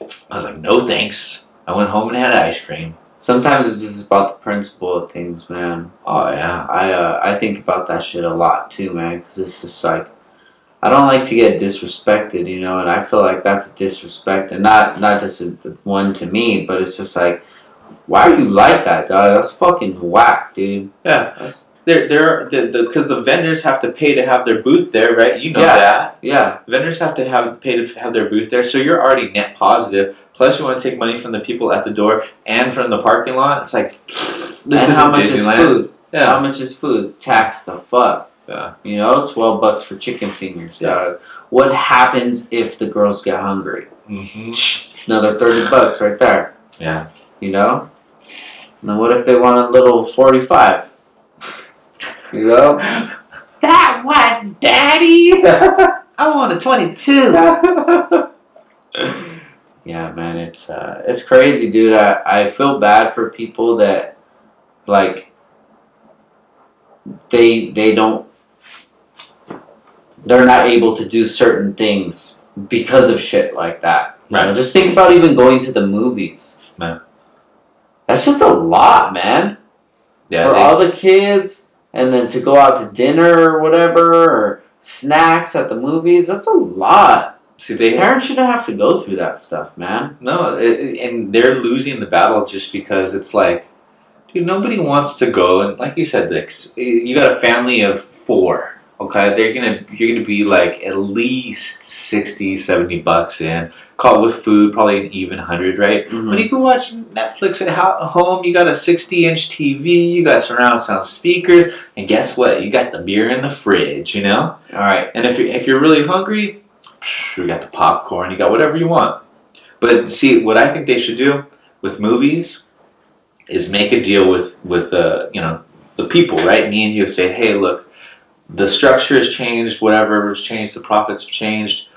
Know? I was like, no thanks. I went home and had ice cream. Sometimes it's just about the principle of things, man. Oh yeah. I uh, I think about that shit a lot too, man. Because it's just like, I don't like to get disrespected, you know, and I feel like that's a disrespect, and not not just a, one to me, but it's just like, why are you like that, dog? That's fucking whack, dude. Yeah, that's, they're they're because the, the, the vendors have to pay to have their booth there, right? You know yeah, that. Yeah. Vendors have to have pay to have their booth there, so you're already net positive. Plus, you want to take money from the people at the door and from the parking lot. It's like, this and is how much Disneyland. is food? Yeah. How much is food? Tax the fuck. Yeah. You know, twelve bucks for chicken fingers. Yeah. Uh, what happens if the girls get hungry? Mm-hmm. Another thirty bucks right there. Yeah. You know? And then what if they want a little forty-five? You know? That one, Daddy! I want a twenty-two! Yeah, man, it's uh, it's crazy, dude. I, I feel bad for people that, like, they they don't... they're not able to do certain things because of shit like that. Right. You know, just think about even going to the movies. Man. That shit's a lot, man. Yeah. For all the kids, and then to go out to dinner or whatever, or snacks at the movies, that's a lot. See, they parents shouldn't have to go through that stuff, man. No, it, and they're losing the battle just because it's like, dude, nobody wants to go, and like you said, Dix, you got a family of four. Okay, they're gonna you're gonna be like at least sixty, seventy bucks in. Caught with food, probably an even hundred, right? Mm-hmm. When you can watch Netflix at home, you got a sixty-inch T V, you got surround sound speaker, and guess what? You got the beer in the fridge, you know. All right. And if you're, if you're really hungry, you got the popcorn, you got whatever you want. But see, what I think they should do with movies is make a deal with with the uh, you know the people, right? Me and you say, hey, look. The structure has changed, whatever has changed, the profits have changed.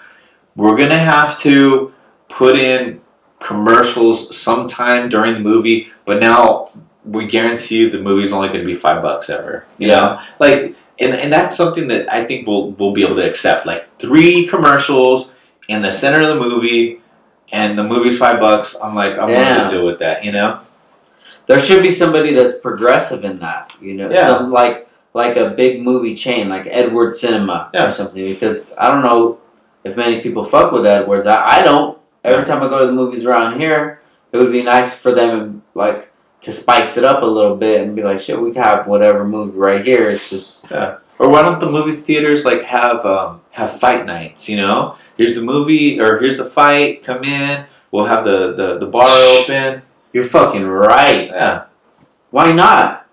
We're going to have to put in commercials sometime during the movie, but now we guarantee you the movie's only going to be five bucks ever. You yeah. know? Like, and and that's something that I think we'll, we'll be able to accept. Like, three commercials in the center of the movie, and the movie's five bucks. I'm like, I'm going to deal with that, you know? There should be somebody that's progressive in that, you know? Yeah. Some, like... like a big movie chain, like Edward Cinema yeah. or something, because I don't know if many people fuck with Edwards. I, I don't. Every time I go to the movies around here, it would be nice for them like to spice it up a little bit and be like, shit, we can have whatever movie right here. It's just... Yeah. Or why don't the movie theaters like have um, have fight nights, you know? Here's the movie, or here's the fight, come in, we'll have the, the, the bar open. You're fucking right. Yeah. Why not?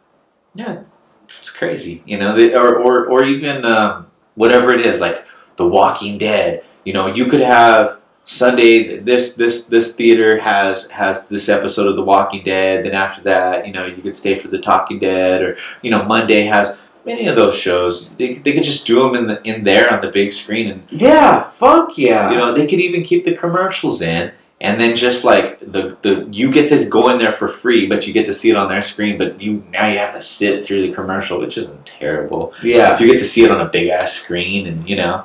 Yeah. It's crazy, you know, they, or, or or even um, whatever it is, like The Walking Dead. You know, you could have Sunday. This this this theater has has this episode of The Walking Dead. Then after that, you know, you could stay for The Talking Dead, or you know, Monday has many of those shows. They they could just do them in the in there on the big screen. And yeah, fuck yeah. You know, they could even keep the commercials in. And then just like the, the you get to go in there for free, but you get to see it on their screen. But you now you have to sit through the commercial, which isn't terrible. Yeah, if you get to see it on a big ass screen, and you know,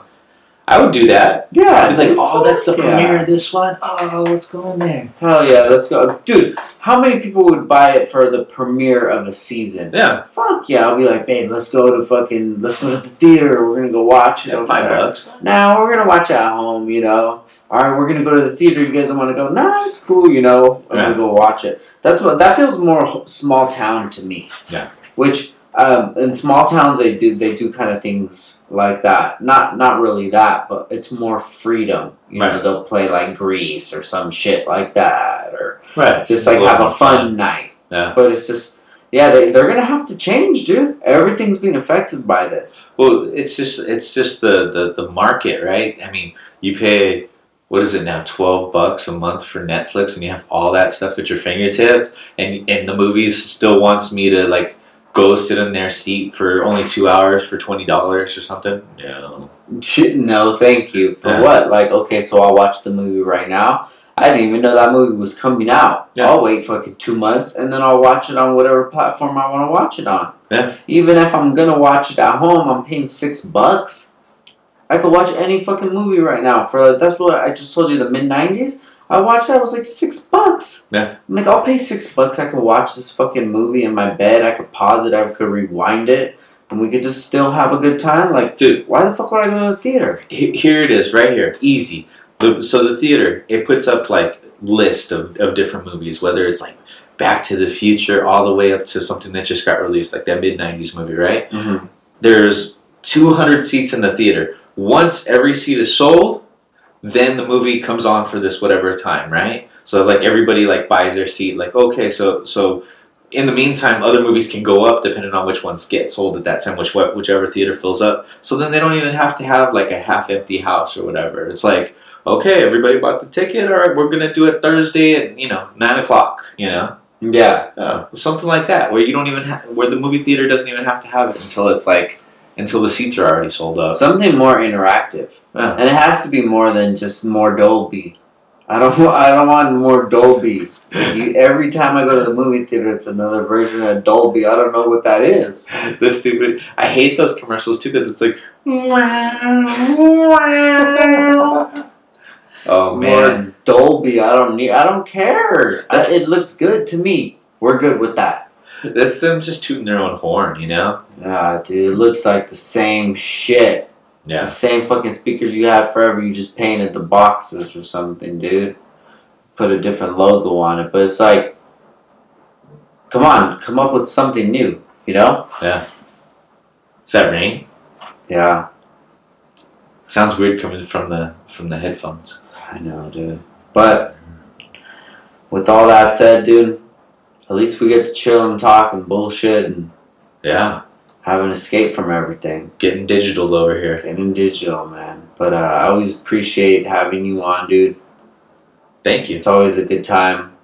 I would do that. Yeah. I'd be like, oh, that's the yeah. premiere of this one. Oh, let's go in there. Hell yeah, let's go. Dude, how many people would buy it for the premiere of a season? Yeah. Fuck yeah. I'll be like, babe, let's go to fucking, let's go to the theater. We're going to go watch it. Yeah, five bucks. No, we're going to watch it at home, you know. All right, we're going to go to the theater. You guys don't want to go? Nah, it's cool, you know. I'm yeah. going to go watch it. That's what, that feels more small town to me. Yeah. Which... Um, in small towns, they do they do kind of things like that. Not not really that, but it's more freedom. You right. know, they'll play like Grease or some shit like that, or right. just like a have a fun, fun night. Yeah. But it's just yeah, they they're gonna have to change, dude. Everything's being affected by this. Well, it's just it's just the, the, the market, right? I mean, you pay. What is it now, twelve bucks a month for Netflix, and you have all that stuff at your fingertip, and and the movies still wants me to like. Go sit in their seat for only two hours for twenty dollars or something. No, no, thank you. For yeah. what? Like, okay, so I'll watch the movie right now. I didn't even know that movie was coming out. Yeah. I'll wait fucking two months and then I'll watch it on whatever platform I want to watch it on. Yeah. Even if I'm gonna watch it at home, I'm paying six bucks. I could watch any fucking movie right now. For that's what I just told you. The mid nineties. I watched that, it was like six bucks. Yeah. I'm like, I'll pay six bucks, I can watch this fucking movie in my bed, I could pause it, I could rewind it, and we could just still have a good time. Like, dude, why the fuck would I go to the theater? Here it is, right here. Easy. So the theater, it puts up like list of, of different movies, whether it's like Back to the Future all the way up to something that just got released, like that mid nineties movie, right? Mm-hmm. There's two hundred seats in the theater. Once every seat is sold, then the movie comes on for this whatever time, right? So like everybody like buys their seat, like okay, so so in the meantime, other movies can go up depending on which ones get sold at that time, which whichever theater fills up. So then they don't even have to have like a half empty house or whatever. It's like okay, everybody bought the ticket. All right, we're gonna do it Thursday at you know nine o'clock. You know, yeah, uh, something like that where you don't even ha- where the movie theater doesn't even have to have it until it's like. Until the seats are already sold up. Something more interactive, yeah. And it has to be more than just more Dolby. I don't, I don't want more Dolby. Like you, every time I go to the movie theater, it's another version of Dolby. I don't know what that is. The stupid. I hate those commercials too because it's like. Oh man, more Dolby. I don't need. I don't care. I, it looks good to me. We're good with that. That's them just tooting their own horn, you know? Ah, dude, it looks like the same shit. Yeah. The same fucking speakers you had forever, you just painted the boxes or something, dude. Put a different logo on it, but it's like, come on, come up with something new, you know? Yeah. Is that rain? Yeah. Sounds weird coming from the from the headphones. I know, dude. But, with all that said, dude... At least we get to chill and talk and bullshit and yeah, have an escape from everything. Getting digital over here. Getting digital, man. But uh, I always appreciate having you on, dude. Thank you. It's always a good time.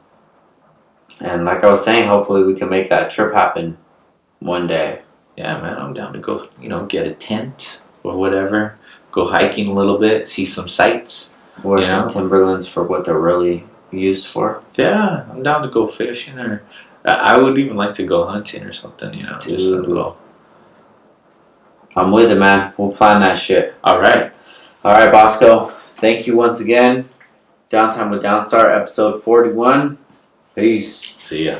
And like I was saying, hopefully we can make that trip happen one day. Yeah, man, I'm down to go, you know, get a tent or whatever. Go hiking a little bit, see some sights. Or some know? Timberlands for what they're really... used for. Yeah, I'm down to go fishing or I would even like to go hunting or something, you know. Dude. Just a little. I'm with it, man. We'll plan that shit. Alright. Alright, Bosco. Thank you once again. Downtime with Downstar, episode forty-one. Peace. See ya.